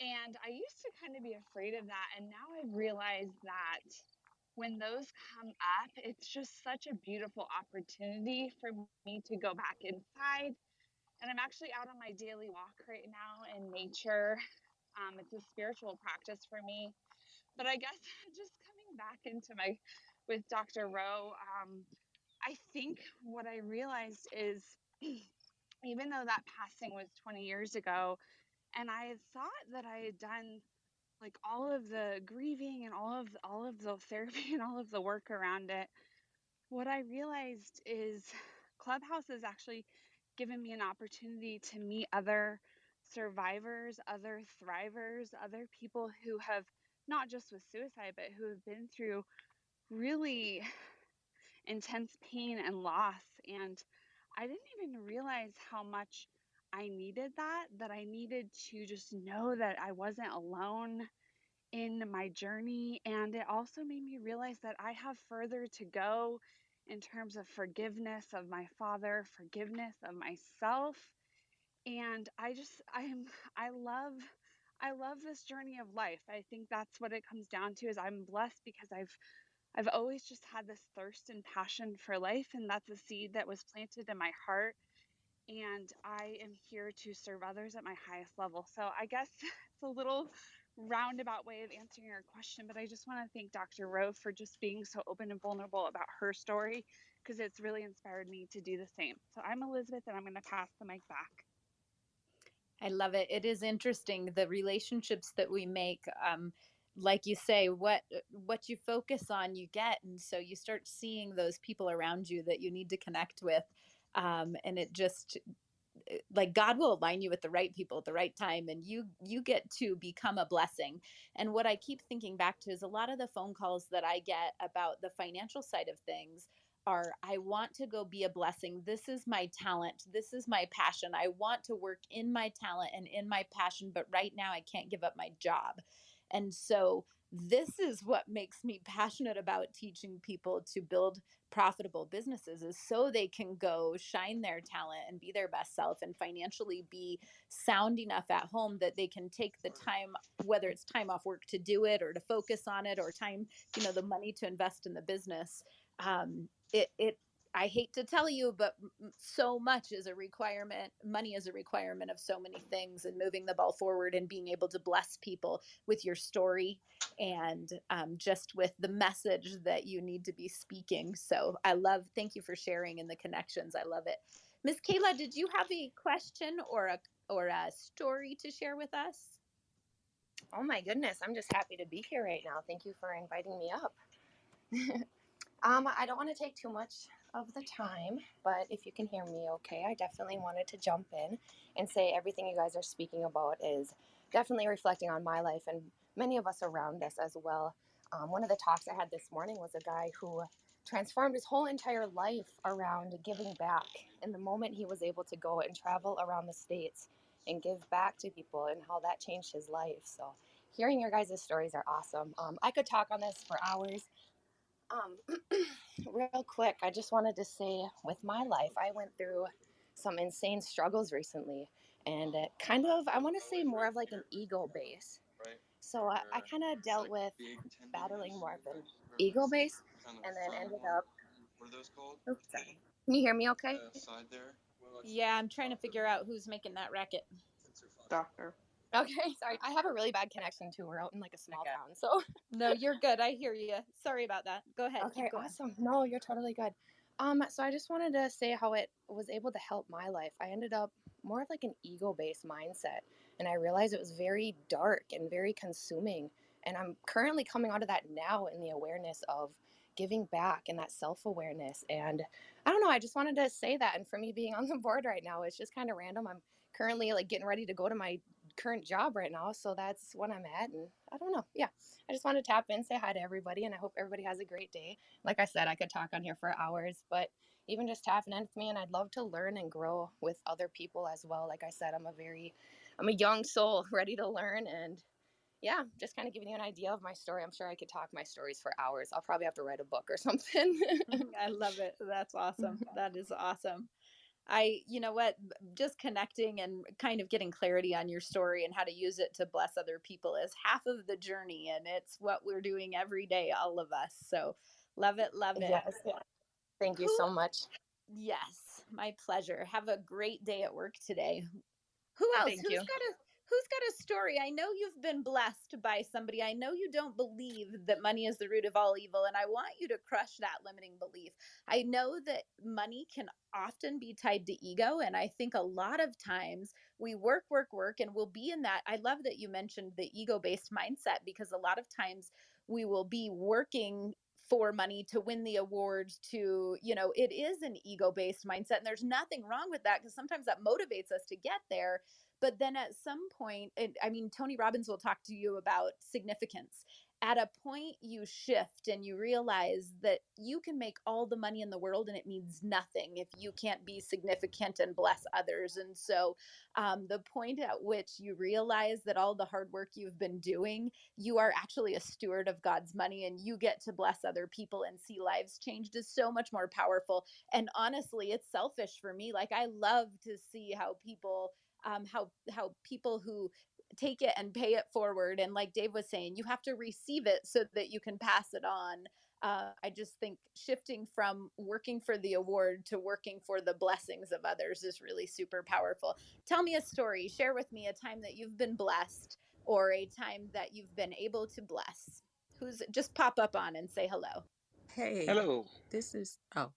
And I used to kind of be afraid of that. And now I've realized that when those come up, it's just such a beautiful opportunity for me to go back inside. And I'm actually out on my daily walk right now in nature. Um, it's a spiritual practice for me. But I guess just coming back into my, with Doctor Rowe, um, I think what I realized is, even though that passing was twenty years ago, and I had thought that I had done like all of the grieving and all of all of the therapy and all of the work around it, what I realized is Clubhouse has actually given me an opportunity to meet other survivors, other thrivers, other people who have, not just with suicide, but who have been through really intense pain and loss. And I didn't even realize how much I needed that, that I needed to just know that I wasn't alone in my journey. And it also made me realize that I have further to go in terms of forgiveness of my father, forgiveness of myself. And I just, I'm, I love, I love this journey of life. I think that's what it comes down to, is I'm blessed because I've, I've always just had this thirst and passion for life. And that's a seed that was planted in my heart. And I am here to serve others at my highest level. So I guess it's a little roundabout way of answering your question, but I just want to thank Doctor Rowe for just being so open and vulnerable about her story, because it's really inspired me to do the same. So I'm Elizabeth, and I'm going to pass the mic back. I love it. It is interesting, the relationships that we make. Um, like you say, what what you focus on, you get. And so you start seeing those people around you that you need to connect with. Um, and it just, like, God will align you with the right people at the right time, and you, you get to become a blessing. And what I keep thinking back to is a lot of the phone calls that I get about the financial side of things are, I want to go be a blessing. This is my talent. This is my passion. I want to work in my talent and in my passion, but right now I can't give up my job. And so this is what makes me passionate about teaching people to build profitable businesses, is so they can go shine their talent and be their best self and financially be sound enough at home that they can take the time, whether it's time off work to do it or to focus on it, or time, you know, the money to invest in the business. Um, it, it, I hate to tell you, but so much is a requirement. Money is a requirement of so many things, and moving the ball forward and being able to bless people with your story and um, just with the message that you need to be speaking. So I love, thank you for sharing and the connections. I love it. Miss Kayla, did you have a question or a, or a story to share with us? Oh my goodness. I'm just happy to be here right now. Thank you for inviting me up. Um, I don't want to take too much of the time, but if you can hear me okay, I definitely wanted to jump in and say everything you guys are speaking about is definitely reflecting on my life and many of us around us as well. Um, one of the talks I had this morning was a guy who transformed his whole entire life around giving back. And the moment he was able to go and travel around the States and give back to people, and how that changed his life. So hearing your guys' stories are awesome. Um, I could talk on this for hours. Um, real quick, I just wanted to say, with my life, I went through some insane struggles recently, and it kind of, I want to say more of like an ego base. So I, I kind of dealt with battling more of an ego base, and then ended up, oops, sorry. Can you hear me okay? Yeah, I'm trying to figure out who's making that racket. Doctor. Okay, sorry. I have a really bad connection too. We're out in like a small okay. town, so. No, you're good. I hear you. Sorry about that. Go ahead. Okay, Keep going. Awesome. No, you're totally good. Um, so I just wanted to say how it was able to help my life. I ended up more of like an ego-based mindset. And I realized it was very dark and very consuming. And I'm currently coming out of that now in the awareness of giving back and that self-awareness. And I don't know, I just wanted to say that. And for me being on the board right now, it's just kind of random. I'm currently like getting ready to go to my current job right now. So that's what I'm at. And I don't know. Yeah, I just want to tap in, say hi to everybody. And I hope everybody has a great day. Like I said, I could talk on here for hours, but even just tapping in with me. And I'd love to learn and grow with other people as well. Like I said, I'm a very, I'm a young soul ready to learn. And yeah, just kind of giving you an idea of my story. I'm sure I could talk my stories for hours. I'll probably have to write a book or something. I love it. That's awesome. That is awesome. I, you know what, just connecting and kind of getting clarity on your story and how to use it to bless other people is half of the journey. And it's what we're doing every day, all of us. So love it. Love it. Yes. Thank you so much. Yes. My pleasure. Have a great day at work today. Who else? Thank Who's you. got a Who's got a story? I know you've been blessed by somebody. I know you don't believe that money is the root of all evil, and I want you to crush that limiting belief. I know that money can often be tied to ego, and I think a lot of times we work, work, work, and we'll be in that. I love that you mentioned the ego-based mindset, because a lot of times we will be working for money to win the awards, to, you know, it is an ego-based mindset. And there's nothing wrong with that, because sometimes that motivates us to get there. But then at some point, and I mean, Tony Robbins will talk to you about significance. At a point you shift and you realize that you can make all the money in the world and it means nothing if you can't be significant and bless others. And so um, the point at which you realize that all the hard work you've been doing, you are actually a steward of God's money and you get to bless other people and see lives changed, is so much more powerful. And honestly, it's selfish for me. Like, I love to see how people Um, how how people who take it and pay it forward. And like Dave was saying, you have to receive it so that you can pass it on. Uh, I just think shifting from working for the award to working for the blessings of others is really super powerful. Tell me a story. Share with me a time that you've been blessed or a time that you've been able to bless. Who's just pop up on and say hello. Hey. Hello. This is, oh.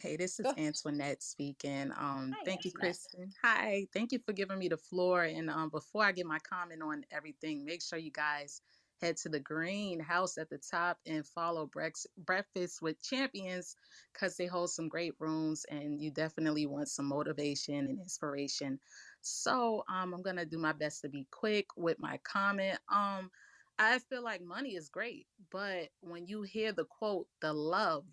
Hey, this is Antoinette speaking. Um, Hi, thank you, Kristen. Hi, thank you for giving me the floor. And um, before I get my comment on everything, make sure you guys head to the green house at the top and follow Brex- Breakfast with Champions, because they hold some great rooms and you definitely want some motivation and inspiration. So um, I'm going to do my best to be quick with my comment. Um, I feel like money is great, but when you hear the quote, the love,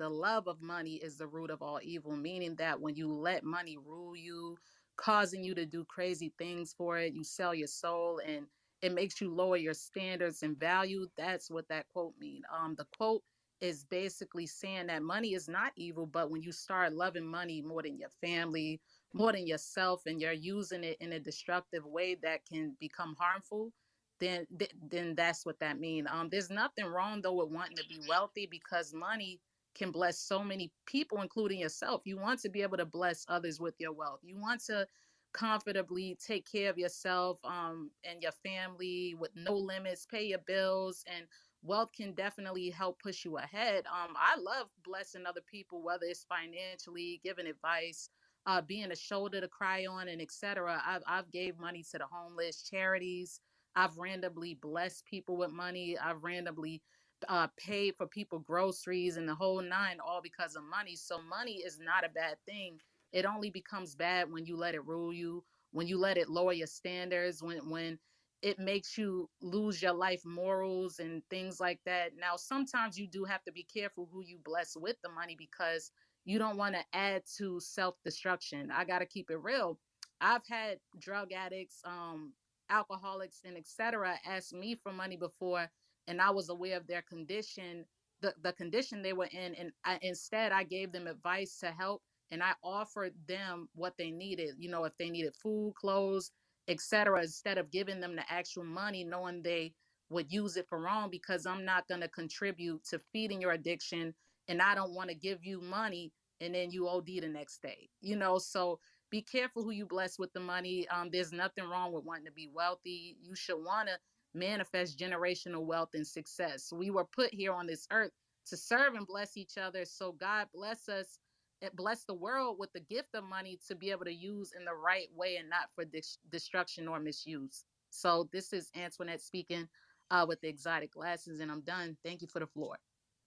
the love of money is the root of all evil, meaning that when you let money rule you, causing you to do crazy things for it, you sell your soul and it makes you lower your standards and value. That's what that quote means. Um, the quote is basically saying that money is not evil, but when you start loving money more than your family, more than yourself, and you're using it in a destructive way that can become harmful, then th- then that's what that means. Um, there's nothing wrong, though, with wanting to be wealthy, because money can bless so many people, including yourself. You want to be able to bless others with your wealth. You want to comfortably take care of yourself um, and your family with no limits, pay your bills, and wealth can definitely help push you ahead. Um, I love blessing other people, whether it's financially, giving advice, uh, being a shoulder to cry on, and et cetera. I've, I've gave money to the homeless, charities. I've randomly blessed people with money. I've randomly Uh, paid for people groceries and the whole nine, all because of money. So money is not a bad thing. It only becomes bad when you let it rule you, when you let it lower your standards, when when it makes you lose your life morals and things like that. Now, sometimes you do have to be careful who you bless with the money, because you don't want to add to self-destruction. I got to keep it real. I've had drug addicts, um, alcoholics, and et cetera ask me for money before, and I was aware of their condition, the, the condition they were in. And I, instead, I gave them advice to help, and I offered them what they needed. You know, if they needed food, clothes, et cetera, instead of giving them the actual money, knowing they would use it for wrong, because I'm not going to contribute to feeding your addiction. And I don't want to give you money and then you O D the next day, you know, so be careful who you bless with the money. Um, there's nothing wrong with wanting to be wealthy. You should want to manifest generational wealth and success. We were put here on this earth to serve and bless each other. So God bless us it bless the world with the gift of money to be able to use in the right way and not for dis- destruction or misuse. So this is Antoinette speaking uh, with the exotic glasses, and I'm done. Thank you for the floor.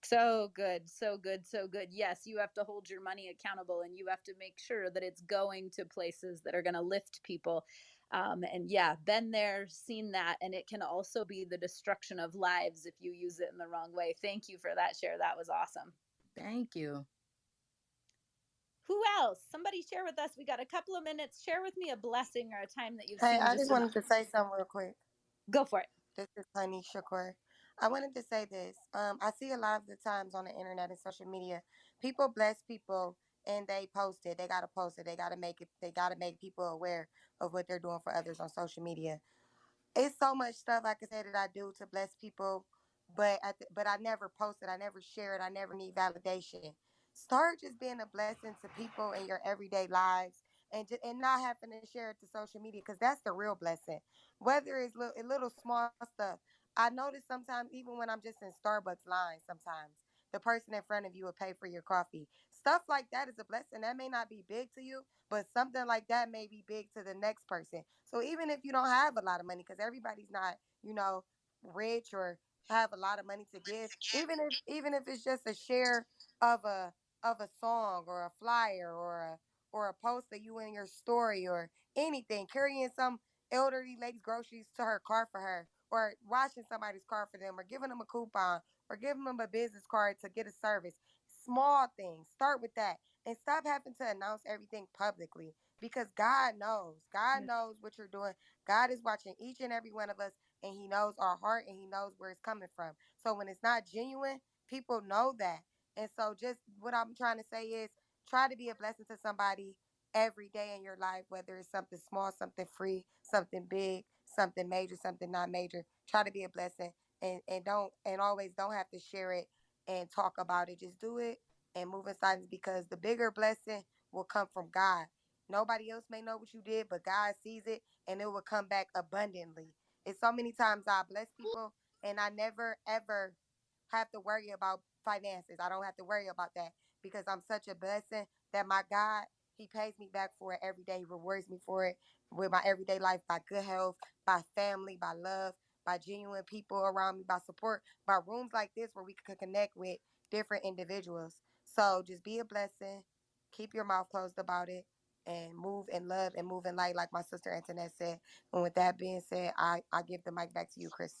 So good. So good. So good. Yes, you have to hold your money accountable, and you have to make sure that it's going to places that are going to lift people. Um, and yeah, been there, seen that. And it can also be the destruction of lives if you use it in the wrong way. Thank you for that share. That was awesome. Thank you. Who else? Somebody share with us. We got a couple of minutes. Share with me a blessing or a time that you've seen. Hey, I just wanted to say something real quick. Go for it. This is Honey Shakur. I wanted to say this. Um, I see a lot of the times on the internet and social media, people bless people and they post it. They got to post it. They got to make it. They got to make people aware of what they're doing for others on social media. It's so much stuff I can say that I do to bless people, but I, th- but I never post it. I never share it. I never need validation. Start just being a blessing to people in your everyday lives, and just, and not having to share it to social media, because that's the real blessing. Whether it's little, little small stuff. I notice sometimes, even when I'm just in Starbucks line, sometimes the person in front of you will pay for your coffee. Stuff like that is a blessing. That may not be big to you, but something like that may be big to the next person. So even if you don't have a lot of money, because everybody's not, you know, rich or have a lot of money to give, even if even if it's just a share of a of a song or a flyer or a or a post that you in your story or anything, carrying some elderly lady's groceries to her car for her, or washing somebody's car for them, or giving them a coupon, or giving them a business card to get a service. Small things. Start with that. And stop having to announce everything publicly, because God knows. God knows what you're doing. God is watching each and every one of us, and he knows our heart, and he knows where it's coming from. So when it's not genuine, people know that. And so just what I'm trying to say is, try to be a blessing to somebody every day in your life, whether it's something small, something free, something big, something major, something not major. Try to be a blessing, and, and don't and always don't have to share it and talk about it. Just do it and move in silence, because the bigger blessing will come from God. Nobody else may know what you did, but God sees it, and it will come back abundantly. It's so many times I bless people, and I never, ever have to worry about finances. I don't have to worry about that, because I'm such a blessing that my God, he pays me back for it every day. He rewards me for it with my everyday life, by good health, by family, by love, by genuine people around me, by support, by rooms like this where we can connect with different individuals. So just be a blessing. Keep your mouth closed about it, and move in love and move in light, like my sister Antoinette said. And with that being said, I, I give the mic back to you, Chris.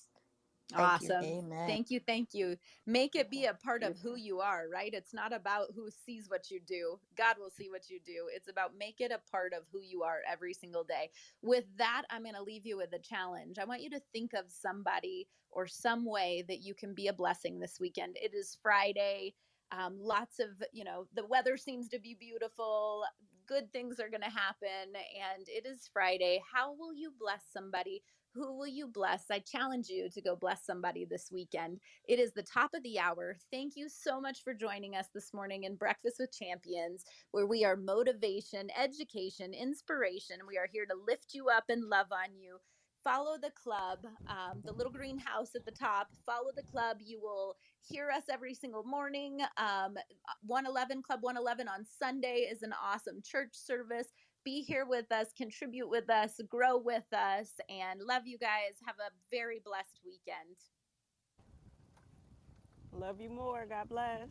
Thank awesome. You. Thank you. Thank you. Make it be a part of who you are, right? It's not about who sees what you do. God will see what you do. It's about make it a part of who you are every single day. With that, I'm going to leave you with a challenge. I want you to think of somebody or some way that you can be a blessing this weekend. It is Friday. Um, lots of, you know, the weather seems to be beautiful. Good things are going to happen. And it is Friday. How will you bless somebody? Who will you bless? I challenge you to go bless somebody this weekend. It is the top of the hour. Thank you so much for joining us this morning in Breakfast with Champions, where we are motivation, education, inspiration. We are here to lift you up and love on you. Follow the club, um, the little green house at the top. Follow the club. You will hear us every single morning. Um, one eleven Club one eleven on Sunday is an awesome church service. Be here with us, contribute with us, grow with us, and love you guys. Have a very blessed weekend. Love you more. God bless.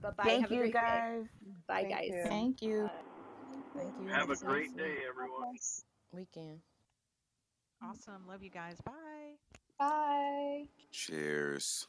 Bye-bye. Thank Have you, a great guys. Day. Bye, Thank guys. You. Thank you. Thank you. Have That's a great awesome. Day, everyone. Weekend. Awesome. Love you guys. Bye. Bye. Cheers.